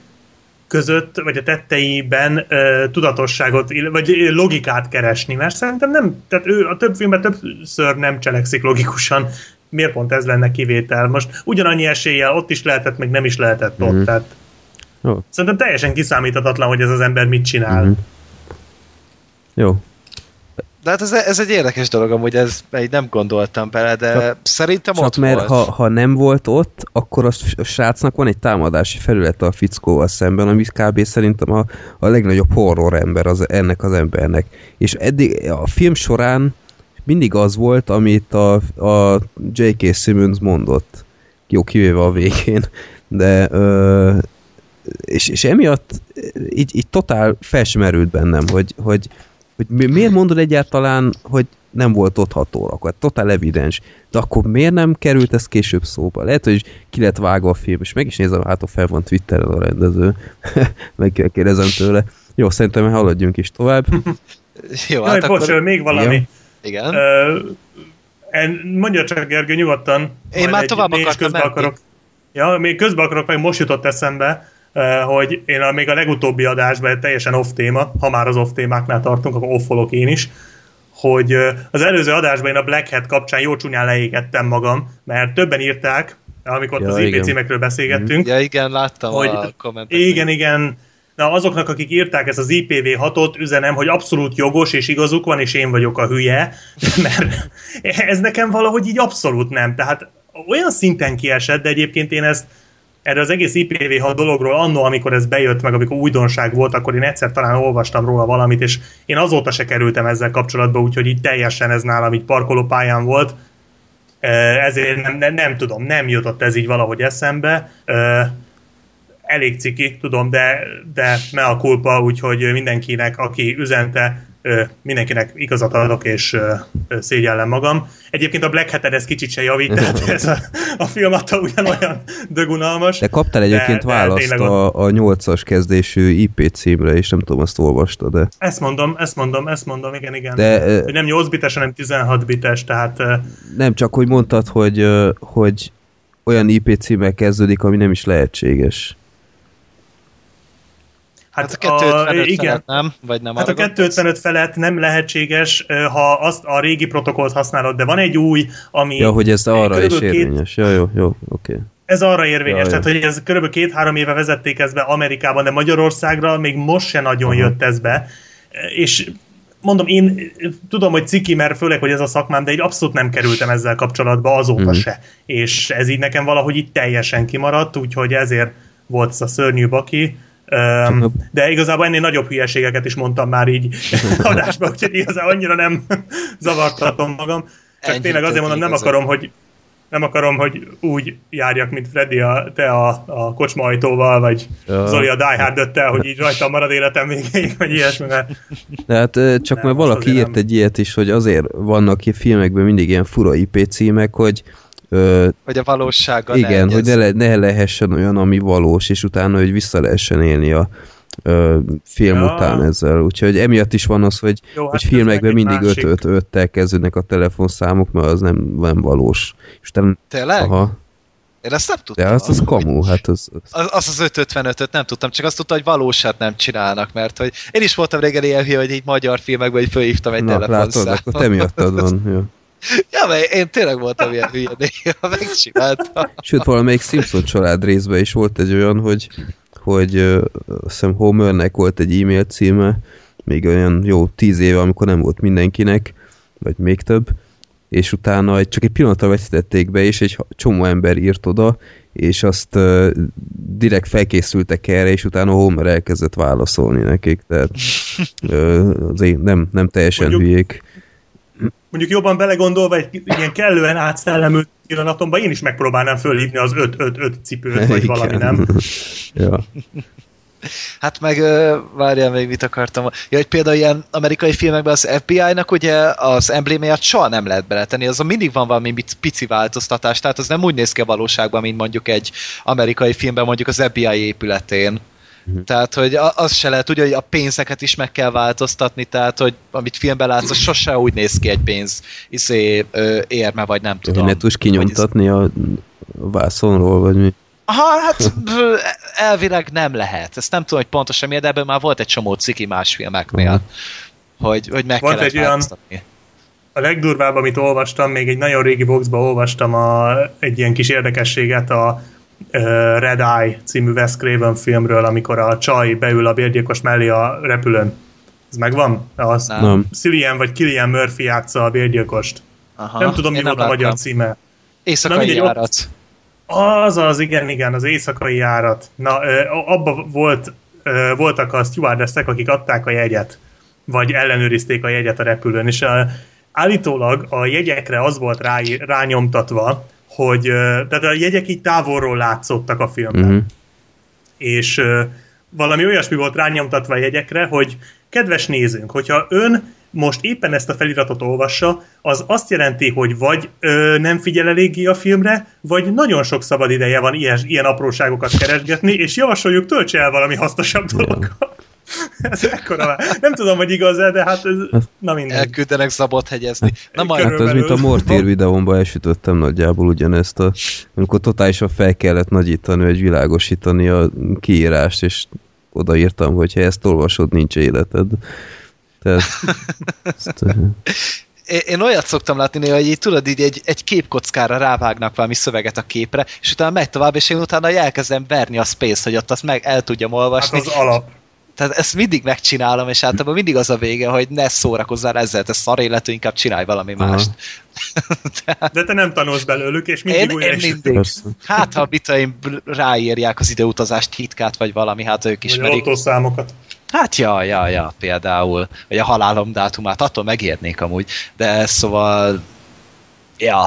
között, vagy a tetteiben e, tudatosságot, vagy logikát keresni, mert szerintem nem... Tehát ő a több filmben többször nem cselekszik logikusan. Miért pont ez lenne kivétel? Most ugyanannyi eséllyel ott is lehetett, meg nem is lehetett ott. Mm. Tehát oh. Szerintem teljesen kiszámíthatatlan, hogy ez az ember mit csinál. Mm. Jó. De hát ez, ez egy érdekes dolog, amúgy ez, nem gondoltam bele, de csak, szerintem csak ott mert volt. Ha, ha nem volt ott, akkor a, a srácnak van egy támadási felülete a fickóval szemben, ami kb. Szerintem a, a legnagyobb horror ember az, ennek az embernek. És eddig a film során mindig az volt, amit a, a J K Simmons mondott. Jó, kivéve a végén. De... Ö, És, és emiatt így, így totál fel sem merült bennem, hogy, hogy, hogy miért mondod egyáltalán, hogy nem volt ott hat órakor, totál evidens, de akkor miért nem került ez később szóba? Lehet, hogy ki lett vágva a film, és meg is nézem, hát a fel van Twitteren a rendező, megkérdezem tőle. Jó, szerintem haladjunk is tovább. Jó, hát Jaj, akkor... bocsol, még valami. Igen. Igen. Ö, Mondja csak, Gergő, nyugodtan. Én már tovább akartam menni. Ja, még közben akarok, meg most jutott eszembe, hogy én a, még a legutóbbi adásban, teljesen off téma, ha már az off témáknál tartunk, akkor offolok én is, hogy az előző adásban én a Black Hat kapcsán jó csúnyán leégettem magam, mert többen írták, amikor ja, az í pé címekről beszélgettünk. Ja, igen, láttam hogy a kommentet. Igen, igen. Na, azoknak, akik írták ezt az I P V hatot, üzenem, hogy abszolút jogos és igazuk van, és én vagyok a hülye, mert ez nekem valahogy így abszolút nem. Tehát olyan szinten kiesett, de egyébként én ezt erre az egész I P V hat dologról anno, amikor ez bejött, meg amikor újdonság volt, akkor én egyszer talán olvastam róla valamit, és én azóta se kerültem ezzel kapcsolatba, úgyhogy így teljesen ez nálam így parkolópályán volt. Ezért nem, nem, nem tudom, nem jutott ez így valahogy eszembe. Elég ciki, tudom, de, de me a kulpa, úgyhogy mindenkinek, aki üzente, mindenkinek igazat adok, és szégyellem magam. Egyébként a Black Hat-ed ez kicsit se javít, tehát ez a, a film attól ugyanolyan dögunalmas. De kaptál egyébként de, választ de a, a nyolcas kezdésű I P címre, és nem tudom, azt olvasta, de... Ezt mondom, ezt mondom, ezt mondom, igen, igen. De, nem nyolc bites, hanem tizenhat bites, tehát... Nem, csak hogy mondtad, hogy, hogy olyan I P címmel kezdődik, ami nem is lehetséges. Hát, hát a kettő ötvenöt felett nem, vagy nem. Hát a kettő ötvenöt felett nem lehetséges, ha azt a régi protokollt használod, de van egy új, ami... Ja, hogy ez arra is érvényes. Két... Ja, jó, jó, oké. Okay. Ez arra érvényes, ja, tehát jó. Hogy ez kb. két-három éve vezették ezt be Amerikában, de Magyarországra még most se nagyon uh-huh. jött ez be. És mondom, én tudom, hogy ciki, mert főleg, hogy ez a szakmám, de így abszolút nem kerültem ezzel kapcsolatba azóta uh-huh. se. És ez így nekem valahogy így teljesen kimaradt, úgyhogy ezért volt a szörnyű baki. Um, de igazából ennél nagyobb hülyeségeket is mondtam már így adásban, úgyhogy igazából annyira nem zavartatom magam. Csak Ennyi tényleg azért mondom, nem akarom, hogy, nem akarom, hogy úgy járjak, mint Freddy a, te a, a kocsma ajtóval, vagy ja. Zoli a Die Hard öttel, hogy így rajta marad életem végéig, vagy ilyesmi. Mert... De hát csak nem, mert valaki írt egy ilyet is, hogy azért vannak ilyen filmekben mindig ilyen fura I P címek, hogy Ö, hogy a valósága igen, ne hogy ne, le, ne lehessen olyan, ami valós, és utána, hogy vissza lehessen élni a ö, film ja. után ezzel. Úgyhogy emiatt is van az, hogy, Jó, hogy hát filmekben mindig öt öt öttel kezdődnek a telefonszámok, mert az nem, nem valós. Utána, tényleg? Aha. Én ezt nem tudtam. De az az kamu, hát az... Az az, az öt ötvenötöt nem tudtam, csak azt tudtam, hogy valósát nem csinálnak, mert hogy én is voltam régen ilyen hülye, hogy így magyar filmekben így fölhívtam egy telefonszámot. Na, látod, akkor te miattad van, jó. Ja, mert én tényleg voltam ilyen hülye, néha megcsináltam. Sőt, valamelyik Simpson család részben is volt egy olyan, hogy, hogy uh, azt hiszem Homernek volt egy e-mail címe, még olyan jó tíz éve, amikor nem volt mindenkinek, vagy még több, és utána csak egy pillanatra veszítették be, és egy csomó ember írt oda, és azt uh, direkt felkészültek erre, és utána Homer elkezdett válaszolni nekik, tehát uh, azért nem, nem teljesen Mondjuk. hülyék. Mondjuk jobban belegondolva, egy ilyen kellően átszellemült pillanatomban én is megpróbálnám fölhívni az öt öt öt cipőt, vagy valami, nem? Ja. Hát meg várjál még, mit akartam. Ja, hogy például ilyen amerikai filmekben az F B I-nak ugye az emblémáját soha nem lehet beletenni, azon mindig van valami pici változtatás, tehát az nem úgy néz ki a valóságban, mint mondjuk egy amerikai filmben mondjuk az F B I épületén. Mm-hmm. Tehát, hogy az se lehet, ugye, hogy a pénzeket is meg kell változtatni, tehát, hogy amit filmben látsz, az sose úgy néz ki egy pénz izé, ö, érme, vagy nem tudom. Ne tudsz kinyomtatni ez... a vászonról, vagy mi? Aha, hát elvileg nem lehet. Ezt nem tudom, hogy pontosan miért, de ebben már volt egy csomó ciki más filmeknél, uh-huh. hogy, hogy meg volt kellett változtatni. Olyan... A legdurvább, amit olvastam, még egy nagyon régi boxban olvastam a, egy ilyen kis érdekességet a Red Eye című Wes Craven filmről, amikor a csaj beül a bérgyilkos mellé a repülőn. Ez megvan? Az nem. Cillian vagy Cillian Murphy játsza a bérgyilkost. Aha, nem tudom, mi volt a magyar címe. Éjszakai Na, járat. Ott... Az az, igen, igen, az éjszakai járat. Na, abban volt, voltak a stewardessek, akik adták a jegyet, vagy ellenőrizték a jegyet a repülőn, és a, állítólag a jegyekre az volt rá, rányomtatva, hogy tehát a jegyek így távolról látszottak a filmben. Mm-hmm. És uh, valami olyasmi volt rányomtatva a jegyekre, hogy kedves nézőnk, hogyha ön most éppen ezt a feliratot olvassa, az azt jelenti, hogy vagy ö, nem figyel eléggé a filmre, vagy nagyon sok szabad ideje van ilyen, ilyen apróságokat keresgetni, és javasoljuk, töltse el valami hasznosabb dolgokat. Ez ekkora. Nem tudom, hogy igaz-e, de hát ez... Na minden. Elküldenek szabad hegyezni. Na majd. Hát ez, mint a Mortér videómban elsütöttem nagyjából ugyanezt, a, amikor totálisan fel kellett nagyítani, vagy világosítani a kiírást, és odaírtam, hogy ha ezt olvasod, nincs életed. Tehát... ezt, én olyat szoktam látni néha, hogy így, tudod, így egy, egy képkockára rávágnak valami szöveget a képre, és utána megy tovább, és én utána elkezdem verni a space-t, hogy ott azt meg el tudjam olvasni. Hát az alap. Tehát ezt mindig megcsinálom, és általában mindig az a vége, hogy ne szórakozzál ezzel, te szar életű, inkább csinálj valami mást. De, de te nem tanulsz belőlük, és mindig én, újra is. Hát, ha a bitaim ráírják az időutazást, hitkát, vagy valami, hát ők ismerik. Vagy lottószámokat. Hát ja, ja, ja, például. Vagy a halálom dátumát, attól megijednék amúgy. De szóval, ja,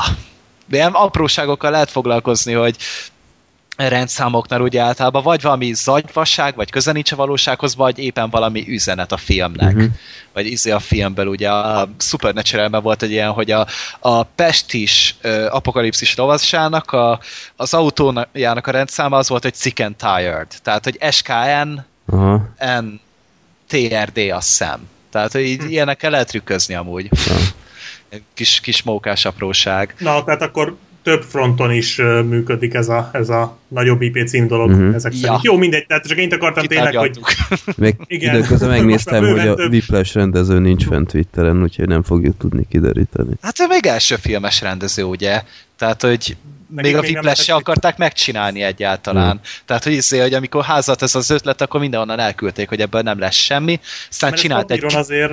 ilyen apróságokkal lehet foglalkozni, hogy rendszámoknál ugye általában vagy valami zagyvasság, vagy köze nincs a valósághoz, vagy éppen valami üzenet a filmnek. Uh-huh. Vagy izé a filmből ugye a Supernatural-ben volt egy ilyen, hogy a, a pestis uh, apokalipszis rovasának a, az autójának a rendszáma az volt, hogy sick and tired. Tehát, hogy es ká en uh-huh. en té er dé azt hiszem. Tehát, hogy így, ilyenekkel lehet trükközni amúgy. Uh-huh. Kis, kis mókás apróság. Na, tehát akkor több fronton is uh, működik ez a, ez a nagyobb i pé cím dolog uh-huh. ezek szerint. Ja. Jó, mindegy, tehát csak én akartam tényleg, hogy... Még igen, időközben megnéztem, hogy a Whiplash rendező nincs fent Twitteren, úgyhogy nem fogjuk tudni kideríteni. Hát ő még első filmes rendező, ugye? Tehát, hogy Nekik még a Whiplash se akarták megcsinálni egyáltalán. Hmm. Tehát, hogy izé, hogy amikor házat ez az ötlet, akkor mindenhonnan elküldték, hogy ebből nem lesz semmi. Aztán mert csinált ez egy... azért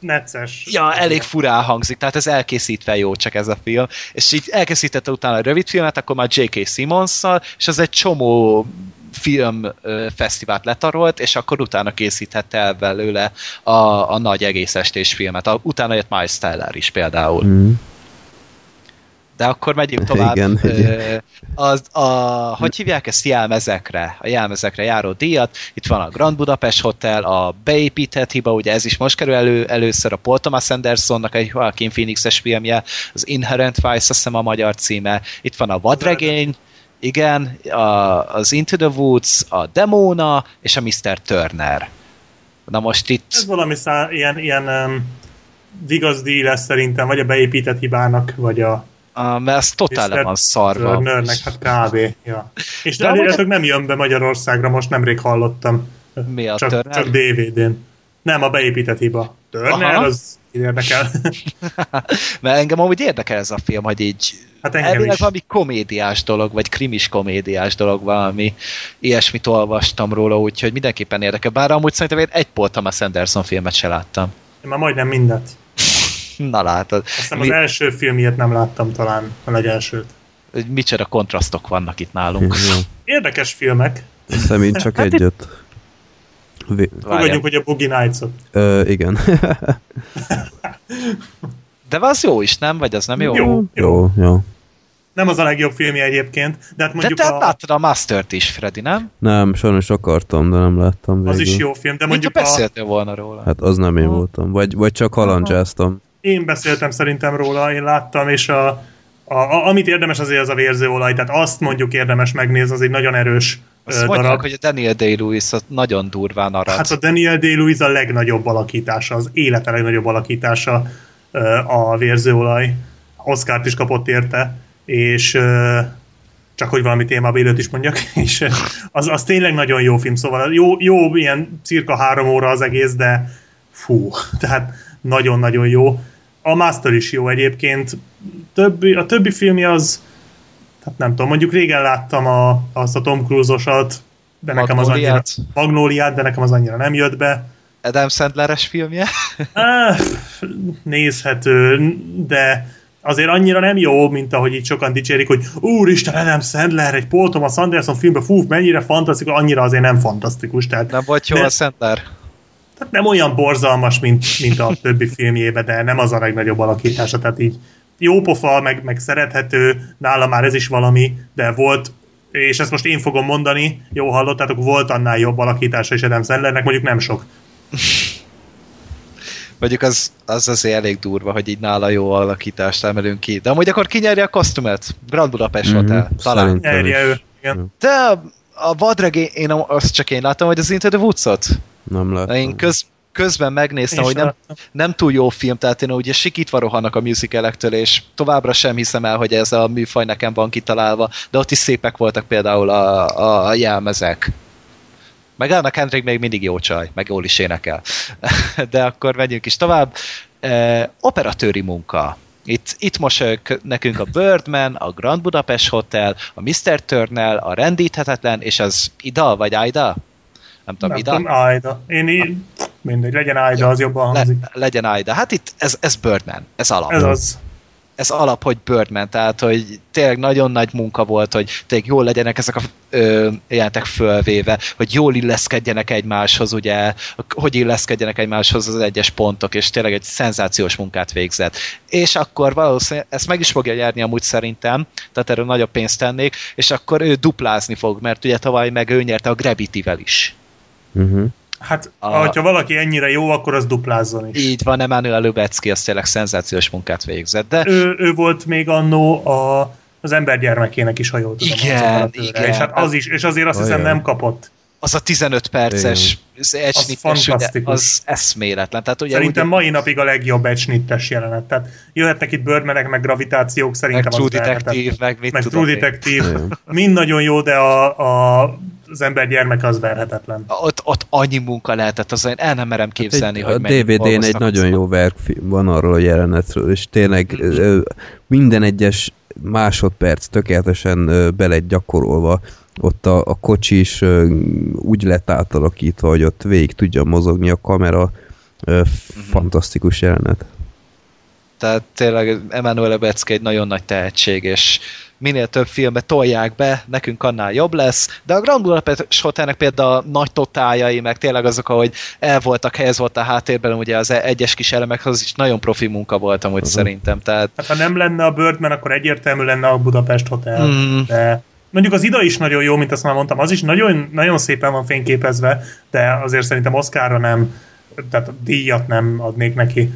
necces. Ja, elég furán hangzik, tehát ez elkészítve jó csak ez a film. És így elkészítette utána a rövidfilmet, akkor már jé ká. Simmonsszal, és az egy csomó filmfesztivált letarolt, és akkor utána készíthette el belőle a, a nagy egész estés filmet. A, utána jött Miles Teller is például. Hmm. De akkor megyünk tovább. Igen, uh, az, a, hogy hívják ezt jelmezekre? A jelmezekre járó díjat. Itt van a Grand Budapest Hotel, a Beépített hiba, ugye ez is most kerül elő, először a Paul Thomas Andersonnak egy Joaquin Phoenix-es filmje, az Inherent Vice, azt hiszem a magyar címe. Itt van a Vadregény, igen, a, az Into the Woods, a Demona és a miszter Turner. Na most itt... Ez valami szá, ilyen, ilyen um, vigazdíj lesz szerintem, vagy a Beépített hibának, vagy a Uh, mert ez totál le van szarva. Nőrnek, hát kb. Ja. És de elérjátok, nem jön be Magyarországra, most nemrég hallottam. Mi a csak, Turner? Csak dé vé dén. Nem, a Beépített hiba. Turner, aha. Az érdekel. Mert engem amúgy érdekel ez a film, hogy így hát elvileg valami komédiás dolog, vagy krimis komédiás dolog, valami ilyesmit olvastam róla, úgyhogy mindenképpen érdekel. Bár amúgy szerintem én egy Paul Thomas Anderson filmet se láttam. Én már majdnem mindent. Na látod. Aztán az mi... első filmjét nem láttam talán, a legelsőt. Micsoda kontrasztok vannak itt nálunk. Érdekes filmek. Hiszem én csak hát egyet. Itt... Fogadjunk, hogy a Boogie Nights-ot. Ö, igen. De az jó is, nem? Vagy az nem jó? Jó, jó. jó, jó. Nem az a legjobb filmje egyébként. De, hát mondjuk de te a... láttad a Mastert is, Freddy, nem? Nem, sajnos akartam, de nem láttam végül. Az is jó film, de mondjuk Minka a... beszéltél volna róla. Hát az nem én voltam. Vagy, vagy csak halandzsáztam. Én beszéltem szerintem róla, én láttam, és a, a, a, amit érdemes azért az a vérzőolaj, tehát azt mondjuk érdemes megnézni, az egy nagyon erős azt darab. Azt mondják, hogy a Daniel Day-Lewis nagyon durván arad. Hát a Daniel Day-Lewis a legnagyobb alakítása, az élete legnagyobb alakítása a vérzőolaj. Oscart is kapott érte, és csak hogy valami témába élőt is mondjak, és az, az tényleg nagyon jó film, szóval jó, jó ilyen cirka három óra az egész, de fú, tehát nagyon-nagyon jó. A Master is jó egyébként. Többi, a többi filmje az, hát nem tudom, mondjuk régen láttam a, azt a Tom Cruise-osat, de nekem az annyira, Magnóliát, de nekem az annyira nem jött be. Adam Sandler-es filmje? Ah, nézhető, de azért annyira nem jó, mint ahogy így sokan dicsérik, hogy úristen, Adam Sandler, egy Paul Thomas Anderson filmbe, fú, mennyire fantasztikus, annyira azért nem fantasztikus. Tehát, nem volt jó de... a Sandler. Tehát nem olyan borzalmas, mint, mint a többi filmjében, de nem az a legnagyobb alakítása, tehát így jó pofa, meg, meg szerethető, nála már ez is valami, de volt, és ezt most én fogom mondani, jó hallottátok, volt annál jobb alakítása is Adam Sandlernek, mondjuk nem sok. Mondjuk az, az azért elég durva, hogy így nála jó alakítást emelünk ki, de amúgy akkor kinyerje a kosztümöt, Grand Budapest Hotel, mm-hmm, talán. Nyerje ő, igen. De a vadregény, én azt csak én láttam, hogy az Into the Woods-ot. Nem láttam. Én köz, közben megnéztem, hogy nem, nem túl jó film, tehát én ugye sikítva rohannak a musicalektől, és továbbra sem hiszem el, hogy ez a műfaj nekem van kitalálva, de ott is szépek voltak például a, a, a jelmezek. Meg Anna Kendrick még mindig jó csaj, meg jól is énekel. De akkor menjünk is tovább. Eh, operatőri munka. Itt, itt most nekünk a Birdman, a Grand Budapest Hotel, a miszter Turner, a Rendíthetetlen, és az Ida, vagy Aida? Nem tudom, Nem Ida? Nem tudom, Aida. Én így, mindegy, legyen Aida, az jobban hangzik. Le, legyen Aida. Hát itt ez, ez Birdman, ez alap. Ez az. Ez alap, hogy Birdman, tehát hogy tényleg nagyon nagy munka volt, hogy tényleg jól legyenek ezek a jelentek fölvéve, hogy jól illeszkedjenek egymáshoz, ugye, hogy illeszkedjenek egymáshoz az egyes pontok, és tényleg egy szenzációs munkát végzett. És akkor valószínűleg ezt meg is fogja járni amúgy szerintem, tehát erről nagyobb pénzt tennék, és akkor ő duplázni fog, mert ugye tavaly meg ő nyerte a Gravity-vel is. Uh-huh. Hát, a... ha valaki ennyire jó, akkor az duplázzon is. Így van, Emmanuel Lubezki, az tényleg szenzációs munkát végzett. De... Ő, ő volt még annó a, az embergyermekének is, ha jól tudom. Igen, igen. És, hát az is, és azért azt Olyan. hiszem nem kapott. Az a tizenöt perces ecsnittes, az eszméletlen. Tehát ugye szerintem ugye... mai napig a legjobb ecsnittes jelenet. Tehát jöhetnek itt Birdmanek, meg gravitációk, szerintem meg az verhetetlen. Meg, mit meg True Detective, mind nagyon jó, de a, a az ember gyermek az verhetetlen. Ott, ott annyi munka lehetett, az én el nem merem képzelni, hát egy, hogy a dé vé dén egy nagyon jó verk van arról a jelenetről, és tényleg mm-hmm. minden egyes másodperc tökéletesen bele gyakorolva, ott a, a kocsi is úgy lett átalakítva, hogy ott végig tudja mozogni a kamera, mm-hmm. fantasztikus jelenet. Tehát tényleg Emmanuel Becke egy nagyon nagy tehetség, és minél több filmbe tolják be, nekünk annál jobb lesz, de a Grand Budapest Hotelnek például a nagy totáljai, meg tényleg azok, ahogy el voltak, helyez volt a háttérben, ugye az egyes kis elemek, az is nagyon profi munka volt amúgy uh-huh. szerintem. Tehát... Hát, ha nem lenne a Birdman, akkor egyértelmű lenne a Budapest Hotel, mm. de mondjuk az Ida is nagyon jó, mint azt már mondtam, az is nagyon, nagyon szépen van fényképezve, de azért szerintem Oscarra nem, tehát díjat nem adnék neki.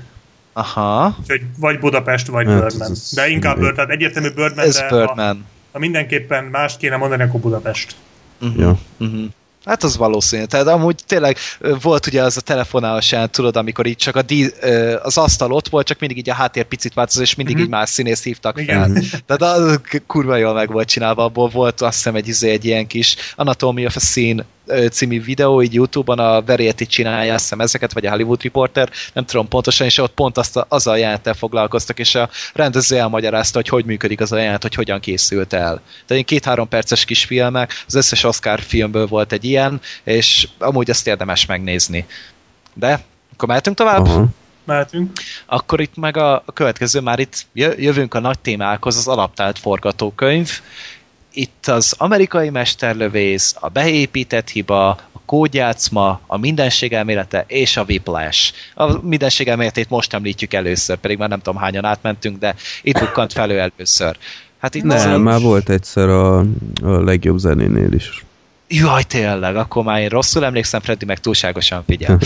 Aha. Úgyhogy vagy Budapest, vagy hát, Birdman. Ez de inkább Birdman, tehát egyértelmű Birdman, de Birdman. Ha, ha mindenképpen mást kéne mondani, akkor Budapest. Uh-huh. Ja. Uh-huh. Hát az valószínű. Tehát amúgy tényleg volt ugye az a telefonálásán, tudod, amikor így csak a díj, az asztal ott volt, csak mindig így a háttér picit változott, és mindig uh-huh. így más színészt hívtak fel. Uh-huh. Tehát az kurva jól meg volt csinálva, abból volt azt hiszem egy, egy ilyen kis Anatomy of a Scene című videó, így YouTube-on a Variety csinálja, azt hiszem ezeket, vagy a Hollywood Reporter, nem tudom pontosan, és ott pont azt a, az a jelenettel foglalkoztak, és a rendező elmagyarázta, hogy hogy működik az a jelenet, hogy hogyan készült el. Tehát két-három perces kis filmek, az összes Oscar filmből volt egy ilyen, és amúgy ezt érdemes megnézni. De akkor mehetünk tovább? Uh-huh. Mehetünk. Akkor itt meg a, a következő, már itt jövünk a nagy témákhoz, az adaptált forgatókönyv. Itt az Amerikai mesterlövész, a Beépített hiba, a Kódjátszma, a Mindenség elmélete és a Whiplash. A Mindenség elméletét most említjük először, pedig már nem tudom hányan átmentünk, de itt bukkant fel ő először. Hát itt nem, azért... már volt egyszer a, a legjobb zenénél is. Jaj, tényleg, akkor már én rosszul emlékszem, Freddy meg túlságosan figyel.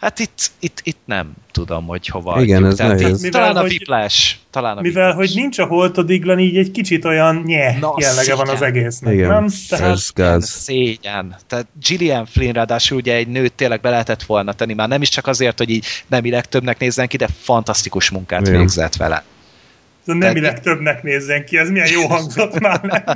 Hát itt, itt, itt nem tudom, hogy hova. Igen, ez nehéz. Mivel, talán a Whiplash. Talán a mivel, Whiplash. Hogy nincs a Holtodiglan, így egy kicsit olyan nyeh na, jellege szégyen. Van az egésznek. Igen, nem? Tehát, ez gáz. Szégyen. Tehát Gillian Flynn ráadásul ugye egy nőt tényleg be lehetett volna tenni, már nem is csak azért, hogy így nemileg többnek nézzen ki, de fantasztikus munkát igen. végzett vele. Nemileg többnek nézzen ki, ez milyen jó hangzott már nem.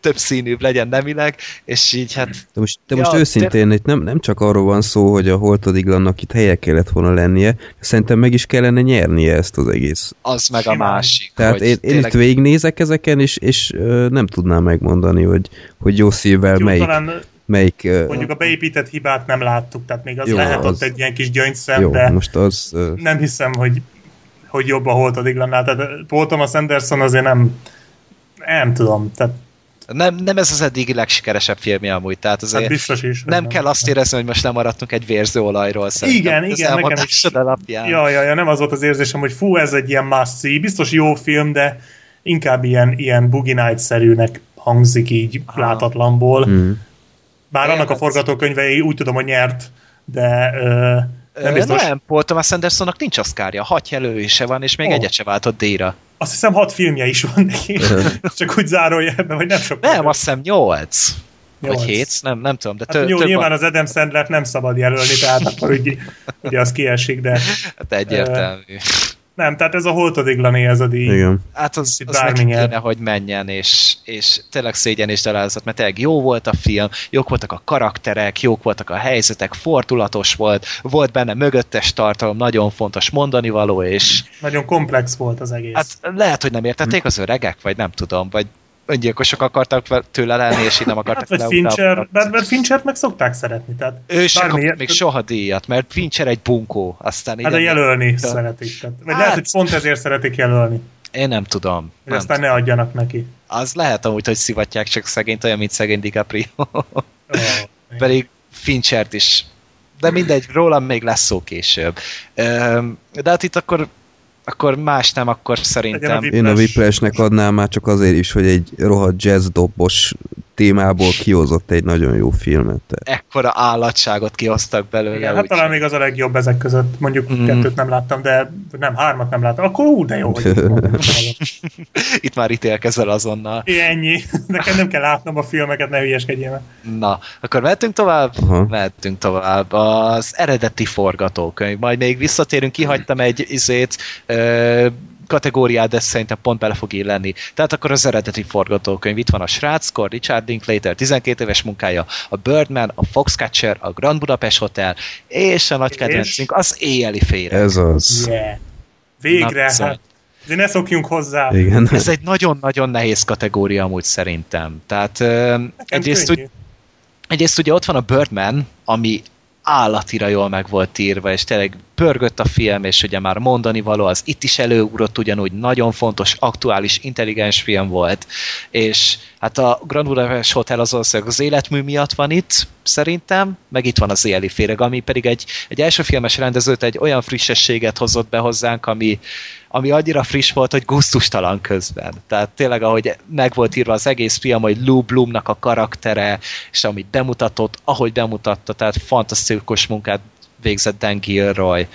Több színűbb legyen nemileg, és így hát... De most, de most ja, őszintén, de... itt nem, nem csak arról van szó, hogy a Holtodiglannak itt helye kellett volna lennie, szerintem meg is kellene nyernie ezt az egész. Az meg simán. A másik. Tehát én, tényleg... én itt végignézek ezeken, és, és uh, nem tudnám megmondani, hogy, hogy jó szívvel jó, melyik... Talán... Melyik, mondjuk a Beépített hibát nem láttuk, tehát még az jó, lehet az... ott egy ilyen kis gyöngyszem, jó, de most az, uh... nem hiszem, hogy... hogy jobb a Holtodiglan-nál. Tehát Paul Thomas Anderson azért nem... Nem tudom. Tehát... Nem, nem ez az eddig legsikeresebb filmje amúgy. Tehát azért hát biztos is. Nem, nem kell nem. azt érezni, hogy most nem maradtunk egy vérző olajról. Igen, igen. Nekem is. Ja, ja, ja, nem az volt az érzésem, hogy fú, ez egy ilyen must see. Biztos jó film, de inkább ilyen, ilyen Boogie Nights-szerűnek hangzik így ah. látatlanból. Hmm. Bár én annak az... a forgatókönyvei úgy tudom, hogy nyert, de... Ö, Nem, nem, Paul Thomas Andersonnak nincs Oscarja, hat jelölése van, és még oh. egyet se váltott díjra. Azt hiszem hat filmje is van neki, csak úgy zárolja ebben, hogy nem sok. Nem, azt hiszem nyolc. nyolc. Vagy hét, nem, nem tudom. De tő, hát, jó, több nyilván van. Az Adam Sandlert nem szabad jelölni, tehát akkor úgy, ugye az kiesik, de... Hát egyértelmű. Nem, tehát ez a holtodiglané ez a díj. Igen. Hát az, az neki kéne, hogy menjen, és, és tényleg szégyen és találkozott, mert tényleg jó volt a film, jók voltak a karakterek, jók voltak a helyzetek, fordulatos volt, volt benne mögöttes tartalom, nagyon fontos mondani való, és... Nagyon komplex volt az egész. Hát lehet, hogy nem értették az öregek, vagy nem tudom, vagy öngyilkosok akartak tőle lenni, és így nem akartak hát, leutálni. Fincher, mert Finchert meg szokták szeretni. Tehát ő sem kapott még soha díjat, mert Fincher egy bunkó. Aztán hát a jelölni nem... szeretik. Tehát, vagy hát... lehet, hogy pont ezért szeretik jelölni. Én nem tudom. Nem aztán tudom. Ne adjanak neki. Az lehet amúgy, hogy szivatják csak szegényt, olyan, mint szegény DiCaprio. Oh, pedig Finchert is. De mindegy, rólam még lesz szó később. De hát itt akkor Akkor más nem, akkor szerintem... A én a Whiplash-nek adnám már csak azért is, hogy egy rohadt jazzdobos témából kihozott egy nagyon jó filmet. Ekkora állatságot kihoztak belőle. Igen, hát talán még az a legjobb ezek között. Mondjuk mm. kettőt nem láttam, de nem, hármat nem láttam. Akkor ú, de jó, hogy itt már ítélkezel azonnal. É, ennyi. Nekem nem kell látnom a filmeket, ne hülyeskedjél meg. Na, akkor mehetünk tovább? Aha. Mehetünk tovább. Az eredeti forgatókönyv. Majd még visszatérünk, kihagytam egy izét, kategóriát, de szerintem pont bele fog illeni. Tehát akkor az eredeti forgatókönyv. Itt van a Sráckor, Richard Linklater tizenkét éves munkája, a Birdman, a Foxcatcher, a Grand Budapest Hotel, és a nagy kedvencünk, az Éjjeli féreg. Ez az. Yeah. Végre. Na, hát, de ne szokjunk hozzá. Igen. Ez egy nagyon-nagyon nehéz kategória amúgy szerintem. Tehát egyrészt, úgy, egyrészt ugye ott van a Birdman, ami állatira jól meg volt írva, és tényleg pörgött a film, és ugye már mondani való, az itt is előugrott, ugyanúgy nagyon fontos, aktuális, intelligens film volt, és hát a Grand Budapest Hotel az ország az életmű miatt van itt, szerintem, meg itt van az Éjjeli féreg, ami pedig egy, egy elsőfilmes rendezőt egy olyan frissességet hozott be hozzánk, ami, ami annyira friss volt, hogy gusztustalan közben. Tehát tényleg, ahogy meg volt írva az egész film, hogy Lou Bloomnak a karaktere, és amit bemutatott, ahogy bemutatta, tehát fantasztikus munkát végzett Dan Gilroy.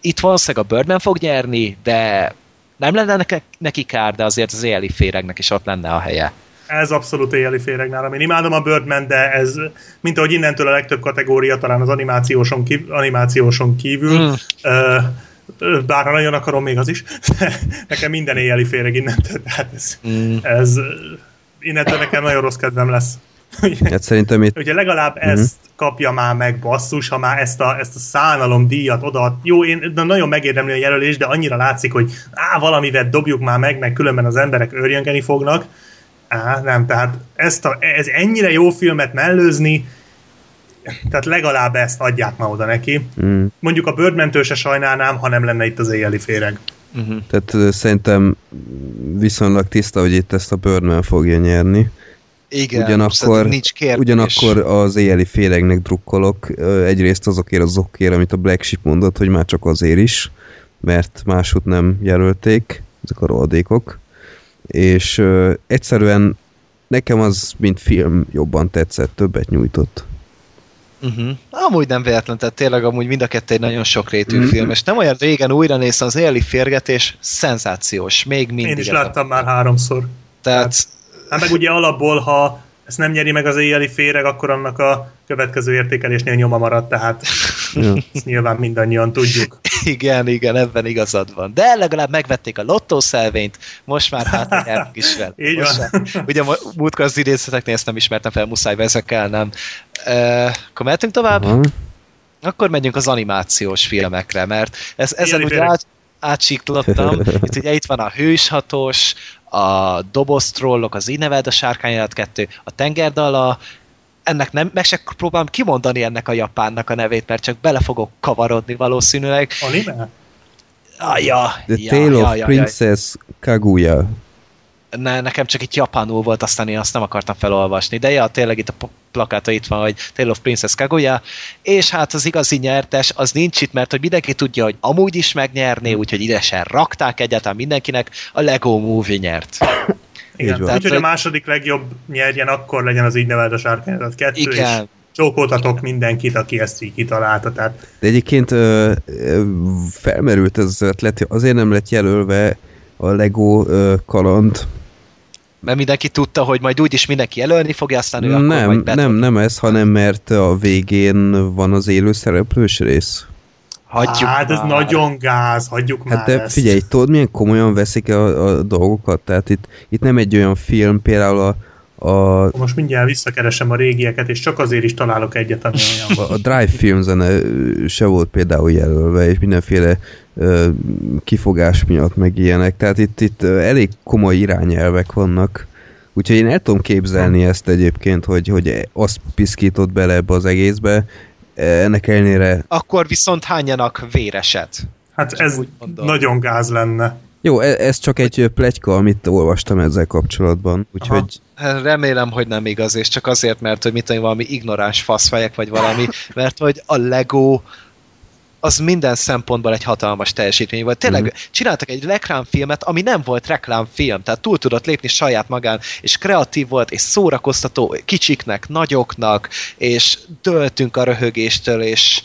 Itt valószínűleg a Birdman fog nyerni, de nem lenne neki, neki kár, de azért az Éjjeli féregnek is ott lenne a helye. Ez abszolút Éjjeli féreg nálam. Én imádom a Birdman, de ez, mint ahogy innentől a legtöbb kategória, talán az animációson kívül, animációson kívül hmm. uh, bár nagyon akarom még az is, nekem minden Éjjeli féreg innentől, tehát ez, hmm. ez innentől nekem nagyon rossz kedvem lesz. Hát szerintem itt... Ugye legalább uh-huh. ezt kapja már meg, basszus, ha már ezt a, ezt a szánalom díjat odaad. Jó, én nagyon megérdemli a jelölés, de annyira látszik, hogy á, valamivel dobjuk már meg, meg különben az emberek őrjöngeni fognak. Á, nem, tehát ezt a, ez ennyire jó filmet mellőzni, tehát legalább ezt adják már oda neki. Mm. Mondjuk a Birdmentől se sajnálnám, ha nem lenne itt az Éjjeli féreg. Uh-huh. Tehát uh, szerintem viszonylag tiszta, hogy itt ezt a Birdman fogja nyerni. Igen, ugyanakkor, nincs ugyanakkor az Éjjeli féregnek drukkolok, egyrészt azokért azokért, amit a Black Sheep mondott, hogy már csak azért is, mert máshogy nem jelölték ezek a rohadékok, és uh, egyszerűen nekem az, mint film jobban tetszett, többet nyújtott. Uh-huh. Amúgy nem véletlen, tehát tényleg amúgy mind a kettő egy nagyon sokrétű uh-huh. film, és nem olyan régen újra néztem az Éjjeli férget, és szenzációs, még mindig. Én is láttam a... már háromszor. Tehát hát meg ugye alapból, ha ezt nem nyeri meg az Éjjeli féreg, akkor annak a következő értékelésnél nyoma maradt, tehát ezt nyilván mindannyian tudjuk. Igen, igen, ebben igazad van. De legalább megvették a lottószelvényt, most már hát nyertük is vele. Így van. Ugye múltkor az idézeteknél ezt nem ismertem fel, muszáj vezekelnem. E, akkor mehetünk tovább? Uh-huh. Akkor megyünk az animációs filmekre, mert ez, ezen ugye át, átsiklottam. Itt ugye itt van a Hőshatós, a Doboztrollok, az Így neveld a sárkányadat kettő, a Tengerdala, ennek nem, meg se próbálom kimondani ennek a japánnak a nevét, mert csak bele fogok kavarodni valószínűleg. Anime? Ajaj. The ja, Tale ja, of ja, Princess ja. Kaguya. Ne, nekem csak itt japánul volt, aztán én azt nem akartam felolvasni, de ja, tényleg itt a plakáta itt van, hogy Tale of Princess Kaguya, és hát az igazi nyertes az nincs itt, mert hogy mindenki tudja, hogy amúgy is megnyerné, úgyhogy ide sem rakták egyáltalán mindenkinek, a Lego Movie nyert. Igen, úgyhogy hogy... a második legjobb nyerjen, akkor legyen az Így neveld a sárkányadat kettő, igen. És csókoltatok mindenkit, aki ezt így kitalálta. Tehát... De egyébként ö, ö, felmerült ez az ötlet, azért nem lett jelölve a Lego ö, kaland, Mert mindenki tudta, hogy majd úgyis mindenki jelölni fogja, aztán ő akkor nem, majd betol. Nem, nem ez, hanem mert a végén van az élő szereplős rész. Hagyjuk hát már. Ez nagyon gáz, hagyjuk hát már de ezt. Figyelj, tudod milyen komolyan veszik a, a dolgokat? Tehát itt, itt nem egy olyan film, például a, a... Most mindjárt visszakeresem a régieket, és csak azért is találok egyet, ami olyan. A Drive filmzene se volt például jelölve, és mindenféle uh, kifogás miatt meg ilyenek. Tehát itt, itt elég komoly irányelvek vannak. Úgyhogy én el tudom képzelni ezt egyébként, hogy, hogy azt piszkított bele ebbe az egészbe, ennek ellenére... Akkor viszont hányanak véreset? Hát ez nagyon gáz lenne. Jó, ez csak egy pletyka, amit olvastam ezzel kapcsolatban, úgyhogy... Aha. Remélem, hogy nem igaz, és csak azért, mert hogy mit tudom, valami ignoráns faszfejek, vagy valami, mert hogy a Lego az minden szempontból egy hatalmas teljesítmény volt. Tényleg mm. csináltak egy reklámfilmet, ami nem volt reklámfilm, tehát túl tudott lépni saját magán, és kreatív volt, és szórakoztató kicsiknek, nagyoknak, és döltünk a röhögéstől, és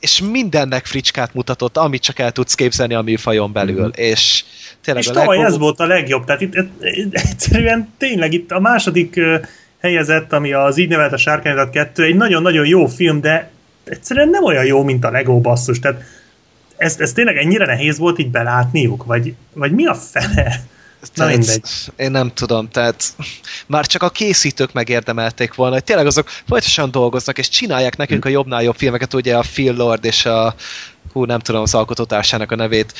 és mindennek fricskát mutatott, amit csak el tudsz képzelni a műfajon belül, mm. és tényleg és a legjobb... ez volt a legjobb, tehát itt, itt egyszerűen tényleg itt a második uh, helyezett, ami az Így nevelt a sárkányzat kettő, egy nagyon-nagyon jó film, de egyszerűen nem olyan jó, mint a Lego basszus, tehát ez, ez tényleg ennyire nehéz volt így belátniuk, vagy, vagy mi a fene? Na, én nem tudom, tehát már csak a készítők megérdemelték volna, hogy tényleg azok folytosan dolgoznak, és csinálják nekünk a jobbnál jobb filmeket, ugye a Phil Lord és a, hú, nem tudom az alkotótársának a nevét,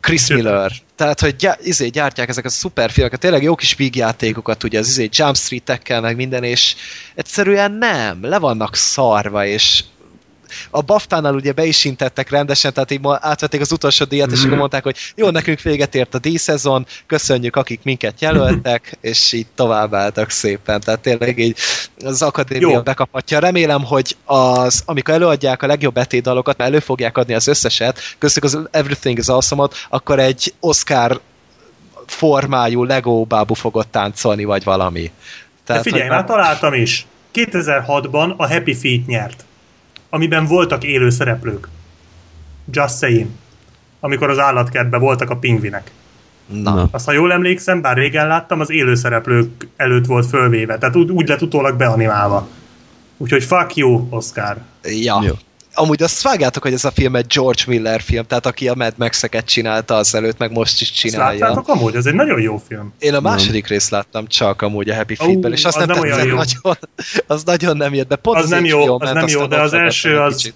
Chris Miller. Tehát, hogy gyá, izé, gyártják ezek a szuper filmeket, tényleg jó kis vígjátékokat, ugye az izé, Jump Street-ekkel meg minden, és egyszerűen nem, le vannak szarva, és a baftánál ugye be is intettek rendesen, tehát így átvették az utolsó díjat, és akkor mondták, hogy jó, nekünk véget ért a díjszezon, köszönjük, akik minket jelöltek, és így továbbálltak szépen. Tehát tényleg így az akadémia jó. Bekaphatja. Remélem, hogy az, amikor előadják a legjobb betétdalokat, mert elő fogják adni az összeset, köztük az Everything is Awesome-ot, akkor egy Oscar formájú Lego bábú fogott táncolni, vagy valami. Tehát, de figyelj, már találtam is. kétezer-hatban a Happy Feet nyert, amiben voltak élő szereplők. Just saying. Amikor az állatkertben voltak a pingvinek. Na. Azt, ha jól emlékszem, bár régen láttam, az élő szereplők előtt volt fölvéve. Tehát úgy, úgy lett utólag beanimálva. Úgyhogy fuck you, Oscar. Ja. Jó. Amúgy azt vágjátok, hogy ez a film egy George Miller film, tehát aki a Mad Max-eket csinálta azelőtt, meg most is csinálja. Láttátok amúgy? Ez egy nagyon jó film. Én a második részt láttam csak amúgy a Happy Feet-ben, és azt az nem, nem tetszett nagyon. Az nagyon nem jött be. Pont az, az nem jó, jó az nem jó, de az első az,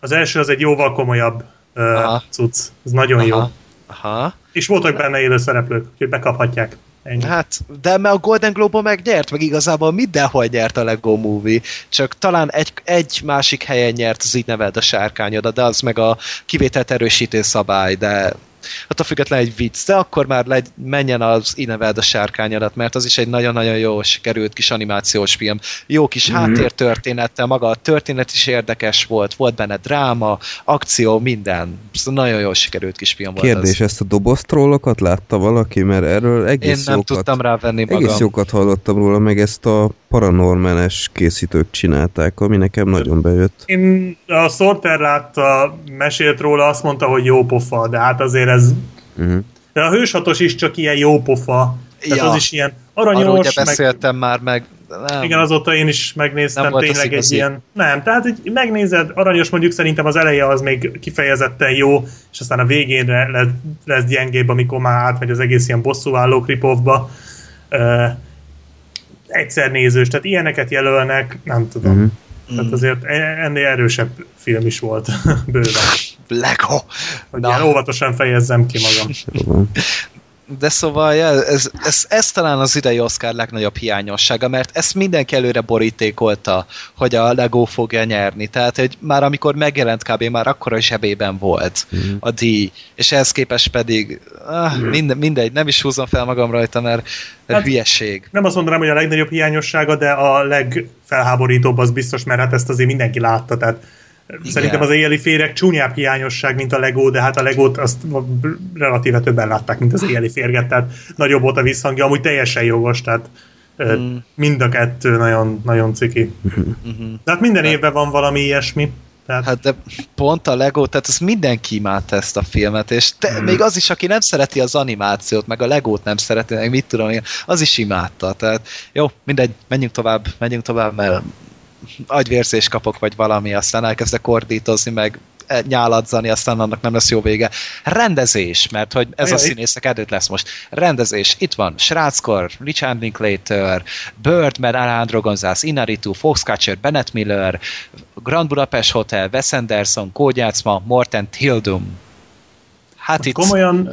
az első az egy jóval komolyabb uh, cucc. Ez nagyon Aha. jó. Aha. És voltak benne élő szereplők, úgyhogy bekaphatják. Ennyi. Hát, de mert a Golden Globe-on megnyert, meg igazából mindenhol nyert a Lego Movie, csak talán egy, egy másik helyen nyert az Így neveld a sárkányodat, de az meg a kivételt erősítő szabály, de attól függetlenül egy vicc, de akkor már legy, menjen az Így neveld a sárkányodat, mert az is egy nagyon-nagyon jó sikerült kis animációs film. Jó kis mm-hmm. háttértörténettel, maga a történet is érdekes volt, volt benne dráma, akció, minden. Nagyon jól sikerült kis film volt. Kérdés, az. Ezt a doboz-trollokat látta valaki? Mert erről egész Én jókat, nem tudtam rávenni magam. Egész jókat hallottam róla, meg ezt a paranormális készítők csinálták, ami nekem nagyon bejött. Én a Sorter látta, mesélt róla, azt mondta, hogy jó pofa, de hát azért ez... Uh-huh. De a Hőshatos is csak ilyen jó pofa. Tehát ja. az is ilyen aranyos. Arról ugye beszéltem meg... már meg. Nem. Igen, azóta én is megnéztem tényleg egy ilyen... Nem, tehát így megnézed, aranyos mondjuk szerintem az eleje az még kifejezetten jó, és aztán a végénre lesz, lesz gyengébb, amikor már átmegy az egész ilyen bosszúálló rip-offba. Uh, egyszer nézős, tehát ilyeneket jelölnek, nem tudom. Mm-hmm. Tehát azért ennél erősebb film is volt bőven. Lego! Hogy ilyen óvatosan fejezzem ki magam. De szóval ja, ez, ez, ez talán az idei Oscar legnagyobb hiányossága, mert ezt mindenki előre borítékolta, hogy a Lego fogja nyerni. Tehát hogy már amikor megjelent kb. Már akkora zsebében volt mm. a díj, és ehhez képest pedig ah, mm. minden, mindegy, nem is húzom fel magam rajta, mert hát, hülyeség. Nem azt mondanám, hogy a legnagyobb hiányossága, de a legfelháborítóbb az biztos, mert hát ezt azért mindenki látta, tehát igen. Szerintem az éjjeli férgek csúnyább hiányosság, mint a Lego, de hát a Legót azt relatíve többen látták, mint az éjjeli férget, tehát nagyobb volt a visszhangja, amúgy teljesen jogos, tehát mm. mind a kettő nagyon, nagyon ciki. Mm-hmm. De hát minden de... évben van valami ilyesmi. Tehát... Hát de pont a Lego, tehát az mindenki imádta ezt a filmet, és te, hmm. még az is, aki nem szereti az animációt, meg a Legót nem szereti, meg mit tudom én, az is imádta. Tehát jó, mindegy, menjünk tovább, menjünk tovább, mert agyvérzést kapok, vagy valami, aztán elkezdek ordítozni, meg nyáladzani, aztán annak nem lesz jó vége. Rendezés, mert hogy ez Ajaj. a színészek előtt lesz most. Rendezés, itt van Schráczkor, Richard Linklater, Birdman, Alejandro González Iñárritu, Foxcatcher, Bennett Miller, Grand Budapest Hotel, Wes Anderson, Kógyácma, Morten Hildum. Hát itt... Komolyan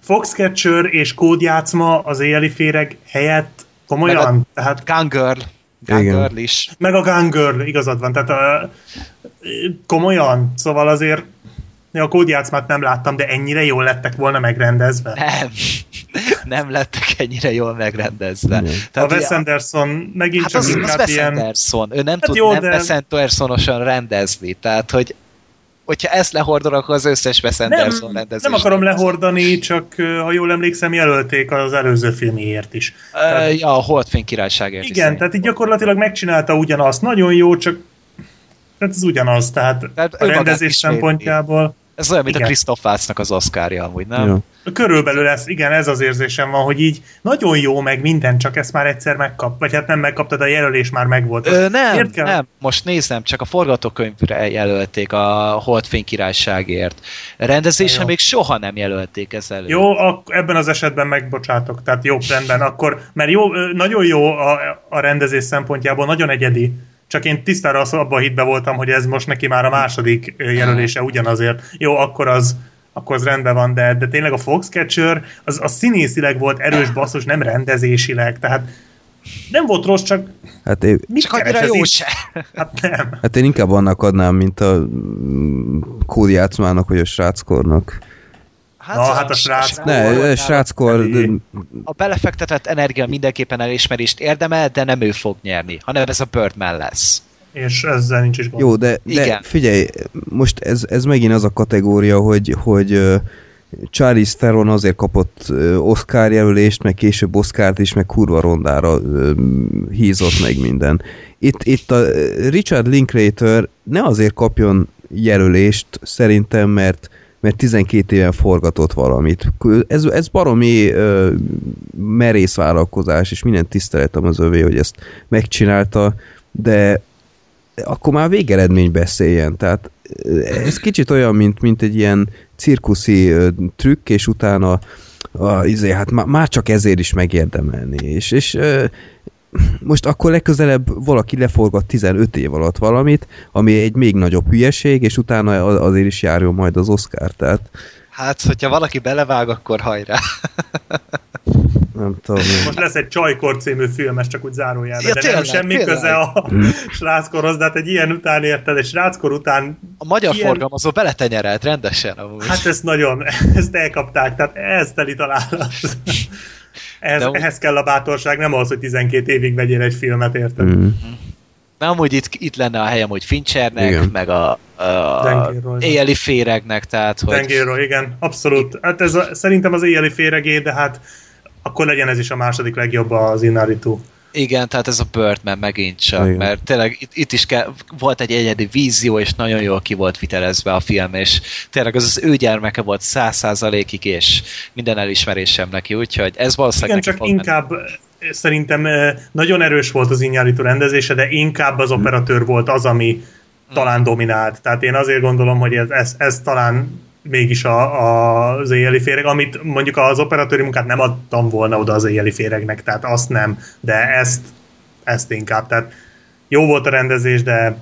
Foxcatcher és Kógyácma az éjjeli féreg helyett komolyan? Tehát... Gone Girl. Gangirl is. Meg a Gangirl, igazad van. Tehát a, komolyan, szóval azért a Kódjátszmát nem láttam, de ennyire jól lettek volna megrendezve. Nem, nem lettek ennyire jól megrendezve. Tehát a Wes Anderson megint hát csak az inkább az ilyen... Anderson. Ő nem hát tud jó, nem de... Wes Anderson-osan rendezni, tehát hogy hogyha ezt lehordol, akkor az összes Wes Anderson nem, rendezést. Nem akarom lehordani, csak ha jól emlékszem, jelölték az előző filmiért is. Ö, tehát, ja, a Holdfény királyságért. Igen, is tehát így gyakorlatilag megcsinálta ugyanazt. Nagyon jó, csak tehát ez ugyanaz, tehát, tehát a rendezés szempontjából. Ez olyan, mint igen. a Christoph Waltznak az Oscarja amúgy, nem? Ja. Körülbelül ez, igen, ez az érzésem van, hogy így nagyon jó meg minden, csak ezt már egyszer megkap, vagy hát nem megkaptad, a jelölés már megvolt. Ö, nem, nem, most nézem, csak a forgatókönyvre jelölték a Holdfény királyságért. Rendezésre még soha nem jelölték ezelőtt. Jó, ak- ebben az esetben megbocsátok, tehát jó, rendben, akkor, mert jó, nagyon jó a, a rendezés szempontjából, nagyon egyedi. Csak én tisztára abban hitbe voltam, hogy ez most neki már a második jelölése ugyanazért. Jó, akkor az, akkor az rendben van, de, de tényleg a Foxcatcher az, az színészileg volt erős basszus, nem rendezésileg, tehát nem volt rossz, csak hát én... mit keres jó se. Hát nem. Hát én inkább annak adnám, mint a Kódjátszmának, vagy a Schráczkornak. Hát, Na, hát a Schráczkor... Ne, a Schráczkor... A belefektetett energia mindenképpen elismerést érdemel, de nem ő fog nyerni, hanem ez a Birdman lesz. És ezzel nincs is gond. Jó, de, de figyelj, most ez, ez megint az a kategória, hogy, hogy Charlize Theron azért kapott Oscar jelölést, meg később Oscart is, meg kurva rondára hízott meg minden. Itt, itt a Richard Linklater ne azért kapjon jelölést, szerintem, mert mert tizenkét éven forgatott valamit. Ez, ez baromi ö, merész vállalkozás, és minden tiszteletem az övé, hogy ezt megcsinálta, de akkor már végeredmény beszéljen. Tehát ez kicsit olyan, mint, mint egy ilyen cirkuszi ö, trükk, és utána a, izé, hát má, már csak ezért is megérdemelni. És, és ö, most akkor legközelebb valaki leforgat tizenöt év alatt valamit, ami egy még nagyobb hülyeség, és utána azért is járjon majd az Oscar, tehát... Hát, hogyha valaki belevág, akkor hajrá! Nem tudom. Most lesz egy Csajkor című film, ez csak úgy zárójelben, ja, de tényleg, nem semmi tényleg. köze a Schráczkorhoz, de hát egy ilyen után érted, egy Schráczkor után... A magyar ilyen... forgalmazó beletenyerelt rendesen amúgy. Hát ezt nagyon, ezt elkapták, tehát ez teli találat. Ez, de, ehhez kell a bátorság, nem az, hogy tizenkét évig vegyél egy filmet, érted? Mm. Na, amúgy itt, itt lenne a helyem, hogy Finchernek, igen. meg a, a éjjeli féregnek, tehát, hogy... Dengéről, igen, abszolút. Hát ez a, szerintem az éjjeli féregé, de hát akkor legyen ez is a második legjobb az Iñárritu. Igen, tehát ez a Birdman megint csak, igen. mert tényleg itt, itt is kell, volt egy egyedi vízió, és nagyon jól ki volt vitelezve a film, és tényleg az az ő gyermeke volt száz százalékig, és minden elismerésem neki, úgyhogy ez valószínűleg igen, csak inkább menni. Szerintem nagyon erős volt az Iñárritu rendezése, de inkább az operatőr volt az, ami hmm. talán dominált. Tehát én azért gondolom, hogy ez, ez, ez talán mégis a, a, az éjjeli féreg, amit mondjuk az operatőri munkát nem adtam volna oda az éjjeli féregnek, tehát azt nem, de ezt, ezt inkább, tehát jó volt a rendezés, de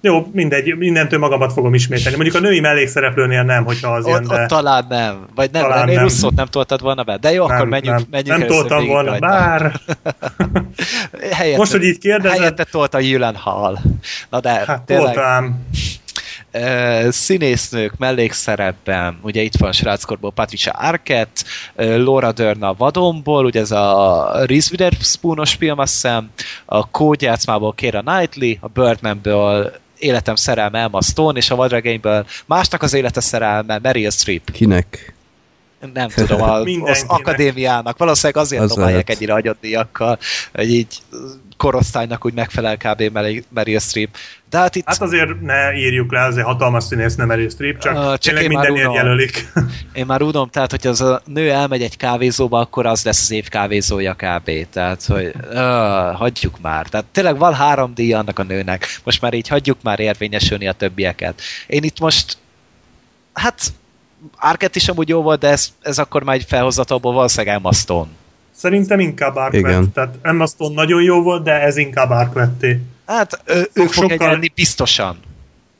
jó, mindegy, mindentől magamat fogom ismételni. Mondjuk a női mellékszereplőnél nem, hogyha az ott, ilyen, de... Ott talán nem, vagy nem, talán nem. Russzót nem toltad volna be, de jó, nem, akkor menjünk, nem, menjünk nem először végig. Nem toltam volna, bár... helyette, most, hogy így kérdezed... Helyette tolt a Jülen Hall. Na de hát, tényleg... Toltam. Uh, színésznők mellékszerepben, ugye itt van Schráczkorból Patricia Arquette, uh, Laura Dern a Vadonból, ugye ez a Reese Witherspoon-os film, azt hiszem, a Kódjátszmából Keira Knightley, a Birdmanből Életem szerelme Emma Stone, és a Vadregényből Másnak az élete szerelme Meryl Streep. Kinek? Nem tudom, a, az akadémiának. Valószínűleg azért az dobálják ennyire agyaddiakkal, hogy így korosztálynak úgy megfelel kb. Meryl Streep. De hát, itt... hát azért ne írjuk le, azért hatalmas színésznő Meryl Streep, csak, uh, csak tényleg mindenért jelölik. Én már unom, tehát hogy az a nő elmegy egy kávézóba, akkor az lesz az év kávézója kb. Tehát, hogy uh, hagyjuk már. Tehát tényleg van három díja annak a nőnek. Most már így hagyjuk már érvényesülni a többieket. Én itt most hát Arquette is amúgy jó volt, de ez, ez akkor már egy felhozatóból valószínűleg Emma Stone. Szerintem inkább Arquette. Tehát Emma Stone nagyon jó volt, de ez inkább Arquette. Hát ő, ők sokkal... fogják lenni biztosan.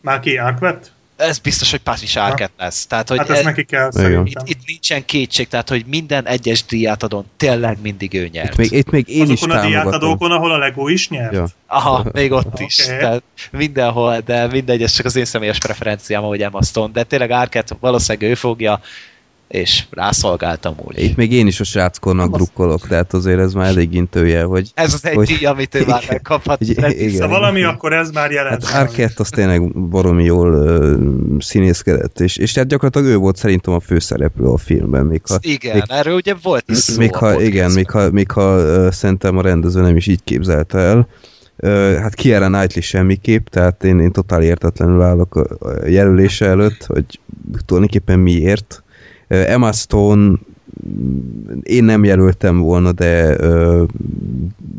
Már ki Arquette? Ez biztos, hogy Pátis Arquette lesz. Tehát, hogy hát ezt e... neki kell szerintem. Itt, itt nincsen kétség, tehát hogy minden egyes díját adon tényleg mindig ő nyert. Itt még, itt még én azokon is támogatom. Azokon a díjátadókon, ahol a Lego is nyert? Ja. Aha, még ott okay. is. Tehát mindenhol, de mindegy, ez csak az én személyes preferenciám, ahogy Emma Stone. De tényleg Arquette valószínűleg ő fogja, és rászolgáltam úgy. Itt még én is a sráckornak drukkolok, tehát azért ez már elég intőjel, hogy... Ez az egy hogy, díj, amit ő már megkaphat. Ha valami, akkor ez már jelent. Hát Arquette az tényleg baromi jól uh, színészkedett, és, és tehát gyakorlatilag ő volt szerintem a főszereplő a filmben. Még ha, igen, még, erről ugye volt is szó. Még ha, igen, még ha, még ha uh, szerintem a rendező nem is így képzelte el. Uh, hát Keira Knightley semmiképp, tehát én, én totál értetlenül állok a, a jelölése előtt, hogy tulajdonképpen miért. Emma Stone én nem jelöltem volna, de,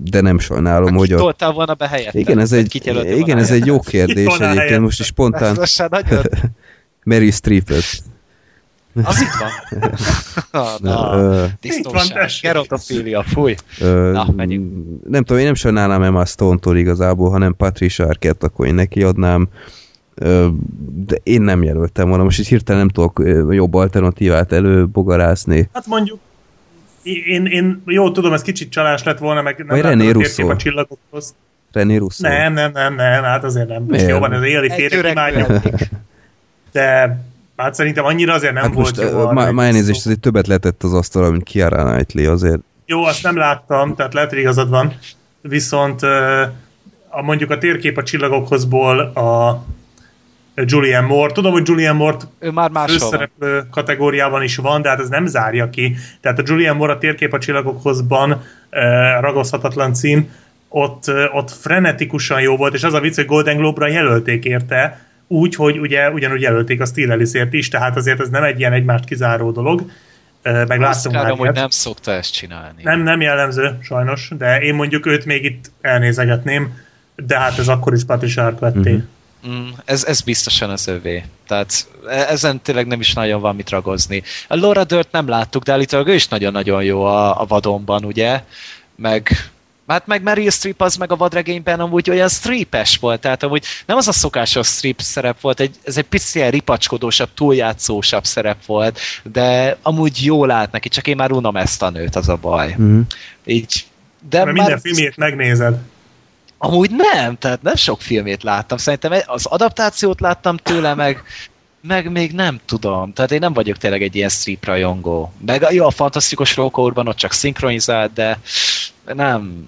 de nem sajnálom, hát, hogy... Ki toltál volna be helyette? Igen, ez egy, igen, ez egy jó kérdés egyébként, most is spontán Meryl Streepet. Az itt van. Na, na, disznóság, gerontofília, fúj. Na, menjünk. Nem tudom, én nem sajnálnám Emma Stone-tól igazából, hanem Patricia Arquette, akkor én neki adnám. De én nem jelöltem volna, most itt hirtelen nem tudok jobb alternatívát előbogarászni. Hát mondjuk, én, én jó tudom, ez kicsit csalás lett volna, meg nem láttam a térkép a csillagokhoz. René Russo. Nem, nem, nem, nem, hát azért nem. Most jó van, ez éli férjét imádjuk. De hát szerintem annyira azért nem hát volt most, jó. Már má elnézést, azért többet letett az asztalra, mint Keira Knightley azért. Jó, azt nem láttam, tehát lehet, hogy igazad van. Viszont a, mondjuk a térkép a csillagokhozból a Julianne Moore. Tudom, hogy Julianne Moore-t főszereplő kategóriában is van, de hát ez nem zárja ki. Tehát a Julianne Moore a Térkép a csillagokhozban ragozhatatlan cím, ott, ott frenetikusan jó volt, és az a vicc, hogy Golden Globe-ra jelölték érte, úgy, hogy ugye, ugyanúgy jelölték a Steel Ellis-ért is, tehát azért ez nem egy ilyen egymást kizáró dolog. Meg azt látom, hogy nem szokta ezt csinálni. Nem, nem jellemző, sajnos, de én mondjuk őt még itt elnézegetném, de hát ez akkor is Patricia Arquette-é. Mm-hmm. Mm, ez, ez biztosan az övé. Tehát ezen tényleg nem is nagyon van mit ragozni. A Laura Dern nem láttuk, de állítólag ő is nagyon-nagyon jó a, a vadonban, ugye? Meg, hát meg Meryl Streep az meg a vadregényben amúgy olyan streepes volt, tehát amúgy nem az a szokásos streep szerep volt, egy, ez egy picit ripacskodósabb, túljátszósabb szerep volt, de amúgy jól állt neki, csak én már unom ezt a nőt, az a baj. Mm. Így, de mert már... minden filmjét megnézed. Amúgy nem, tehát nem sok filmét láttam. Szerintem az adaptációt láttam tőle, meg, meg még nem tudom. Tehát én nem vagyok tényleg egy ilyen strip rajongó. Meg jó, a Fantasztikus Róka Urban ott csak szinkronizált, de nem,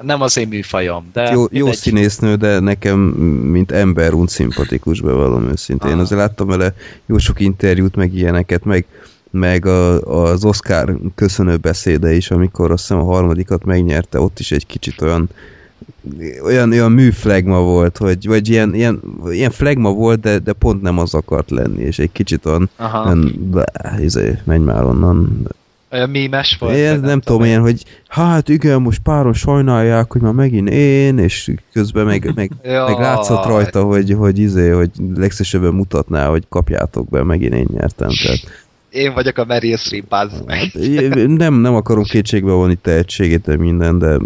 nem az én műfajom. De jó jó egy... színésznő, de nekem, mint ember, unszimpatikus, bevallom őszintén. Ah. Azért láttam vele jó sok interjút, meg ilyeneket, meg, meg a, az Oscar köszönő beszéde is, amikor azt hiszem a harmadikat megnyerte, ott is egy kicsit olyan olyan, olyan műflegma volt, hogy, vagy ilyen, ilyen, ilyen flegma volt, de, de pont nem az akart lenni, és egy kicsit olyan, izé, menj már onnan. Olyan mímes volt. Én, nem, nem tudom, én. Ilyen, hogy hát igen, most páron sajnálják, hogy már megint én, és közben meg, meg, meg látszott rajta, hogy, hogy izé, hogy legszesebben mutatná, hogy kapjátok be, megint én nyertem, tehát én vagyok a Meryl Streep, bázd meg. Nem, nem akarom kétségbe vonni tehetségét, de minden, de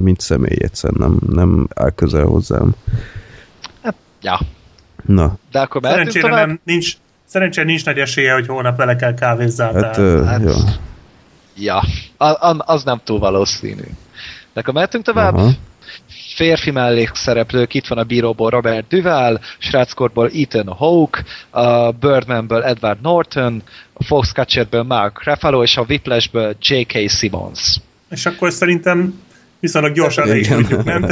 mint személy egyszerűen nem, nem áll közel hozzám. Hát, ja. Na. De akkor szerencsére nem, nincs, szerencsére nincs nagy esélye, hogy holnap vele kell kávézzál. Hát, ö, hát, ja. Ja. A, az nem túl valószínű. De akkor mehetünk tovább? Aha. Férfi mellékszereplők, itt van a bíróból Robert Duvall, sráckorból Ethan Hawke, a Birdmanből Edward Norton, a Foxcatcherből Mark Ruffalo, és a Whiplashből jé ká. Simmons. És akkor szerintem viszonylag gyorsan le is tudjuk, nem?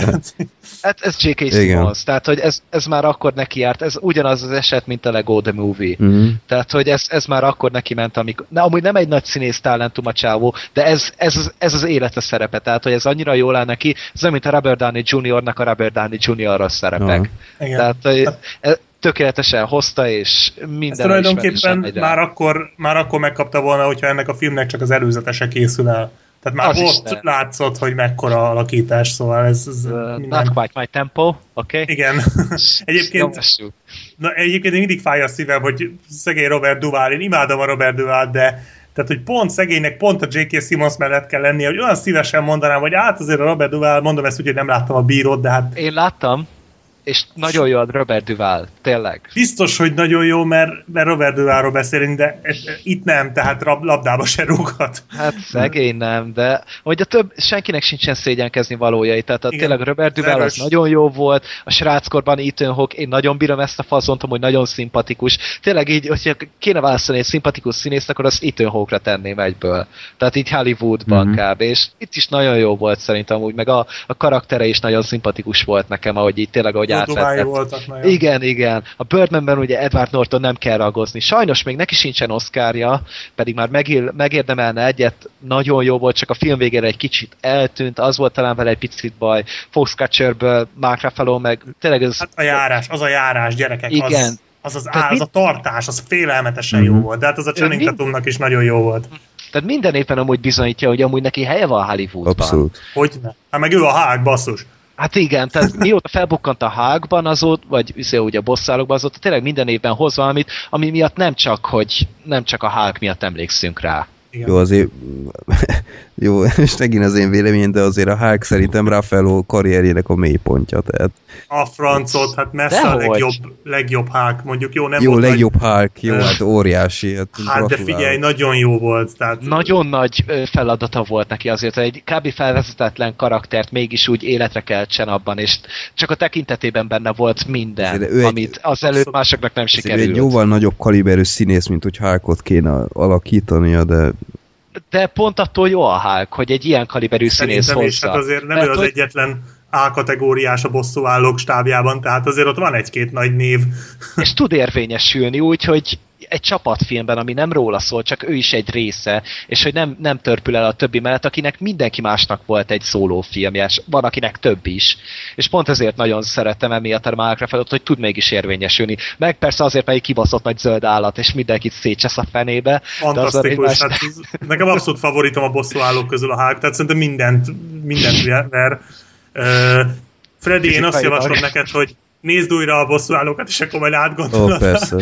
Hát ez dzsé ká. Simmons, tehát hogy ez, ez már akkor neki járt, ez ugyanaz az eset, mint a Lego The Movie. Mm. Tehát, hogy ez, ez már akkor neki ment, amikor... Na, amúgy nem egy nagy színész talentum a csávó, de ez, ez, ez az élete szerepe, tehát, hogy ez annyira jól áll neki, ez nem, mint a Robert Downey juniornak a Robert Downey juniorra szerepek. Uh-huh. Tehát, hogy... Ez, tökéletesen hozta, és minden. Ez tulajdonképpen már akkor, már akkor megkapta volna, hogyha ennek a filmnek csak az előzetese készül el. Tehát már az ott Isten. Látszott, hogy mekkora alakítás, szóval ez... ez uh, minden... Not quite my tempo, oké? Okay. Igen. Egyébként, na, egyébként mindig fáj a szívem, hogy szegény Robert Duvall, én imádom a Robert Duvall, de tehát, hogy pont szegénynek, pont a dzsé ká. Simmons mellett kell lennie, hogy olyan szívesen mondanám, hogy hát azért a Robert Duvall, mondom ezt úgy, hogy nem láttam a bírót, de hát... Én láttam. És nagyon jó a Robert Duvall, tényleg. Biztos, hogy nagyon jó, mert, mert Robert Duvallról beszélünk, de ez, itt nem, tehát rab, labdába se rúghat. Hát szegény nem, de hogy a több, senkinek sincsen szégyenkezni valójai, tehát a, tényleg Robert Duvall az nagyon jó volt, a sráckorban Ethan Hawke, én nagyon bírom ezt a fazontom, hogy nagyon szimpatikus. Tényleg így, hogyha kéne választani egy szimpatikus színészt, akkor az Ethan Hawke-ra tenném egyből. Tehát így Hollywoodban mm-hmm. kb. És itt is nagyon jó volt szerintem, úgy, meg a, a karaktere is nagyon szimpatikus volt nekem, ahogy így tényleg, ahogy igen, igen. A Birdmanben ugye Edward Norton nem kell ragozni. Sajnos még neki sincsen Oscarja, pedig már megér, megérdemelne egyet. Nagyon jó volt, csak a film végére egy kicsit eltűnt. Az volt talán vele egy picit baj. Fox Catcherből, Mark Ruffalo, meg tényleg ez... Hát a járás, az a járás, gyerekek. Igen. Az az, az, áll, az a tartás, az félelmetesen mm-hmm. jó volt. De hát az a Channing Tatumnak is nagyon jó volt. Tehát minden éppen amúgy bizonyítja, hogy amúgy neki helye van Hollywoodban. Abszolút. Hogyne. Hát meg ő a hák, basszus. Hát igen, tehát mióta felbukkant a Hágban azóta, vagy ugye, ugye a Bosszálokban azóta, tényleg minden évben hoz valamit, ami miatt nem csak, hogy nem csak a Hág miatt emlékszünk rá. Igen. Jó, azért, jó, és megint az én véleményem, de azért a Hulk szerintem Ruffalo karrierjének a mélypontja, tehát... A francot, hát messze de a legjobb, legjobb Hulk, mondjuk, jó, nem jó, volt legjobb nagy... Hulk, jó, hát óriási. Hát, hát de figyelj, nagyon jó volt, tehát... Nagyon nagy feladata volt neki azért, hogy egy kb. Felvezetetlen karaktert mégis úgy életre keltsen abban, és csak a tekintetében benne volt minden, egy, amit azelőtt másoknak nem sikerült. Egy jóval nagyobb kaliberű színész, mint hogy Hulkot kéne alakítania, de... De pont attól jó a Hulk, hogy egy ilyen kaliberű színész hozza. Szerintem is, hát azért nem ő az hogy... egyetlen A-kategóriás a bosszúállók stábjában, tehát azért ott van egy-két nagy név. És tud érvényesülni úgy, hogy egy csapatfilmben, ami nem róla szól, csak ő is egy része, és hogy nem, nem törpül el a többi mellett, akinek mindenki másnak volt egy szólófilmje, és van akinek több is. És pont ezért nagyon szeretem emiatt a Mark Ruffalót, hogy tud mégis érvényesülni. Meg persze azért, mert egy kibaszott nagy zöld állat, és mindenkit szétcsesz a fenébe. Fantasztikus, hát nekem abszolút favoritom a bosszúállók közül a Hulk, tehát szerintem mindent, mindent ver. Uh, Freddy, én azt javaslom neked, hogy nézd újra a bosszúállókat, és akkor majd átgondolod. Ó, persze.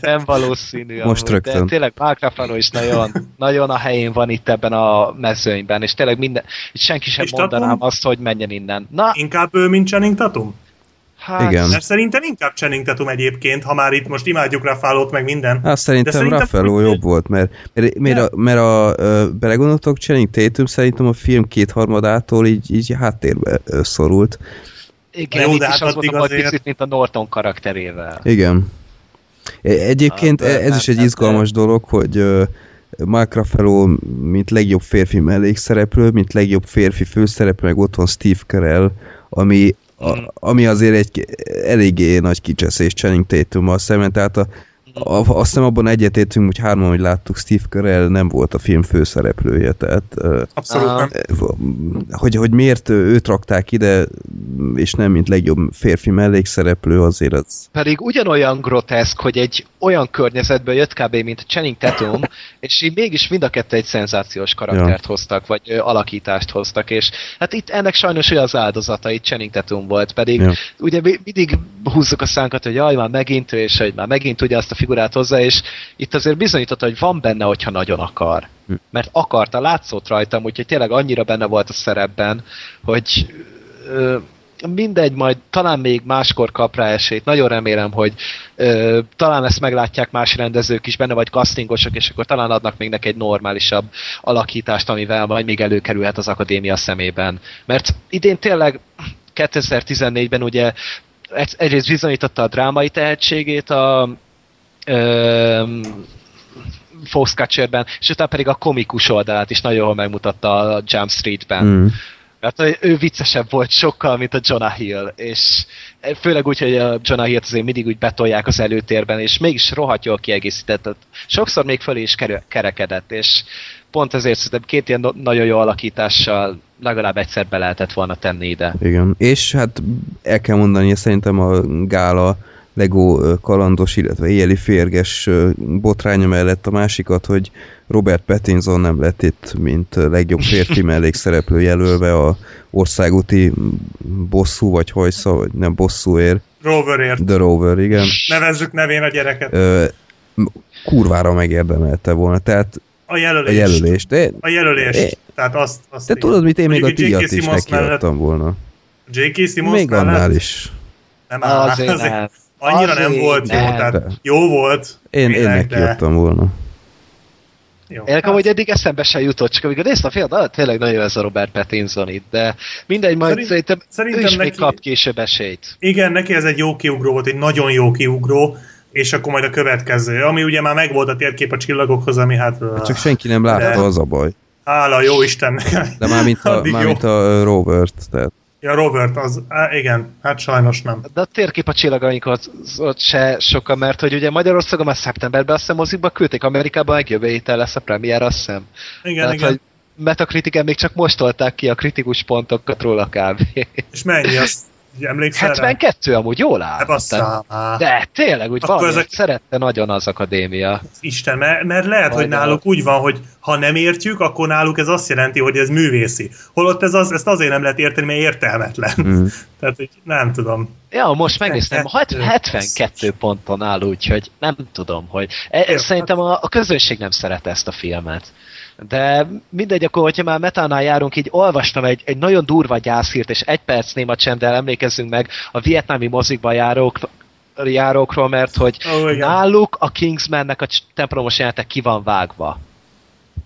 Nem valószínű. Most amúgy, rögtön. De tényleg Mark Ruffalo is nagyon, nagyon a helyén van itt ebben a mezőnyben, és tényleg minden, senki sem és mondanám Tatum? Azt, hogy menjen innen. Na, inkább ő, mint Channing Tatum? Hát, igen. Mert szerintem inkább Channing Tatum egyébként, ha már itt most imádjuk Ruffalót, meg minden. Hát szerintem, szerintem Ruffalo minden... jobb volt, mert, mert, mert, a, mert a, belegondoltok, Channing Tatum szerintem a film kétharmadától így, így háttérbe szorult. Igen, itt is az volt a picit, mint a Norton karakterével. Igen. Egyébként hát, ez is egy izgalmas dolog, hogy Mark Ruffalo, mint legjobb férfi mellékszereplő, mint legjobb férfi főszereplő, meg ott van Steve Carell, ami, a, ami azért egy eléggé nagy kicseszés Channing Tatummal szemben, tehát a, a, azt hiszem abban egyetértünk, hogy hárman, hogy láttuk, Steve Carell nem volt a film főszereplője, tehát abszolút uh, nem. Hogy, hogy miért őt rakták ide, és nem mint legjobb férfi mellékszereplő, azért az... Pedig ugyanolyan groteszk, hogy egy olyan környezetből jött kb. Mint Channing Tatum, és így mégis mind a kettő egy szenzációs karaktert ja. hoztak, vagy ö, alakítást hoztak, és hát itt ennek sajnos olyan az áldozata, itt Channing Tatum volt, pedig ja. ugye mi, mindig húzzuk a szánkat, hogy jaj, már megint ő, és hogy már megint ugye azt a figurát hozzá, és itt azért bizonyította, hogy van benne, hogyha nagyon akar. Mert akarta, látszott rajtam, úgyhogy tényleg annyira benne volt a szerepben, hogy ö, mindegy, majd talán még máskor kap rá esélyt. Nagyon remélem, hogy ö, talán ezt meglátják más rendezők is benne, vagy castingosok, és akkor talán adnak még neki egy normálisabb alakítást, amivel majd még előkerülhet az akadémia szemében. Mert idén tényleg kétezer-tizennégyben ugye egyrészt bizonyította a drámai tehetségét a Fox Catcherben, és utána pedig a komikus oldalát is nagyon jól megmutatta a Jump Streetben. Mm. Mert ő viccesebb volt sokkal, mint a Jonah Hill, és főleg úgy, hogy a Jonah Hill-t azért mindig úgy betolják az előtérben, és mégis rohadt jól kiegészített. Sokszor még fölé is kerekedett, és pont ezért szerintem két ilyen nagyon jó alakítással legalább egyszer be lehetett volna tenni ide. Igen, és hát el kell mondani, hogy szerintem a gála Lego kalandos, illetve éjjeli férges botránya mellett a másikat, hogy Robert Pattinson nem lett itt, mint legjobb férfi mellékszereplő jelölve a országúti bosszú, vagy hajsza, vagy nem bosszúért. Roverért. The Rover, igen. Nevezzük nevén a gyereket. Ö, kurvára megérdemelte volna, tehát a jelölést. A jelölést. De, a jelölést. De, tehát azt, azt te tudod, mit én még a díjat is nekiadtam volna. J K. Simmons még annál is. Nem, azért nem. Annyira azért nem volt nem. Jó, tehát jó volt. Én, én nekiadtam volna. Jó, én nekem, hogy eddig eszembe sem jutott, csak amikor nézd a fiatal, tényleg nagyon jó ez a Robert Pattinson itt, de mindegy, majd Szerint, szerintem, szerintem ő is neki, még kap később esélyt. Igen, neki ez egy jó kiugró volt, egy nagyon jó kiugró, és akkor majd a következő, ami ugye már megvolt a térkép a csillagokhoz, ami hát... hát csak senki nem látta, de... az a baj. Hála jó Istennek! De már mint a, már mint a Robert, tehát... Ja, Robert, az, á, igen, hát sajnos nem. De a térkép a csillagainkhoz ott se sokan, mert hogy ugye Magyarországon már szeptemberben azt hiszem mozikba küldték, Amerikában meg jövő héten lesz a premiér, azt hiszem. Igen, tehát, igen. Metacritiken még csak most tolták ki a kritikus pontokat róla kb. És mennyi azt? Emlékszel? hetvenkettő amúgy, jól áll. De tényleg, úgy valami, ezek... szerette nagyon az akadémia. Isten, mert, mert lehet, Vajon. hogy náluk úgy van, hogy ha nem értjük, akkor náluk ez azt jelenti, hogy ez művészi. Holott ez az, ezt azért nem lehet érteni, mert értelmetlen. Mm. Tehát, hogy nem tudom. Ja, most megnéztem, hetvenkettő ponton áll, úgyhogy nem tudom, hogy... E, szerintem a, a közönség nem szerette ezt a filmet. De mindegy, akkor, hogyha már metánál járunk, így olvastam egy, egy nagyon durva gyászhírt, és egy perc néma csenddel emlékezzünk meg a vietnámi mozikba járók, járókról, mert hogy oh, náluk a Kingsmannek a templomos jelenetek ki van vágva.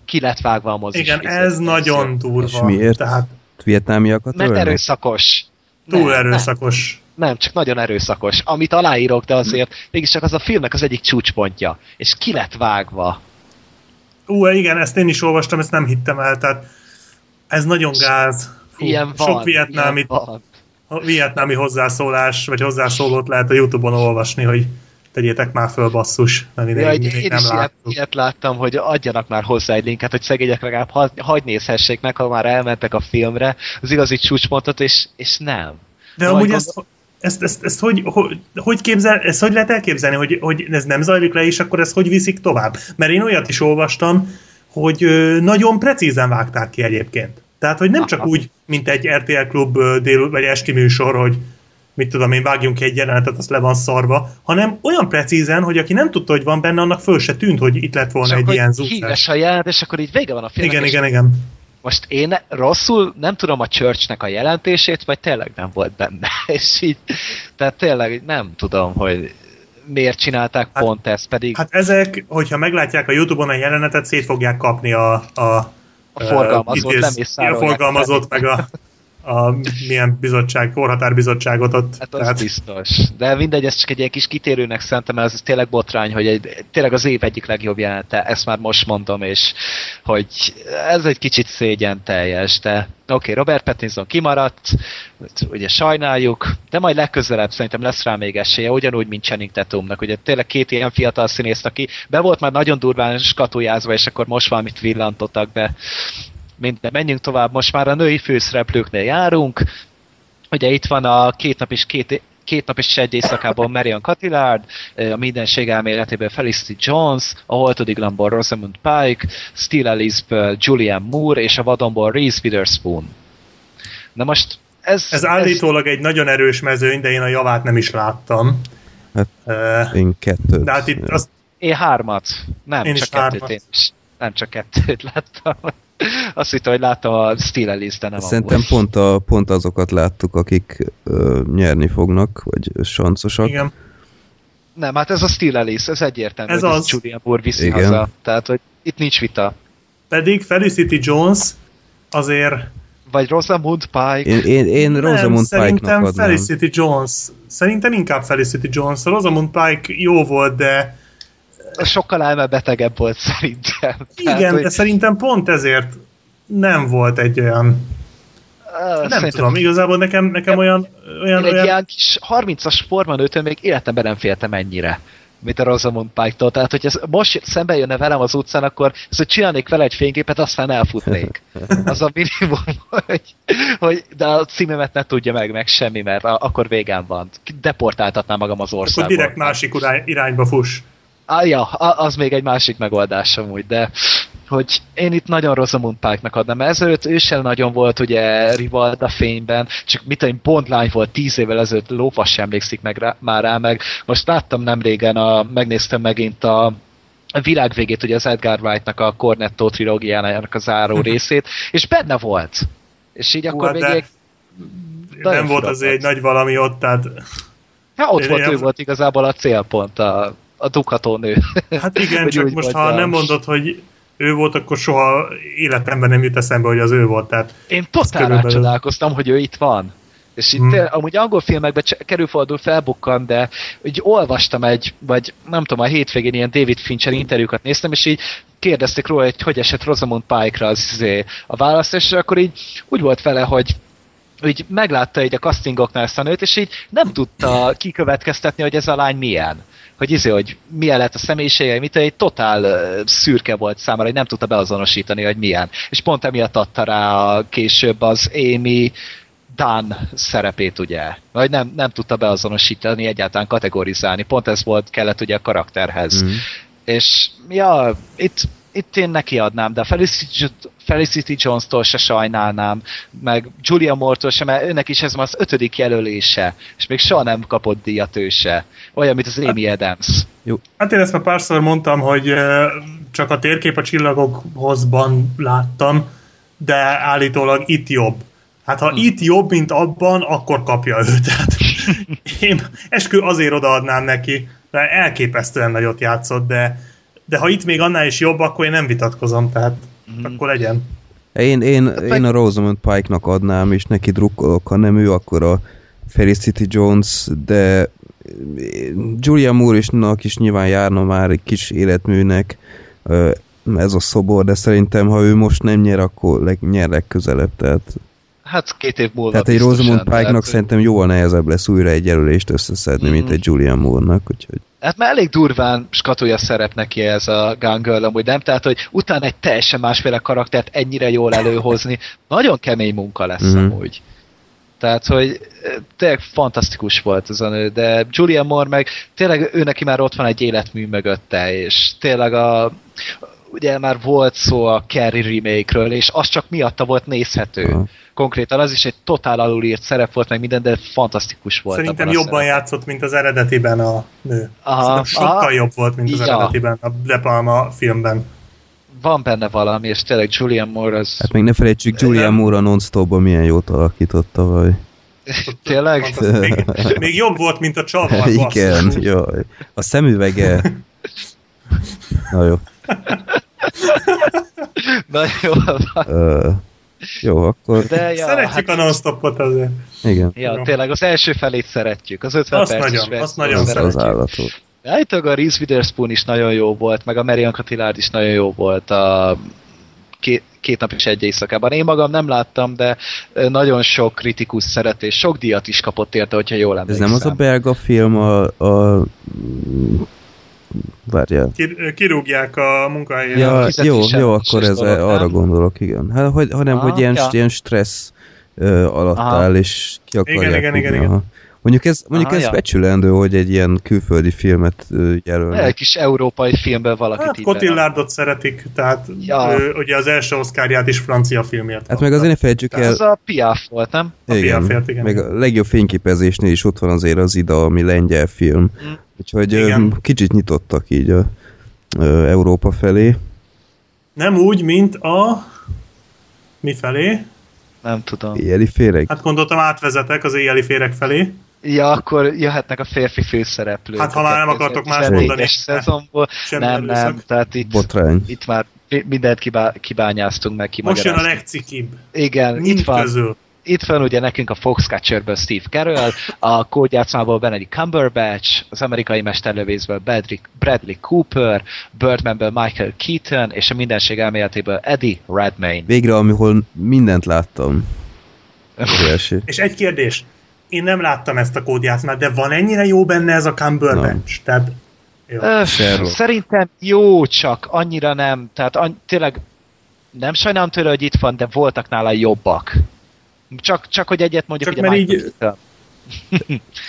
Ki lett vágva a mozis. Igen, ez szépen. Nagyon durva. És miért? Tehát vietnámiakat mert ölnek? Erőszakos. Túl erőszakos. Nem, nem, csak nagyon erőszakos. Amit aláírok, de azért mégiscsak az a filmnek az egyik csúcspontja. És ki lett vágva. Ú, igen, ezt én is olvastam, ezt nem hittem el, tehát ez nagyon gáz. Fú, ilyen van, sok vietnámi, ilyen van. vietnámi hozzászólás, vagy hozzászólót lehet a YouTube-on olvasni, hogy tegyétek már föl, basszus. Nem ja, ideig, én én nem is ilyet, ilyet láttam, hogy adjanak már hozzá egy linket, hogy szegények legalább hadd hagy nézhessék meg, ha már elmentek a filmre, az igazi csúcspontot, és, és nem. De amúgy ezt... Ezt, ezt, ezt, hogy, hogy, hogy képzel, ezt hogy lehet elképzelni, hogy, hogy ez nem zajlik le, és akkor ezt hogy viszik tovább? Mert én olyat is olvastam, hogy nagyon precízen vágták ki egyébként. Tehát, hogy nem csak úgy, mint egy er té el Klub dél, vagy esti műsor, hogy mit tudom én, vágjunk ki egy jelenetet, azt le van szarva, hanem olyan precízen, hogy aki nem tudta, hogy van benne, annak föl se tűnt, hogy itt lett volna egy ilyen zúzás. Híves a jelenet, és akkor így vége van a filmnek. Igen, igen, igen. Most én rosszul nem tudom a Churchnek a jelentését, vagy tényleg nem volt benne. És így, tehát tényleg nem tudom, hogy miért csinálták hát, pont ezt pedig. Hát ezek, hogyha meglátják a YouTube-on a jelenetet, szét fogják kapni a... A, a forgalmazót, uh, nem is szárolják. A forgalmazott, meg a, a milyen bizottság, korhatárbizottságot ott. Hát az tehát... biztos. De mindegy, ez csak egy ilyen kis kitérőnek szentem, mert ez tényleg botrány, hogy egy, tényleg az év egyik legjobb jelente, ezt már most mondom, és hogy ez egy kicsit szégyen teljes, de oké, okay, Robert Pattinson kimaradt, ugye sajnáljuk, de majd legközelebb szerintem lesz rá még esélye, ugyanúgy, mint Channing Tatumnak, ugye tényleg két ilyen fiatal színész, aki be volt már nagyon durván skatujázva, és akkor most valamit villantottak be. Minden, menjünk tovább, most már a női főszereplőknél járunk. Ugye itt van a két nap és, két, két nap és egy éjszakában Marion Cotillard, a Mindenség elméletéből Felicity Jones, a Holtodig Lambor Rosamund Pike, Steel Alice-ből Julianne Moore, és a vadonból Reese Witherspoon. Na most ez... Ez állítólag ez... egy nagyon erős mezőny, de én a javát nem is láttam. Hát, uh, én kettőt. De hát itt az... Én hármat. Nem, én csak kettőt. Hármat. Én is. Nem csak kettőt láttam. Azt hittem, hogy láttam a Steel Alice, de nem Szerintem abból. Pont, a, pont azokat láttuk, akik ö, nyerni fognak, vagy sancosak. Igen. Nem, hát ez a Steel Alice, ez egyértelmű, ez hogy Julianne Moore viszi Igen. haza. Tehát, hogy itt nincs vita. Pedig Felicity Jones azért... Vagy Rosamund Pike. Én, én, én Rosamund Pike-nak adnám. Szerintem Felicity Jones. Szerintem inkább Felicity Jones. Rosamund Pike jó volt, de... sokkal elmebetegebb volt szerintem. Igen, tehát, de hogy... szerintem pont ezért nem volt egy olyan... Nem szerintem... tudom, igazából nekem, nekem olyan... olyan, olyan... egy ilyen kis harmincas Forma ötöt még életemben nem féltem ennyire, mint a Rosamund Pike-tól. Tehát, hogy ez most szembe jönne velem az utcán, akkor ez, hogy csinálnék vele egy fényképet, aztán elfutnék. Az a minimum, hogy, hogy de a címemet ne tudja meg, meg semmi, mert akkor végem van. Deportáltatnám magam az országból. Akkor direkt másik irányba fuss. Ah, ja, az még egy másik megoldás amúgy, de hogy én itt nagyon Rosamund Pike-nak adnám. Ezelőtt ő sem nagyon volt ugye Rivalda fényben, csak mit tudom, Bondlány volt tíz évvel ezelőtt, lófasz sem emlékszik meg rá, már rá meg. Most láttam nemrégen, a, megnéztem megint a világ végét, ugye az Edgar Wright-nak a Cornetto trilógiájának a záró részét, és benne volt. És így Hú, akkor hát végig... Nem volt azért egy nagy valami ott, tehát... Hát ott én volt, én... ő volt igazából a célpont, a... a dughatónő. Hát igen, csak most ha nem mondod, hogy ő volt, akkor soha életemben nem jut eszembe, hogy az ő volt. Tehát én totál rácsodálkoztam, hogy ő itt van. És itt hmm. amúgy angol filmekben kerülfordul felbukkan, de úgy olvastam egy, vagy nem tudom, a hétvégén ilyen David Fincher interjúkat néztem, és így kérdezték róla, hogy hogy esett Rosamund Pike-ra az, a válasz, és akkor így úgy volt vele, hogy úgy meglátta így a castingoknál ezt a nőt, és így nem tudta kikövetkeztetni, hogy ez a lány milyen. Hogy izé, hogy milyen lett a személyisége, mit egy totál szürke volt számára, hogy nem tudta beazonosítani, hogy milyen. És pont emiatt adta rá később az Amy Dunn szerepét, ugye. Vagy nem, nem tudta beazonosítani, egyáltalán kategorizálni. Pont ez volt, kellett ugye a karakterhez. Mm. És ja, itt, itt én neki adnám, de Felicity, Felicity Jones-tól se sajnálnám, meg Julia Moore-tól se, mert önnek is ez már az ötödik jelölése, és még soha nem kapott díjat ő se. Olyan, mint az Amy Adams. Jó. Hát én ezt már párszor mondtam, hogy csak a térkép a csillagokhozban láttam, de állítólag itt jobb. Hát ha hmm. itt jobb, mint abban, akkor kapja őt. Hát én eskü azért odaadnám neki, mert elképesztően nagyot játszott, de de ha itt még annál is jobb, akkor én nem vitatkozom, tehát mm. akkor legyen. Én, én, én a Rosamund Pike-nak adnám, és neki drukkolok, ha nem ő, akkor a Felicity Jones, de Julia Moore-nak is nyilván járna már egy kis életműnek ez a szobor, de szerintem, ha ő most nem nyer, akkor leg, nyer legközelebb, tehát... Hát két év múlva. Tehát egy Rosamund Pike-nak szerintem jóval nehezebb lesz újra egy jelölést összeszedni, mm. mint egy Julia Moore-nak, úgyhogy... Hát már elég durván skatolja szerep neki ez a Gone Girl, amúgy nem? Tehát, hogy utána egy teljesen másféle karaktert ennyire jól előhozni, nagyon kemény munka lesz mm. amúgy. Tehát, hogy tényleg fantasztikus volt ez a nő, de Julia Moore meg tényleg ő neki már ott van egy életmű mögötte, és tényleg a... ugye már volt szó a Carrie remake-ről, és az csak miatta volt nézhető. Uh-huh. Konkrétan az is egy totál alulírt szerep volt, meg minden, de fantasztikus volt. Szerintem jobban játszott, mint az eredetiben a nő. Aha, sokkal aha. jobb volt, mint az ja. eredetiben, a De Palma filmben. Van benne valami, és tényleg Julia Moore az... Hát még ne felejtsük, Julia Moore a Non-Stop-ban milyen jót alakította, vagy... Tényleg? Még, még jobb volt, mint a csalvar. Igen, jaj. A szemüvege... Na jó. Na jó, uh, jó akkor... De, ja, szeretjük hát... a non-stopot azért. Igen. Ja, tényleg az első felét szeretjük. Az ötven azt perc nagyon, is azt nagyon szeretjük. Az állítólag a Reese Witherspoon is nagyon jó volt, meg a Marion Cotillard is nagyon jó volt a két, két nap és egy éjszakában. Én magam nem láttam, de nagyon sok kritikus szeret, és sok díjat is kapott érte, hogyha jól emlékszem. Ez nem az a belga film, a... a... Várjál. Kirúgják a munkahelyére. Ja, jó, jó, akkor ez dolog, arra nem? gondolok, igen. Hát, hogy, hanem, ah, hogy ilyen, ja. ilyen stressz uh, alatt ah. áll, és ki akarják. Igen, igen, igen, igen. Mondjuk ez, mondjuk ah, ez ja. becsülendő, hogy egy ilyen külföldi filmet uh, jelölnek. Egy kis európai filmben valakit hát, így Cotillardot szeretik, tehát ja. ő, ugye az első oszkárját is francia filmért. Hát meg azért ne felejtsük el... Ez a Piaf volt, nem? A igen, Piafért, igen. Meg a legjobb fényképezésnél is ott van azért az Ida, ami lengyel film. Mm. Úgyhogy igen. kicsit nyitottak így a, a Európa felé. Nem úgy, mint a... mi felé? Nem tudom. Éjjeli féreg? Hát gondoltam átvezetek az éjjeli féreg felé. Ja, akkor jöhetnek a férfi főszereplők. Hát ha már nem akartok más mondani. Szezonból. Nem, nem, tehát itt, itt már mindent kibá- kibányáztunk meg, kimagyaráztunk. Most jön a legcikibb. Igen, mind itt van. Közül. Itt van ugye nekünk a Foxcatcherből Steve Carell, a Kódjátszmából Benedict Cumberbatch, az Amerikai Mesterlövészből Bradley Cooper, Birdmanből Michael Keaton, és a Mindenség elméletéből Eddie Redmayne. Végre, amihol mindent láttam. Óriási. És egy kérdés. Én nem láttam ezt a kódjátszmát, de van ennyire jó benne ez a Cumberbatch? Tehát, jó. Öf, szerintem jó, csak annyira nem. Tehát an- tényleg nem sajnálom tőle, hogy itt van, de voltak nála jobbak. Csak, csak hogy egyet mondjuk, hogy a Michael Keaton.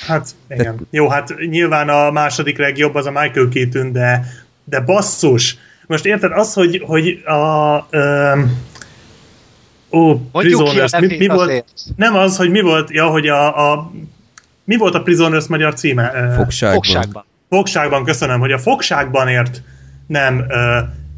Hát, igen. Jó, hát nyilván a második legjobb az a Michael Keaton, de, de basszus. Most érted, az, hogy, hogy a... Um, ó, Prisoners, mi, mi volt? Nem az, hogy mi volt, ja, hogy a, a mi volt a Prisoners magyar címe? Fogságban. Fogságban. Fogságban, köszönöm, hogy a Fogságbanért nem uh,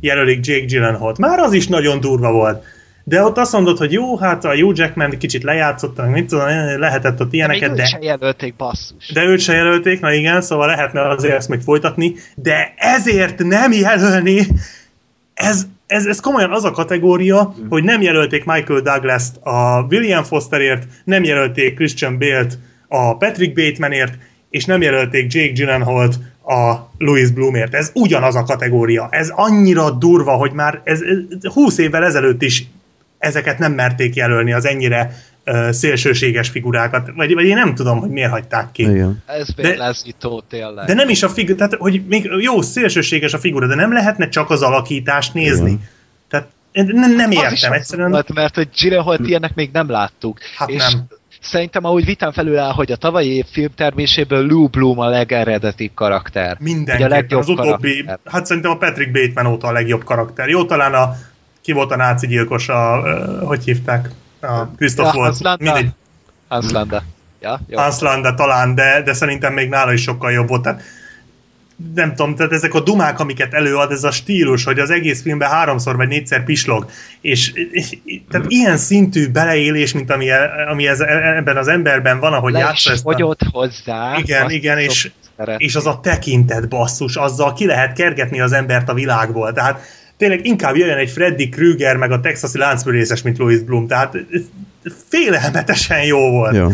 jelölik Jake Gyllenhaalt. Már az is nagyon durva volt. De ott azt mondod, hogy jó, hát a Hugh Jackman kicsit lejátszottak, mit tudom, lehetett ott ilyeneket, de... de őt se jelölték, basszus. De őt se jelölték, na igen, szóval lehetne azért ezt még folytatni, de ezért nem jelölni, ez... Ez, ez komolyan az a kategória, mm. hogy nem jelölték Michael Douglast a William Fosterért, nem jelölték Christian Bale-t a Patrick Batemanért, és nem jelölték Jake Gyllenhaalt a Louis Bloomért. Ez ugyanaz a kategória. Ez annyira durva, hogy már ez, ez, húsz évvel ezelőtt is ezeket nem merték jelölni, az ennyire uh, szélsőséges figurákat. Vagy, vagy én nem tudom, hogy miért hagyták ki. Igen. Ez bélázító tényleg. De nem is a figura, tehát hogy még jó, szélsőséges a figura, de nem lehetne csak az alakítást nézni. Igen. Tehát nem, nem értem egyszerűen. Volt, mert hogy Gyllenhaalt ilyenek még nem láttuk. Hát és nem. Szerintem ahogy vitán felül áll, hogy a tavalyi év filmterméséből Lou Bloom a legeredetibb karakter. Mindenki. Az utóbbi, karakter. Hát szerintem a Patrick Bateman óta a legjobb karakter. Jó, talán a ki volt a náci gyilkos, a, hogy hívták? A Krisztof volt. Ja, mindegy. Hans Landa. Ja, Hans Landa talán, de, de szerintem még nála is sokkal jobb volt. Tehát, nem tudom, tehát ezek a dumák, amiket előad, ez a stílus, hogy az egész filmben háromszor vagy négyszer pislog. És tehát ilyen szintű beleélés, mint ami, ami ez, ebben az emberben van, ahogy játsza ezt. Le is hozzá. Igen, igen, és, és az a tekintet, basszus, azzal ki lehet kergetni az embert a világból. Tehát tényleg inkább jöjjön egy Freddy Krüger meg a texasi láncművészes, mint Louis Bloom. Tehát félelmetesen jó volt. Jó.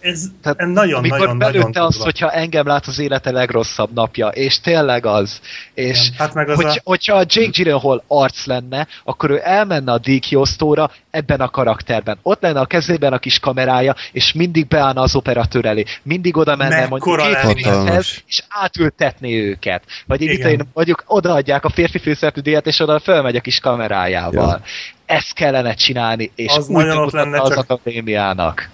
Ez nagyon-nagyon-nagyon nagyon belőtte nagyon azt, hogyha engem lát az élete legrosszabb napja, és tényleg az. És igen, hát meg az hogy, a... hogyha a Jake Gyllenhaal arc lenne, akkor ő elmenne a díjkiosztóra ebben a karakterben. Ott lenne a kezében a kis kamerája, és mindig beállna az operatőr elé. Mindig oda menne mondjuk képviselhez, és átültetné őket. Vagy én mondjuk odaadják a férfi főszereplő díjat, és oda fölmegy a kis kamerájával. Ja. Ezt kellene csinálni, és az úgy mutatna az csak... akadémiának.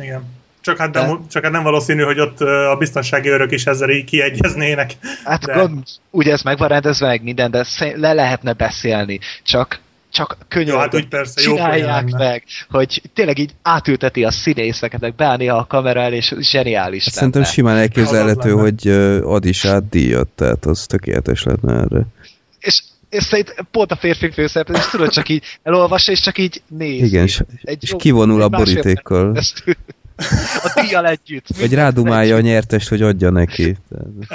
Igen. Csak hát, nem, csak hát nem valószínű, hogy ott a biztonsági őrök is ezzel így kiegyeznének. Hát de... gond, ugye ez megvan rendezve meg minden, de le lehetne beszélni. Csak, csak könyörgöm, hát persze, csinálják meg, hogy tényleg így átülteti a színészeket, beállnia a kamera el, és zseniális hát lenne. Szerintem simán elképzelhető, hogy ad is át díjat, tehát az tökéletes lenne erre. És És szerint pont a férfi főszereplő, és tudod, csak így elolvassa, és csak így néz. Igen, és, és jó, kivonul a borítékkal. A díjjal együtt. Vagy rádumálja a nyertest, hogy adja neki.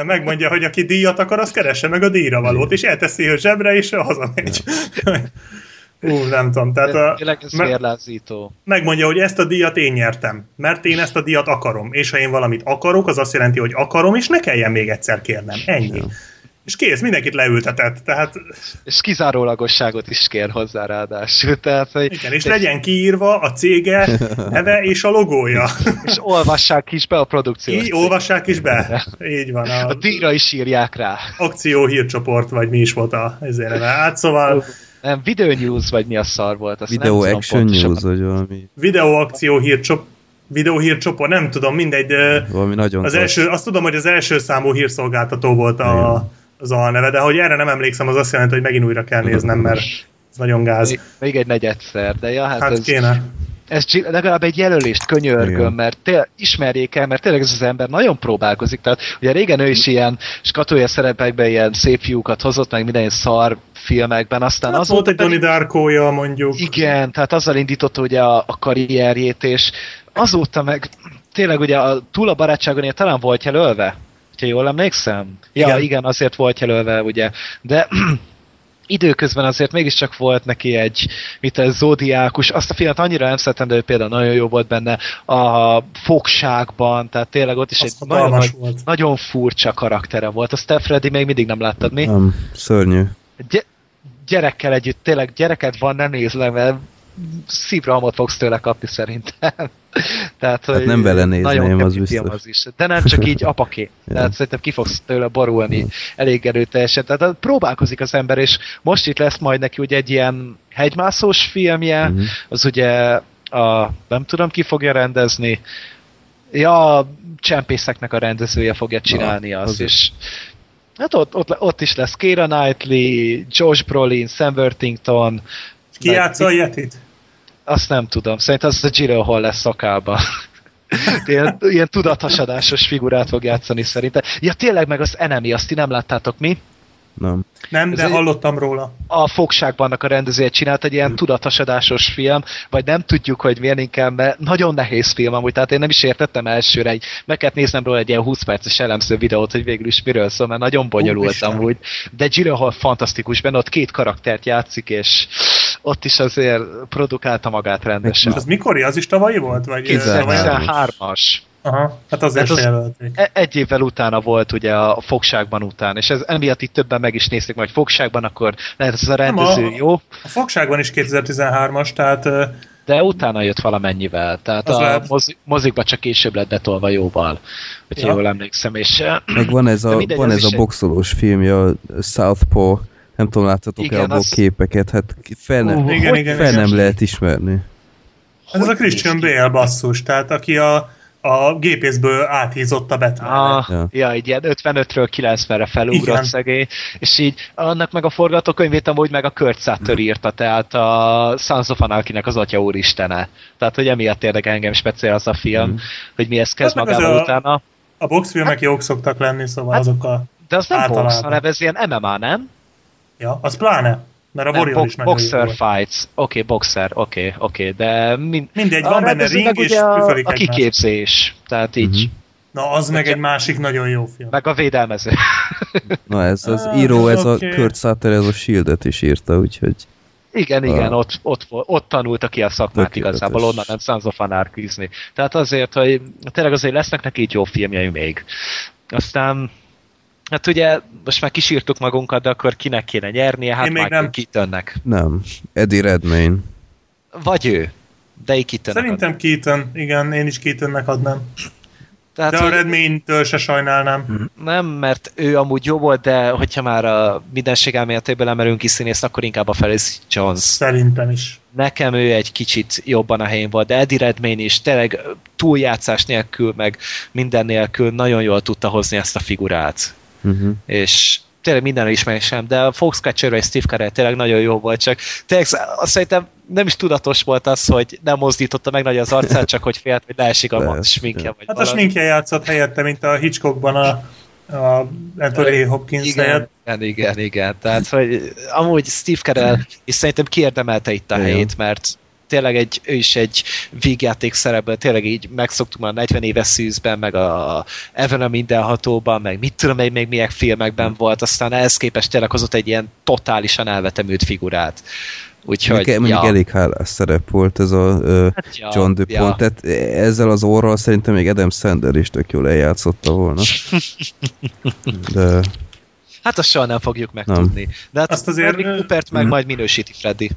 Megmondja, hogy aki díjat akar, az keresse meg a díjra valót, és elteszi a zsebre, és hazamegy. Ú, nem tudom. Tehát a, me- megmondja, hogy ezt a díjat én nyertem, mert én ezt a díjat akarom. És ha én valamit akarok, az azt jelenti, hogy akarom, és ne kelljen még egyszer kérnem. Ennyi. Ja. És kész, mindenkit leültetett, tehát... És kizárólagosságot is kér hozzá ráadásul, tehát... Hogy... Igen, és legyen kiírva a cége, neve és a logója. És olvassák is be a produkciót. Így, olvassák is be. Így van. A, a díjra is írják rá. Akció hírcsoport, vagy mi is volt a neve. Hát szóval... Nem, Video News, vagy mi a szar volt. Azt Video nem Action pont, News, vagy valami. Video Akció hírcsoport. Videóhírcsoport, nem tudom, mindegy, de... Valami nagyon az első, azt tudom, hogy az első számú hírszolgáltató volt a... az a neve, de hogy erre nem emlékszem, az azt jelenti, hogy megint újra kell néznem, mert ez nagyon gáz. Még, még egy negyedszer, de ja, hát, hát ez... kéne. Ez legalább egy jelölést könyörgöm, mert te ismerjék el, mert tényleg ez az ember nagyon próbálkozik, tehát ugye régen ő is ilyen skatója szerepekben ilyen szép fiúkat hozott, meg minden szar filmekben, aztán hát az volt egy Donnie Darko-ja mondjuk. Igen, tehát azzal indított ugye a, a karrierjét, és azóta meg tényleg ugye a, túl a barátságon talán volt jelölve. Ha jól emlékszem? Ja, igen. igen, azért volt jelölve, ugye. De időközben azért mégiscsak volt neki egy, mint a Zodiákus, azt a filmet annyira nem szeretem, de ő például nagyon jó volt benne a Fogságban, tehát tényleg ott is azt egy nagyon, nagy, nagyon furcsa karaktere volt. Azt te, Freddy, még mindig nem láttad, mi? Nem, szörnyű. Gy- gyerekkel együtt, tényleg gyereket van, nem nézlek, mert szívrohamot fogsz tőle kapni szerintem. Tehát, hát hogy nem vele nézném, az biztos. Az is. De nem csak így apaként. Tehát szerintem ki fogsz tőle borulni elég erőteljesen. Tehát próbálkozik az ember, és most itt lesz majd neki ugye egy ilyen hegymászós filmje, uh-huh. az ugye a, nem tudom ki fogja rendezni, ja, a csempészeknek a rendezője fogja csinálni na, azt, az és hát ott, ott, ott is lesz Keira Knightley, Josh Brolin, Sam Worthington. Ki játsza a Yetit? Azt nem tudom. Szerintem az a Gyllenhaal lesz szakában. ilyen, ilyen tudatasadásos figurát fog játszani szerintem. Ja, tényleg meg az Enemy, azt ti nem láttátok mi? Nem. Nem, de ez hallottam róla. A Fogságbannak a rendezője csinált egy ilyen hmm. tudatasadásos film, vagy nem tudjuk, hogy miért inkább, mert nagyon nehéz film amúgy, tehát én nem is értettem elsőre, egy, meg kellett néznem róla egy ilyen húsz perces elemző videót, hogy végül is miről szól, mert nagyon bonyolult amúgy. De Gyllenhaal fantasztikus benne, ott két karaktert játszik, és ott is azért produkálta magát rendesen. És az mikori? Az is tavalyi volt? kétezer-tizenhármas Aha, hát azért hát az egy évvel utána volt ugye a Fogságban után, és ez emiatt itt többen meg is nézték majd Fogságban, akkor lehet ez a rendező, a, jó? A Fogságban is kétezer-tizenhármas, tehát... De utána jött valamennyivel, tehát a mozi, mozikba csak később lett betolva jóval, hogyha ja. jól emlékszem, és... Meg van ez a, mindegy, van ez a boxolós egy... filmje, a Southpaw, nem tudom, láttatok-e abból az... képeket, hát fel nem, uh, igen, igen, fel igen, nem igen. lehet ismerni. Hát ez a Christian Bale basszus, tehát aki a... a gépészből áthízott a Batman. Ah, ja. ja, így ilyen ötvenötről kilencvenre felugrott szegély, és így annak meg a forgatókönyvét amúgy meg a Kurt Sutter írta, tehát a Sons of Anarchy-nek az Atya Úristene. Tehát, hogy emiatt érdekel engem speciál az a film, mm. hogy mi ezt kezd hát magával utána. A, a boxfilmek hát, jók szoktak lenni, szóval hát, azokkal de az nem általában. Box, hanem ez ilyen em em á, nem? Ja, az pláne. Mert a Warrior is megölő Boxer fights. Oké, boxer, oké, oké, de... Min- Mindegy, van benne ring, és üfelik a, a kiképzés, tehát így. Uh-huh. Na, az meg egy másik nagyon jó film. Meg a védelmező. Na, ez az ah, író, ez okay. a Kurt Sutter, ez a Shield-öt is írta, úgyhogy... Igen, igen, a... ott, ott, ott tanulta ki a szakmát tökéletes. Igazából, onnan nem Sons of Anarchy-zni. Tehát azért, hogy tényleg azért lesznek neki így jó filmjei még. Aztán... Hát ugye, most már kisírtuk magunkat, de akkor kinek kéne nyernie, hát Michael Keatonnek. Nem, Eddie Redmayne. Vagy ő, de így Keatonnek szerintem adnám. Keaton, igen, én is Keatonnek adnám. Tehát, de a Redmayne-től se sajnálnám. Nem, mert ő amúgy jó volt, de hogyha már a mindenség elméletéből emelünk ki színészt, akkor inkább a Felicity Jones. Szerintem is. Nekem ő egy kicsit jobban a helyén volt, de Eddie Redmayne is tényleg túljátszás nélkül, meg minden nélkül nagyon jól tudta hozni ezt a figurát. Uh-huh. És tényleg mindenre ismerésem, de a Foxcatcher és Steve Carell tényleg nagyon jó volt, csak tényleg szerintem nem is tudatos volt az, hogy nem mozdította meg nagy az arcát, csak hogy félt, hogy leesik a Lesz, sminkje. Vagy hát valami. A sminkje játszott helyette, mint a Hitchcockban a, a Anthony Hopkins igen, helyett. Igen, igen, igen. Tehát, hogy amúgy Steve Carell is szerintem kiérdemelte itt a igen. helyét, mert tényleg egy, ő is egy vígjáték szerepben, tényleg így megszoktuk már a negyven éves szűzben, meg a Evan a mindenhatóban, meg mit tudom, hogy még milyen filmekben volt, aztán ehhez képest tényleg hozott egy ilyen totálisan elvetemült figurát. Úgyhogy, mondjuk, ja. mondjuk elég hálás szerep volt ez a uh, hát, ja, John DuPont, ja. tehát ezzel az orral szerintem még Adam Sandler is tök jól eljátszotta volna. De... Hát azt soha nem fogjuk megtudni. De hát azt azért... Bradley Coopert meg mm. majd minősíti Freddy.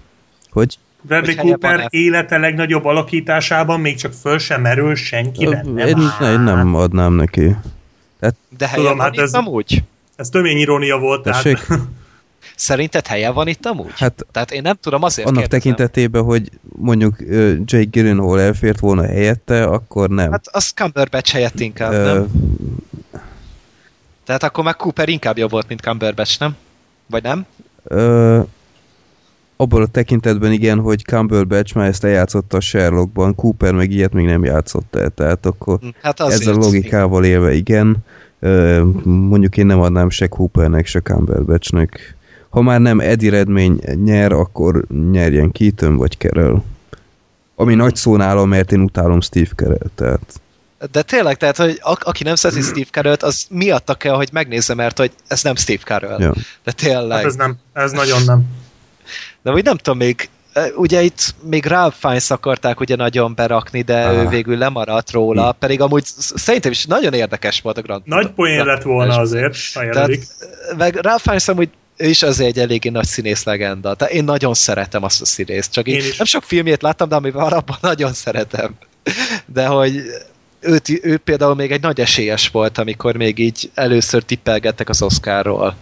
Hogy? Bradley Cooper élete legnagyobb alakításában még csak föl sem merül senkinek. Én, én nem adnám neki. Tehát, de helye tudom, van hát itt ez, amúgy? Ez tömény irónia volt. Tehát... Szerinted helye van itt amúgy? Hát, tehát én nem tudom, azért annak kérdezem. Tekintetében, hogy mondjuk uh, Jake Gyllenhaal elfért volna helyette, akkor nem. Hát az Cumberbatch helyett inkább, uh, nem? Tehát akkor már Cooper inkább jobb volt, mint Cumberbatch, nem? Vagy nem? Uh, Abban a tekintetben igen, hogy Cumberbatch már ezt eljátszotta a Sherlockban, Cooper meg ilyet még nem játszott el, tehát akkor hát ezzel a logikával élve igen, mondjuk én nem adnám se Coopernek, se Cumberbatchnek. Ha már nem Eddie Redmayne nyer, akkor nyerjen Keaton vagy Carell. Ami nagy szó nálam, mert én utálom Steve Carell, tehát... De tényleg, tehát, hogy a, aki nem szereti Steve Carell-t, az miatta kell, hogy megnézze, mert hogy ez nem Steve Carell. Ja. De tényleg... Hát ez nem, ez nagyon nem. De úgy nem tudom még, ugye itt még Ralph Fiennes akarták ugye nagyon berakni, de ah. ő végül lemaradt róla, pedig amúgy szerintem is nagyon érdekes volt a Grand Nagy poén lett volna azért, a jelenleg. Meg Ralph Fiennes amúgy és azért egy eléggé nagy színész legenda. Tehát én nagyon szeretem azt a színészt, csak én nem sok filmjét láttam, de amivel abban nagyon szeretem. De hogy ő, ő például még egy nagy esélyes volt, amikor még így először tippelgettek az Oscarról.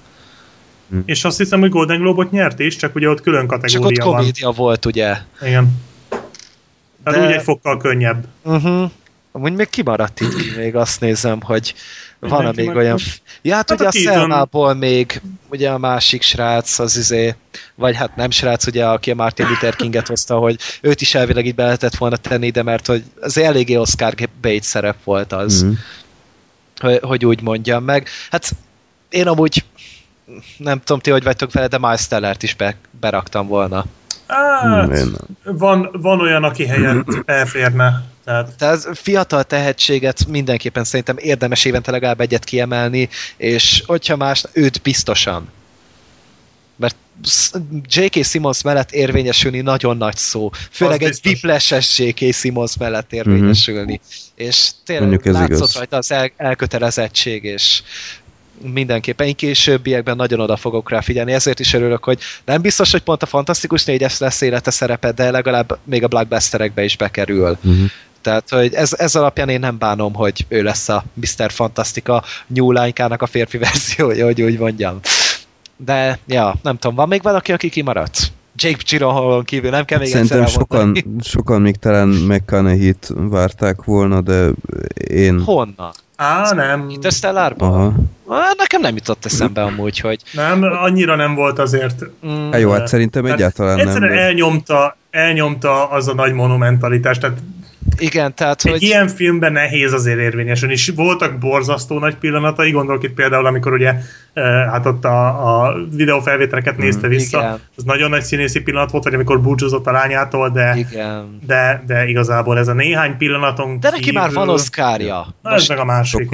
Hm. És azt hiszem, hogy Golden Globe-ot nyert is, csak ugye ott külön kategória van. Csak ott komédia van. Volt, ugye. Igen. Tehát de... úgy egy fokkal könnyebb. Uh-huh. Amúgy még kimaradt itt, még azt nézem, hogy van-e még kimaradt? Olyan... Ja, hát, hát ugye a, a Selmából még, ugye a másik srác, az izé, vagy hát nem srác, ugye, aki a Martin Luther Kinget hozta, hogy őt is elvileg így be lehetett volna tenni, de mert hogy az eléggé Oscar Bates szerep volt az, mm-hmm. hogy, hogy úgy mondjam meg. Hát én amúgy nem tudom ti, hogy vagytok vele, de Miles Tellert is be, beraktam volna. Hát, van, van olyan, aki helyett elférne. Tehát. Tehát fiatal tehetséget mindenképpen szerintem érdemes évente legalább egyet kiemelni, és hogyha más, őt biztosan. Mert dzsé ká. Simmons mellett érvényesülni nagyon nagy szó. Főleg egy Whiplash-es dzsé ká. Simmons mellett érvényesülni. Mm-hmm. És tényleg látszott igaz. Rajta az el- elkötelezettség, és mindenképpen. Én későbbiekben nagyon oda fogok rá figyelni, ezért is örülök, hogy nem biztos, hogy pont a Fantasztikus négyes lesz élete szerepe, de legalább még a blockbusterekbe is bekerül. Uh-huh. Tehát, hogy ez, ez alapján én nem bánom, hogy ő lesz a miszter Fantasztika New Line-kának a férfi verziója, hogy úgy mondjam. De, ja, nem tudom, van még valaki, aki kimaradt? Jake Gyllenhaalon kívül, nem kell még szerintem egyszer elmondani. Sokan, sokan még talán McConaughey-t várták volna, de én... Honnan? Á, nem. Interstellárban? Nekem nem jutott eszembe amúgy, hogy... Nem, annyira nem volt azért. Mm, hát jó, hát szerintem egyáltalán nem. Egyszerűen elnyomta, elnyomta az a nagy monumentalitás, tehát igen, tehát, egy hogy... ilyen filmben nehéz azért érvényesülni, és voltak borzasztó nagy pillanatai, gondolok itt például, amikor ugye hát ott a, a videófelvételeket nézte mm, vissza, igen. Az nagyon nagy színészi pillanat volt, vagy amikor búcsúzott a lányától, de, de, de igazából ez a néhány pillanaton de kívül... De neki már van Oscarja. Na, ez meg a másik.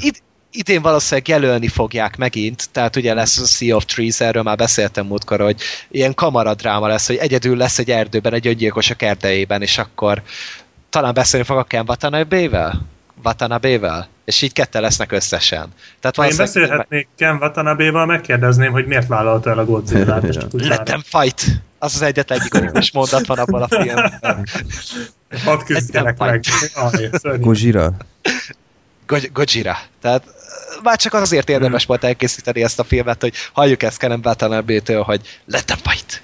Id- idén valószínűleg jelölni fogják megint, tehát ugye lesz a Sea of Trees, erről már beszéltem múltkor, hogy ilyen kamaradráma lesz, hogy egyedül lesz egy erdőben, egy öngyilkos a kertejében, és akkor talán beszélni fog a Ken Watanabe-vel? Watanabe-vel? És így ketten lesznek összesen. Tehát én beszélhetnék meg... Ken Watanabe-vel, megkérdezném, hogy miért vállalta el a Godzilla-t. És let them fight! Az az egyetlen igazos mondat van abban a filmben. Hadd küzdjenek meg. Gojira. Gojira. Tehát már csak azért érdemes volt elkészíteni ezt a filmet, hogy halljuk ezt Ken Watanabe-től, hogy let them fight!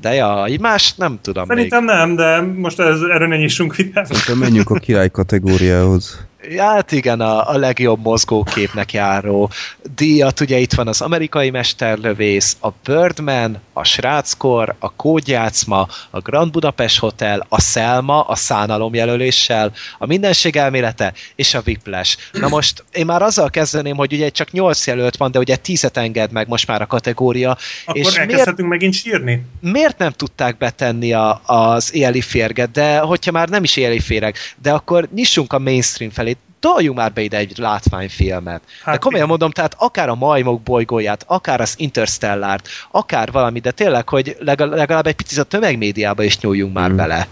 De ja, így más nem tudom. Szerintem még. Nem, de most ez, erről ne nyissunk vitát. Szerintem menjünk a király kategóriához. Hát igen, a, a legjobb mozgóképnek járó díjat, ugye itt van az Amerikai Mesterlövész, a Birdman, a Sráckor, a Kódjátszma, a Grand Budapest Hotel, a Selma, a Szánalom jelöléssel, a Mindenség elmélete és a Whiplash. Na most én már azzal kezdeném, hogy ugye csak nyolc jelölt van, de ugye tízet enged meg most már a kategória. Akkor és elkezdhetünk miért, megint sírni? Miért nem tudták betenni a, az éjjeli férget, de hogyha már nem is éjjeli féreg, de akkor nyissunk a mainstream felé. Doljunk már be ide egy látványfilmet. Hát, de komolyan mondom, tehát akár a Majmok bolygóját, akár az Interstellárt, akár valami, de tényleg, hogy legalább egy picit a tömegmédiába is nyúljunk már mm. bele.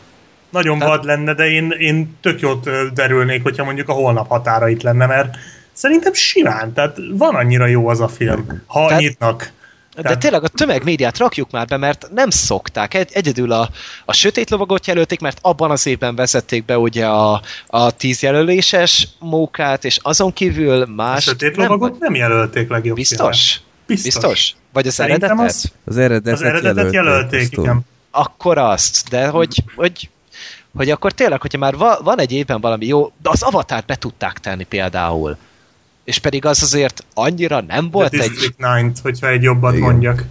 Nagyon tehát... vad lenne, de én, én tök jót derülnék, hogyha mondjuk a Holnap határa itt lenne, mert szerintem simán, tehát van annyira jó az a film, ha tehát... nyitnak. De tényleg a tömegmédiát rakjuk már be, mert nem szokták. Egy, egyedül a, a Sötét lovagot jelölték, mert abban az évben vezették be ugye a, a tíz jelöléses mókát, és azon kívül más... A Sötét lovagot nem, nem jelölték legjobb. Biztos? Biztos. Biztos? Vagy az eredetet? Az, az eredetet? Az eredetet jelölték, igen. Akkor azt, de hogy... hogy hogy akkor tényleg, hogyha már va, van egy évben valami jó, de az Avatárt be tudták tenni például. És pedig az azért annyira nem volt egy... District kilenc, hogyha egy jobbat igen. mondjak.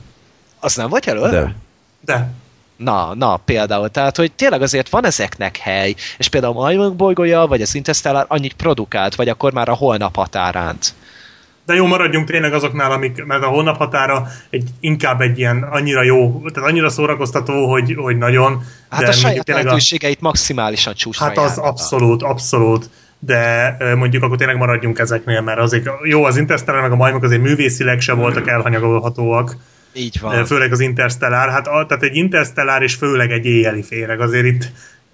Az nem volt jelölve? De. De. Na, na, például. Tehát, hogy tényleg azért van ezeknek hely, és például a Majmok bolygója, vagy az Interstellar annyit produkált, vagy akkor már a Holnap határánt. De jó, maradjunk tényleg azoknál, amik, mert a Holnap határa egy, inkább egy ilyen annyira jó, tehát annyira szórakoztató, hogy, hogy nagyon... Hát de a saját lehetőségeit a... maximálisan csúcsra hát az abszolút, abszolút. De mondjuk akkor tényleg maradjunk ezeknél, mert azért jó, az Interstellar meg a Majmok azért művészileg sem voltak elhanyagolhatóak. Így van. Főleg az Interstellar. Hát a, tehát egy Interstellar és főleg egy éjjeli féreg. Azért itt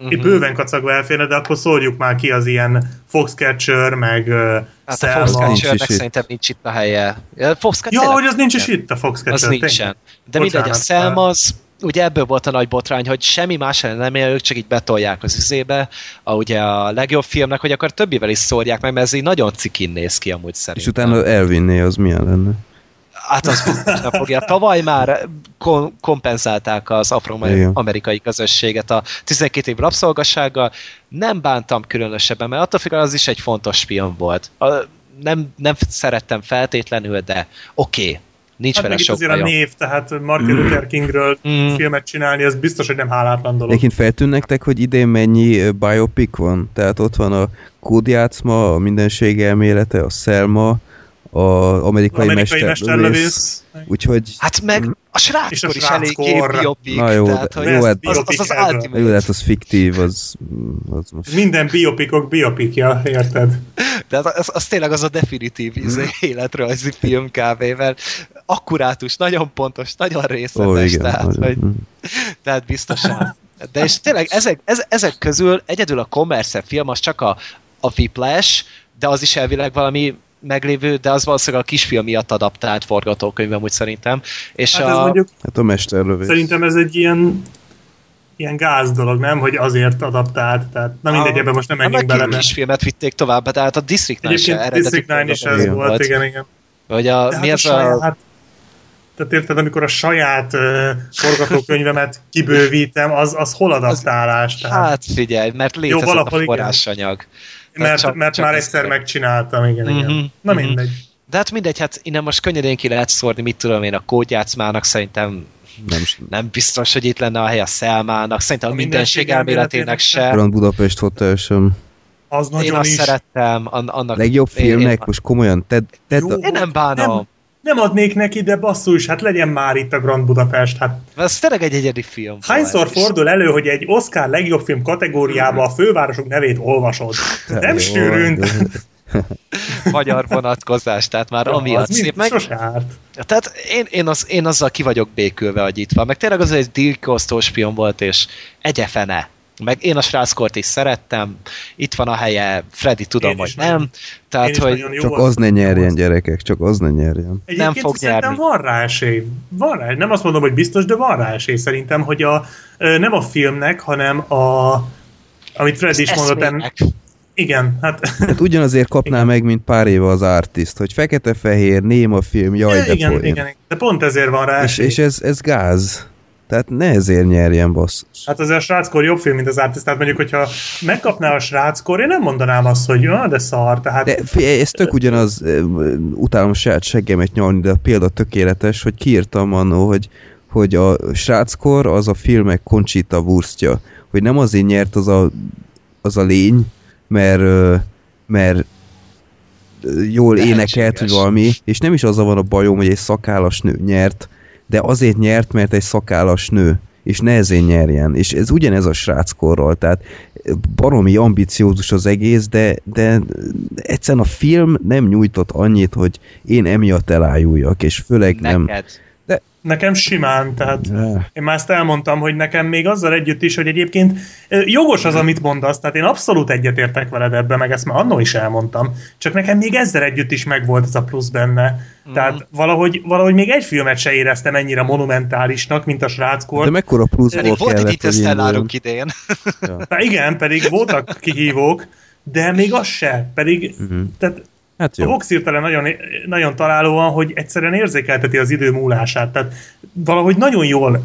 Uh-huh. Bőven kacagva elférne, de akkor szórjuk már ki az ilyen Foxcatcher, meg uh, hát Selma. A Foxcatchernek szerintem nincs itt a helye. Foxcatcher? Ja, hogy az nincs is itt a Foxcatcher. Az nincsen. De mindegy, a Selma az... Ugye ebből volt a nagy botrány, hogy semmi más ellen nem élők, csak így betolják az üzébe, a, ugye a legjobb filmnek, hogy akár többivel is szórják meg, mert ez így nagyon cikin néz ki amúgy szerintem. És utána elvinné, az milyen lenne? Hát az nem fogja. Tavaly már kom- kompenzálták az afroamerikai közösséget a tizenkét év rabszolgassággal. Nem bántam különösebben, mert attól függően az is egy fontos film volt. A, nem, nem szerettem feltétlenül, de oké. Okay. Nincs hát vele sok azért bajom. A név, tehát Martin Luther Kingről mm. filmet csinálni, ez biztos, hogy nem hálátlan dolog. Egyébként feltűn nektek, hogy idén mennyi biopic van? Tehát ott van a Kódjátszma, a Mindenség elmélete, a Selma, a amerikai, amerikai mesterlövész. Úgyhogy... Hát meg a sráckor is eléggé biopic. Na jó, tehát, de, jó hát, az, az az ultimate. Jó, hát az fiktív, az... az most... Minden biopikok biopikja, érted? De az, az tényleg az a definitív izé, életrajzi film kávével. Akkurátus, nagyon pontos, nagyon részletes, oh, tehát, hogy, tehát biztosan. De és tényleg ezek, ez, ezek közül egyedül a Commerce film, az csak a, a Whiplash, de az is elvileg valami meglévő, de az valószínűleg a kisfilm miatt adaptált forgatókönyv, amúgy szerintem. És hát ez a... mondjuk, hát a mesterlövész. Szerintem ez egy ilyen ilyen gáz dolog, nem? Hogy azért adaptált, tehát na mindegy, ebben most nem menjünk bele. A kisfilmet vitték tovább, de hát a District Nine se eredeti. District Nine is ez volt, volt, igen, igen. Hogy a, de mi hát ez a... Saját, a... Tehát érted, amikor a saját uh, forgatókönyvemet kibővítem, az, az hol adaptálás? Az, tehát... Hát figyelj, mert létezett jó, a forrásanyag. Mert, csak, mert csak már egyszer megcsináltam, igen, mm-hmm, igen. Na mm-hmm. mindegy. De hát mindegy, hát innen most könnyedén ki lehet szórni, mit tudom én, a Kódjátszmának szerintem nem, nem biztos, hogy itt lenne a hely a Selmának, szerintem a Mindenség elméletének se. Grand Budapest Hotel sem. Az én azt is. Szerettem. An- annak legjobb filmnek, én... most komolyan. Te, te Jó, én nem bánom. Nem, nem adnék neki, de basszus, hát legyen már itt a Grand Budapest. Hát. Ez tényleg egy egyedi film. Hányszor fordul elő, hogy egy Oscar legjobb film kategóriába a fővárosok nevét olvasod? Nem sűrűn. Magyar vonatkozás, tehát már ja, amiatt szép meg. Tehát én, én, az, én azzal ki vagyok békülve, hogy itt van. Meg tényleg az egy díjkosztós film volt, és egyefene. Meg én a sráckort is szerettem, itt van a helye, Freddy tudom, hogy nem. nem. Tehát, hogy csak az ne nyerjen, gyerekek, csak az ne nyerjen. Egyébként nem fog nyerni. Van rá esély. Van rá. Nem azt mondom, hogy biztos, de van rá esély szerintem, hogy a, nem a filmnek, hanem a amit Freddy is mondott ennek. Igen, hát... hát ugyanazért kapná igen. meg, mint pár éve az Artist, hogy fekete-fehér, néma film, jaj, de igen, igen, igen, de pont ezért van rá esély. És, és ez, ez gáz. Tehát ne ezért nyerjen, basszus. Hát azért a sráckor jobb film, mint az Artist. Tehát mondjuk, hogyha megkapná a sráckor, én nem mondanám azt, hogy ah, de szar. Tehát... De ez tök ugyanaz, utálom saját seggemet nyalni, de a példa tökéletes, hogy kiírtam annó, hogy, hogy a sráckor az a filmek Conchita Wurstja. Hogy nem azért nyert az a, az a lény, mert, mert jól énekelt, vagy valami, és nem is azzal van a bajom, hogy egy szakállas nő nyert, de azért nyert, mert egy szakállas nő, és ne ezért nyerjen. És ez ugyanez a sráckorral, tehát baromi ambiciózus az egész, de, de egyszerűen a film nem nyújtott annyit, hogy én emiatt elájuljak, és főleg nem... Neked. De... Nekem simán, tehát de. Én már ezt elmondtam, hogy nekem még azzal együtt is, hogy egyébként jogos az, amit mondasz, tehát én abszolút egyetértek veled ebben, meg ezt már annó is elmondtam, csak nekem még ezzel együtt is megvolt ez a plusz benne. Mm. Tehát valahogy, valahogy még egy filmet se éreztem ennyire monumentálisnak, mint a sráckor. De mekkora plusz volt kellett. Volt itt ezt elárunk idén. Ja. Hát igen, pedig voltak kihívók, de még az se, pedig... Mm-hmm. Tehát, hát a Vox írtelen nagyon, nagyon találóan, hogy egyszerűen érzékelteti az idő múlását. Tehát valahogy nagyon jól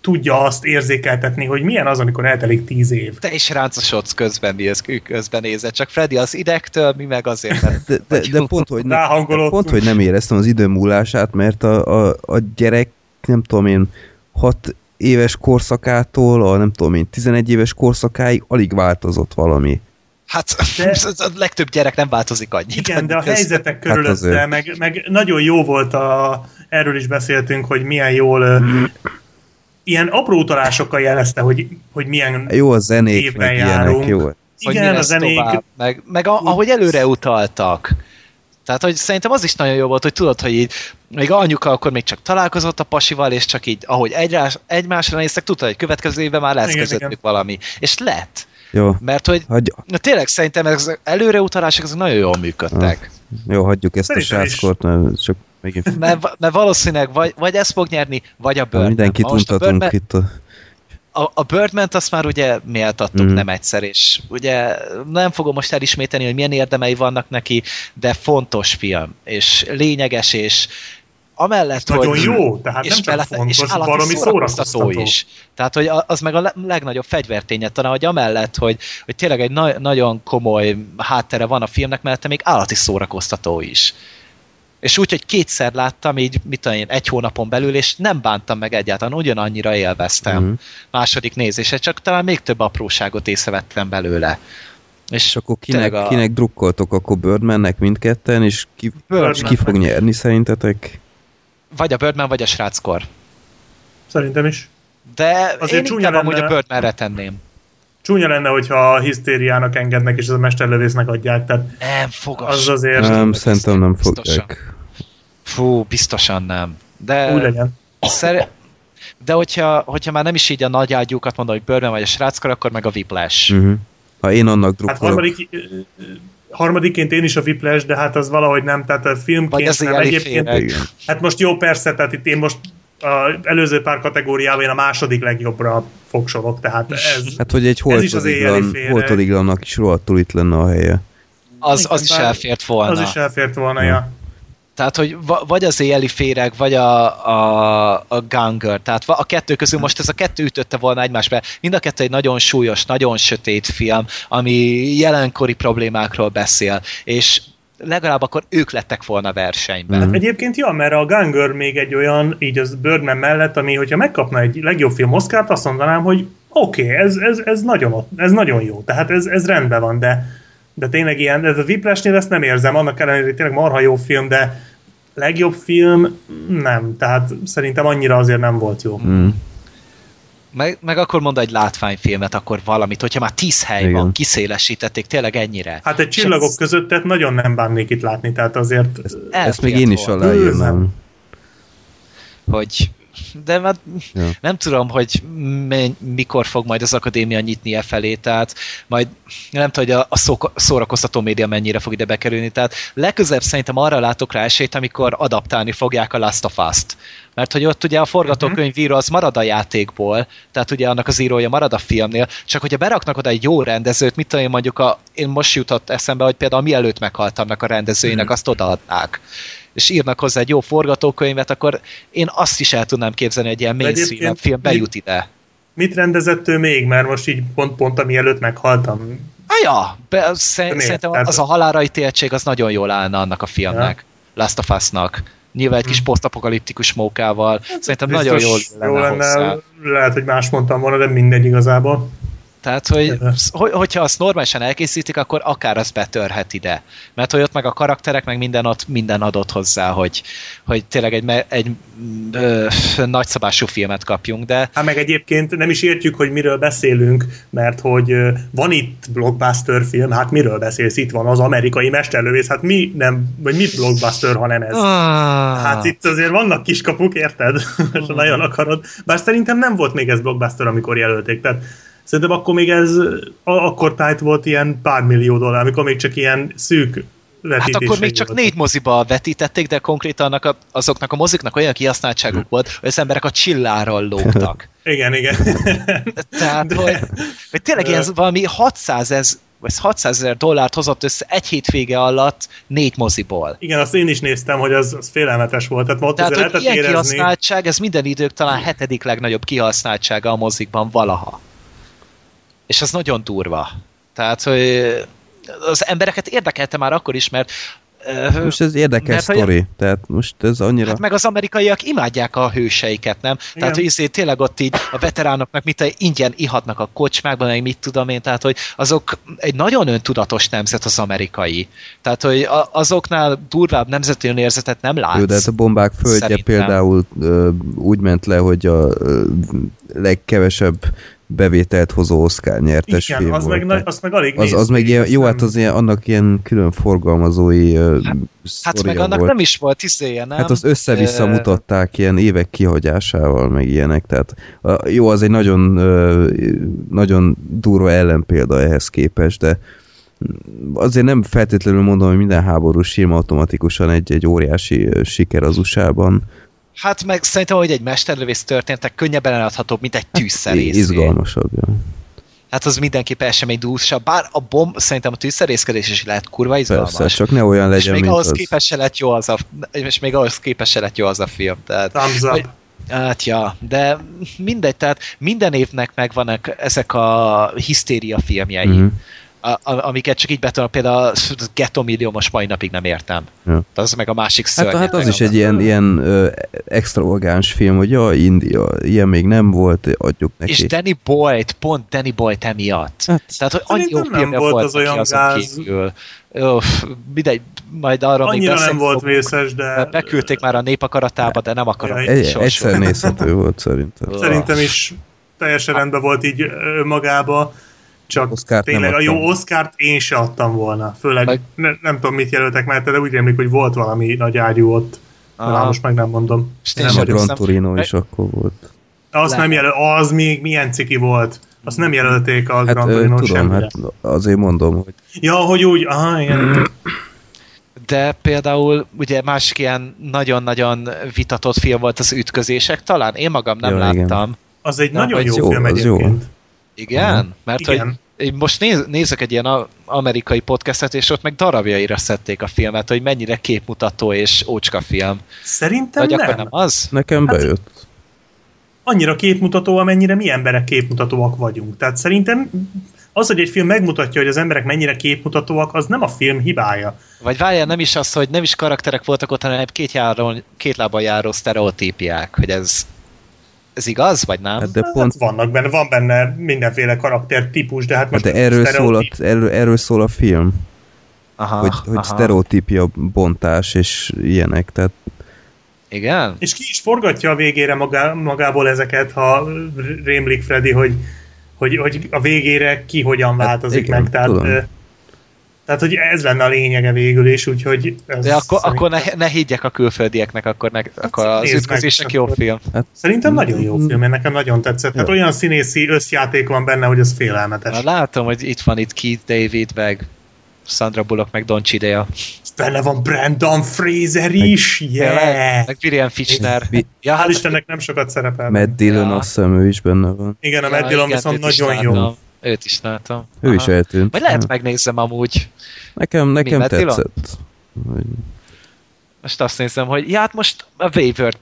tudja azt érzékeltetni, hogy milyen az, amikor eltelik tíz év. Te is ráncosodsz közben, mi ez közben nézed. Csak Freddy az idegtől, mi meg azért. Nem de, de, de, pont, hogy ne, de pont, hogy nem éreztem az idő múlását, mert a, a, a gyerek, nem tudom én, hat éves korszakától, a nem tudom én, tizenegy éves korszakáig alig változott valami. Hát de, a legtöbb gyerek nem változik annyit. Igen, de a helyzetek körülötte, hát meg, meg nagyon jó volt, a, erről is beszéltünk, hogy milyen jól mm. ilyen apró utalásokkal jelezte, hogy, hogy milyen jó a zenék, évben járunk. Ilyenek, jó. Igen, a zenék. Tovább, meg meg a, ahogy előre utaltak. Tehát, hogy szerintem az is nagyon jó volt, hogy tudod, hogy így még anyuka akkor még csak találkozott a pasival, és csak így, ahogy egyrás, egymásra néztek, tudtad, hogy következő évben már lesz közöttük valami. És lett. Jó. Mert hogy hagyja. Na, tényleg szerintem ez az előreutalások azok nagyon jól működtek. Ha. Jó, hagyjuk ezt szerintem a sráckort, mert csak megint... Mert, mert valószínűleg vagy, vagy ezt fog nyerni, vagy a Birdman. Mindenkit mutatunk a itt a... A, a Birdman-t azt már ugye méltattuk mm. nem egyszer, és ugye nem fogom most elismételni, hogy milyen érdemei vannak neki, de fontos film, és lényeges, és amellett, nagyon hogy... Nagyon jó, tehát nem csak fontos, és valami szórakoztató is. Tehát, hogy az meg a legnagyobb fegyverténye talán, hogy amellett, hogy, hogy tényleg egy na- nagyon komoly háttere van a filmnek, mellette még állati szórakoztató is. És úgy, hogy kétszer láttam, így mit tudom én, egy hónapon belül, és nem bántam meg egyáltalán, ugyanannyira élveztem uh-huh. második nézése, csak talán még több apróságot észrevettem belőle. És, és akkor kinek, a... kinek drukkoltok, akkor Birdmannek mindketten, és ki, és ki fog nyerni szerintetek? Vagy a Birdman, vagy a sráckor. Szerintem is. De azért én inkább lenne... amúgy a Birdmanre tenném. Csúnya lenne, hogyha a hisztériának engednek, és ez a mesterlövésznek adják. Tehát nem fogas. Az azért... Nem, szerintem nem fogják. Fú, biztosan nem. De úgy legyen. Szer... De hogyha, hogyha már nem is így a nagy ágyúkat mondom, hogy Birdman vagy a sráckor, akkor meg a Whiplash. Uh-huh. Ha én annak drukkolok. Hát harmadik, harmadiként én is a Whiplash, de hát az valahogy nem. Tehát a filmként nem egyébként. Féreg. Hát most jó, persze, tehát itt én most az előző pár kategóriában én a második legjobbra fogsolok, tehát ez, hát, hogy egy ez is az éjjeli félre. Holtodiglannak is rohadtul itt lenne a helye. Az, az is elfért volna. Az is elfért volna, ja. ja. Tehát, hogy vagy az éjjeli féreg, vagy a, a, a Ganger. Tehát a kettő közül most ez a kettő ütötte volna egymásba. Mind a kettő egy nagyon súlyos, nagyon sötét film, ami jelenkori problémákról beszél, és legalább akkor ők lettek volna versenyben. Mm-hmm. Egyébként ja, mert a Ganger még egy olyan, így az Birdman mellett, ami, hogyha megkapna egy legjobb film Oscart, azt mondanám, hogy oké, okay, ez, ez, ez, nagyon, ez nagyon jó, tehát ez, ez rendben van, de, de tényleg ilyen, ez a Whiplash-nél ezt nem érzem, annak ellenére, hogy tényleg marha jó film, de legjobb film nem, tehát szerintem annyira azért nem volt jó. Mm. Meg, meg akkor mondd egy látványfilmet, akkor valamit, hogyha már tíz hely van, kiszélesítették tényleg ennyire. Hát egy csillagok ez... közöttet nagyon nem bánnék itt látni, tehát azért... Ezt, ezt még én is aláírnám. Hogy... De már ja. nem tudom, hogy mikor fog majd az akadémia nyitni e felé, tehát majd nem tudom, hogy a szó- szórakoztató média mennyire fog ide bekerülni, tehát legközelebb szerintem arra látok rá esélyt, amikor adaptálni fogják a Last of Us-t. Mert hogy ott ugye a forgatókönyvíró az marad a játékból, tehát ugye annak az írója marad a filmnél, csak hogyha beraknak oda egy jó rendezőt, mit tudom én mondjuk, a, én most jutott eszembe, hogy például mielőtt meghaltamnak a rendezőinek, azt odaadnák. És írnak hozzá egy jó forgatókönyvet, akkor én azt is el tudnám képzelni, hogy ilyen mainstream film bejut ide. Mit rendezett ő még? Mert most így pont-pont, amielőtt meghaltam. Ah, ja, be, szer- szerintem az Tehát... a halálra ítéltség az nagyon jól állna annak a filmnek, ja. Last of Us-nak. Nyilván egy hmm. kis posztapokaliptikus mókával. Szerintem biztos nagyon jól lenne, lenne hozzá. Lehet, hogy más mondtam volna, de mindegy igazából. Tehát, hogy, hogyha azt normálisan elkészítik, akkor akár az betörhet ide. Mert hogy ott meg a karakterek, meg minden ott minden adott hozzá, hogy, hogy tényleg egy, egy ö, nagyszabású filmet kapjunk, de... Hát meg egyébként nem is értjük, hogy miről beszélünk, mert hogy van itt blockbuster film, hát miről beszélsz? Itt van az amerikai mesterlövész, hát mi nem, vagy mi blockbuster, ha nem ez? Ah. Hát itt azért vannak kiskapuk, érted? Ha ah. nagyon akarod. Bár szerintem nem volt még ez blockbuster, amikor jelölték, tehát szerintem akkor még ez, akkor tájt volt ilyen pár millió dollár, amikor még csak ilyen szűk vetítés. Hát akkor még csak négy moziba vetítették, de konkrétan annak a, azoknak a moziknak olyan kihasználtságuk volt, hogy az emberek a csilláról lógtak. igen, igen. Tehát, de, hogy, hogy tényleg ilyen valami hatszázezer dollárt hozott össze egy hétvége alatt négy moziból. Igen, azt én is néztem, hogy az, az félelmetes volt. Tehát, tehát hogy ilyen érezni. Kihasználtság, ez minden idők talán hetedik legnagyobb kihasználtsága a mozikban valaha. És az nagyon durva. Tehát, hogy az embereket érdekelte már akkor is, mert... Most ez érdekes sztori. A... Tehát most ez annyira... Hát meg az amerikaiak imádják a hőseiket, nem? Igen. Tehát, hogy izé, tényleg ott így a veteránoknak mit ingyen ihatnak a kocsmákban, meg mit tudom én, tehát, hogy azok egy nagyon öntudatos nemzet az amerikai. Tehát, hogy azoknál durvább nemzeti önérzetet nem látsz. Jó, de ez a bombák földje szerintem. Például úgy ment le, hogy a legkevesebb bevételt hozó Oscar nyertes film az volt. Meg, azt meg alig az, nézték, az meg ilyen, jó, hát az ilyen, annak ilyen külön forgalmazói hát, hát meg annak volt. Nem is volt izéje, nem? Hát azt össze-vissza e... mutatták ilyen évek kihagyásával, meg ilyenek. Tehát jó, az egy nagyon, nagyon durva ellenpélda ehhez képest, de azért nem feltétlenül mondom, hogy minden háborús film automatikusan egy-egy óriási siker az u es á-ban. Hát meg szerintem, hogy egy mesterlövész történetek könnyebben eladhatóbb, mint egy tűzszerészké. Izgalmasabb, jó. Hát az mindenképp esemény dúsabb, bár a bomb, szerintem a tűzszerészkedés is lehet kurva izgalmas. Persze, csak ne olyan legyen, és még mint ahhoz az. Képes se lett jó az a, és még ahhoz képes se lett jó az a film. Tehát, Thumbs up. Hogy, hát ja, de mindegy, tehát minden évnek megvannak ezek a hisztéria filmjei, mm-hmm. A, amiket csak így betolom, például a Ghetto Millió most mai napig nem értem. Ja. Az meg a másik szörnyet. Hát, hát az is egy ilyen, ilyen ö, extravagáns film, hogy jaj, India, ilyen még nem volt, adjuk neki. És Danny Boyd, pont Danny Boyd emiatt. Hát, tehát, hogy annyi jó filmben volt, az olyan azon gáz. Kívül. Öff, mindegy, majd arra annyira még beszélünk. Annyira nem volt vészes, de... Beküldték már a Nép akaratába, de nem akarom. Ja, egy, egyszer nézhető volt szerintem. Szerintem is teljesen rendben volt így magába. Csak Oscar-t tényleg a jó Oscart én se adtam volna. Főleg meg... ne, nem tudom, mit jelöltek már, de úgy remlik, hogy volt valami nagy ágyú ott. Ah. Most meg nem mondom. Nem a Gran Torino meg... is akkor volt. Azt Le. nem jelöl, az még milyen ciki volt. Azt nem jelölték a hát, Gran Torino semmire. Hát azért mondom, hogy... Ja, hogy úgy, aha, igen. De például ugye másik ilyen nagyon-nagyon vitatott film volt az Ütközések, talán én magam nem ja, láttam. Igen. Az egy nem, nagyon jó, jó film egyébként. Jó. Igen, uh-huh. mert Igen. hogy most néz, nézek egy ilyen amerikai podcastet, és ott meg darabjaira szedték a filmet, hogy mennyire képmutató és ócska film. Szerintem nem. nem. az? Nekem hát bejött. Annyira képmutató, amennyire mi emberek képmutatóak vagyunk. Tehát szerintem az, hogy egy film megmutatja, hogy az emberek mennyire képmutatóak, az nem a film hibája. Vagy várjál, nem is az, hogy nem is karakterek voltak ott, hanem két, járon, két lábon járó sztereotípiák, hogy ez... Ez igaz, vagy nem? Hát de hát pont... vannak benne, van benne mindenféle karaktertípus, de hát most... Hát de erről, szól a, erről, erről szól a film. Aha, hogy hogy sztereotípia bontás és ilyenek, tehát... Igen? És ki is forgatja a végére magá, magából ezeket, ha rémlik Freddy, hogy, hogy, hogy a végére ki hogyan változik hát, igen, meg, tehát... Tudom. Tehát, hogy ez lenne a lényege végül is, úgyhogy... Ez de akkor, akkor ne, ne higgyek a külföldieknek, akkor, ne, hát akkor az Ütközések jó film. Hát, szerintem nagyon jó film, én nekem nagyon tetszett. Jó. Hát olyan színészi összjáték van benne, hogy ez félelmetes. Na, látom, hogy itt van itt Keith David, meg Sandra Bullock, meg Don Cheadle. Benne van Brendan Fraser is, meg, yeah! Meg William Fichtner. Ja, hál' Istennek nem sokat szerepel. Matt Dillon, ja. Azt hiszem, ő is benne van. Igen, a ja, Matt Dillon viszont nagyon jó. Őt is láttam. Ő Aha. is eltűnt. Vagy lehet megnézzem amúgy. Nekem, nekem tetszett. Vagy... Most azt nézem, hogy ja, hát most a Wayward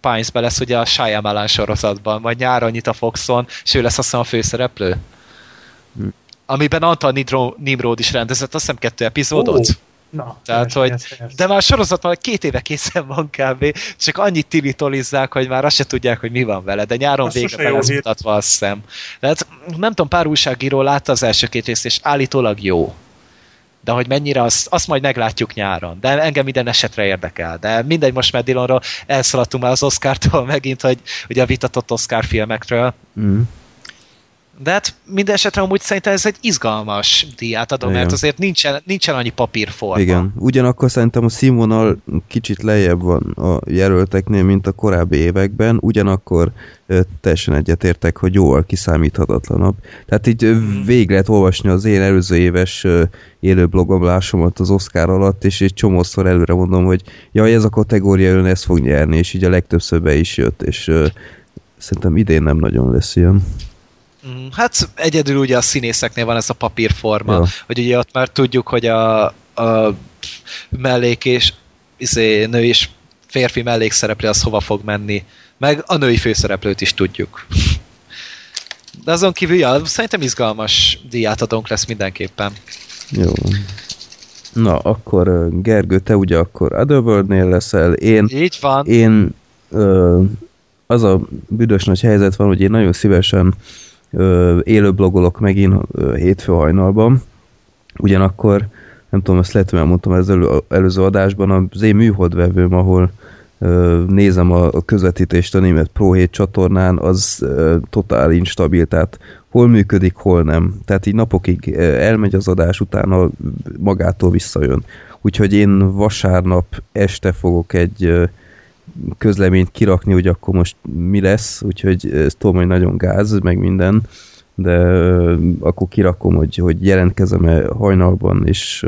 Pines-be lesz ugye a Shyamalan sorozatban, majd nyáron nyit a Foxon, és ő lesz azt hiszem a főszereplő. Hm. Amiben Antal Nimród is rendezett, azt hiszem kettő epizódot. Oh. Na, tehát, hogy, de már a sorozat már két éve készen van kb. Csak annyit tilitolizzák, hogy már azt se tudják, hogy mi van vele. De nyáron azt végre fel az mutatva, azt hiszem. Tehát nem tudom, pár újságíró látta az első két részt, és állítólag jó. De hogy mennyire, azt, azt majd meglátjuk nyáron. De engem minden esetre érdekel. De mindegy, most már Dillonról elszaladtunk már az Oscar-tól megint, hogy ugye a vitatott Oscar filmekről. Mm. De hát minden esetre amúgy szerintem ez egy izgalmas díját adom, igen. Mert azért nincsen, nincsen annyi papírforma. Igen, ugyanakkor szerintem a színvonal kicsit lejjebb van a jelölteknél, mint a korábbi években, ugyanakkor ö, teljesen egyetértek, hogy jóval kiszámíthatatlanabb. Tehát így hmm. végig lehet olvasni az én előző éves ö, élő blogomlásomat az Oscar alatt, és egy csomószor előre mondom, hogy jaj, ez a kategória ön ezt fog nyerni, és így a legtöbbször be is jött, és ö, szerintem idén nem nagyon lesz ilyen. Hát egyedül ugye a színészeknél van ez a papírforma, ja. Hogy ugye ott már tudjuk, hogy a, a mellék és izé, nő és férfi mellékszereplő az hova fog menni, meg a női főszereplőt is tudjuk. De azon kívül, ja, szerintem izgalmas díjátadónk lesz mindenképpen. Jó. Na, akkor Gergő, te ugye akkor Otherworldnél leszel, én... Így van. Én ö, az a büdös nagy helyzet van, hogy én nagyon szívesen élő blogolok megint hétfő hajnalban. Ugyanakkor, nem tudom, ezt lehet, hogy elmondtam az elő, előző adásban, az én műholdvevőm, ahol nézem a közvetítést a német Pro hét csatornán, az totál instabil, tehát hol működik, hol nem. Tehát így napokig elmegy az adás, utána magától visszajön. Úgyhogy én vasárnap este fogok egy közleményt kirakni, hogy akkor most mi lesz, úgyhogy tudom, hogy nagyon gáz, meg minden, de akkor kirakom, hogy, hogy jelentkezem-e hajnalban, és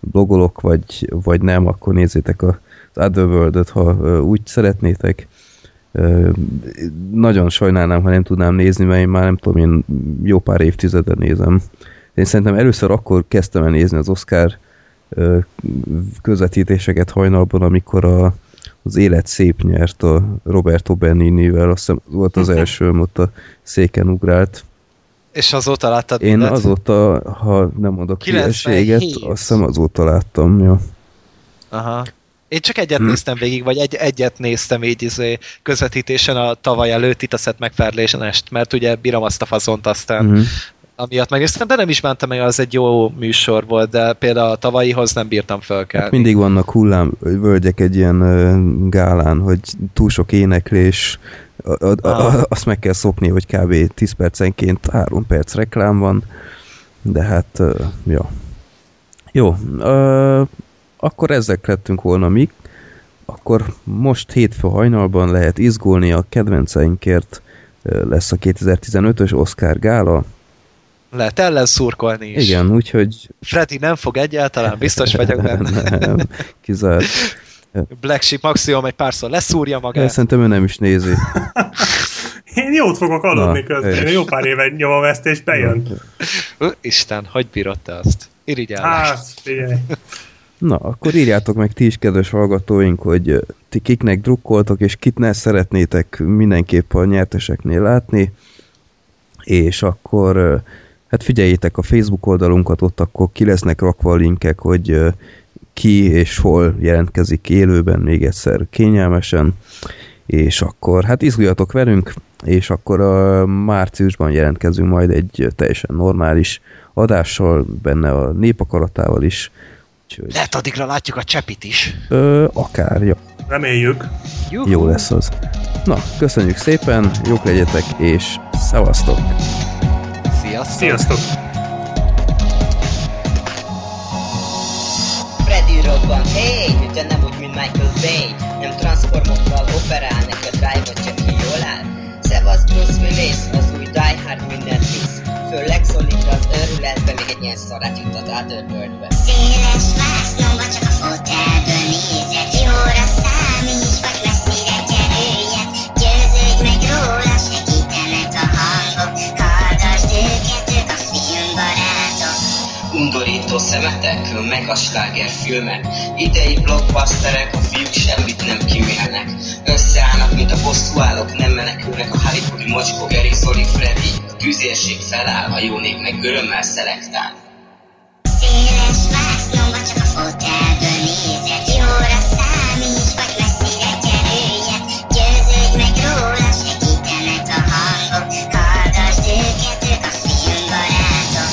blogolok, vagy, vagy nem, akkor nézzétek az Otherworld-öt, ha úgy szeretnétek. Nagyon sajnálnám, ha nem tudnám nézni, mert én már nem tudom, én jó pár évtizeden nézem. Én szerintem először akkor kezdtem el nézni az Oscar közvetítéseket hajnalban, amikor a az Élet szép nyert a Roberto Benignivel, azt hiszem volt az elsőm, ott a széken ugrált. És azóta láttad Én mindet? azóta, ha nem mondok kilenc hét azt hiszem azóta láttam, ja. Aha. Én csak egyet hm. néztem végig, vagy egy, egyet néztem így izé, közvetítésen a tavaly előtt itt a Seth MacFarlane-est, mert ugye bírom azt a fazont aztán. Hm. Amiatt megnéztem, de nem is bántam meg, az egy jó műsor volt, de például a tavalyihoz nem bírtam fölkelni. Hát mindig vannak hullámvölgyek egy ilyen gálán, hogy túl sok éneklés, a, a, a, azt meg kell szokni, hogy kb. tíz percenként három perc reklám van, de hát, ja. Jó, akkor ezek lettünk volna mi, akkor most hétfő hajnalban lehet izgulni, a kedvenceinkért lesz a kétezer-tizenötös Oscar gála, lehet ellen szurkolni is. Igen, úgyhogy... Freddy nem fog egyáltalán, biztos vagyok benne. Nem, kizárt. Black Sheep maximum egy párszor leszúrja magát. Szerintem ő nem is nézi. Én jót fogok aludni közben. Jó pár éve nyomom ezt, és bejön. Isten, hogy bírod te azt? Irigyállást. Hát, figyelj. Na, akkor írjátok meg ti is, kedves hallgatóink, hogy ti kiknek drukkoltok, és kit ne szeretnétek mindenképp a nyerteseknél látni. És akkor... Hát figyeljétek a Facebook oldalunkat, ott akkor ki lesznek rakva a linkek, hogy ki és hol jelentkezik élőben, még egyszer kényelmesen, és akkor hát izguljatok velünk, és akkor a márciusban jelentkezünk majd egy teljesen normális adással, benne a népakaratával is. Úgyhogy... Lehet addigra látjuk a Csepit is. Ö, akár, jó. Reméljük. Juhu. Jó lesz az. Na, köszönjük szépen, jók legyetek, és szevasztok! Sziasztok! Freddy robban, hey! De nem úgy, mint Michael Bay. Nem transformokkal operál, neki a drive-ot csak ki jól áll. Szevasz Bruce Willis, az új Die Hard mindent visz. Főleg szólít az őrületbe, még egy ilyen szarát juttat Otherworldbe. Széles vászlomba csak a fotelből nézed. Jóra számíts, vagy messzire kerüljed. Győződj meg róla, segítenek a hangok. Undorító szemetekről meg a slágerfilmek. Idei blockbusterek, a fiúk semmit nem kimélnek. Összeállnak, mint a bosszúállók, nem menekülnek. A Hollywoodi mocskó, Gary, Zoli, Freddy. A tűzérség feláll, a jó nép meg örömmel szelektál. Széles vászlomba csak a fotelből nézed. Jóra számíts, vagy messzire kerüljed. Győződj meg róla, segítenek a hangok. Hallgasd őket, ők a filmbarátok.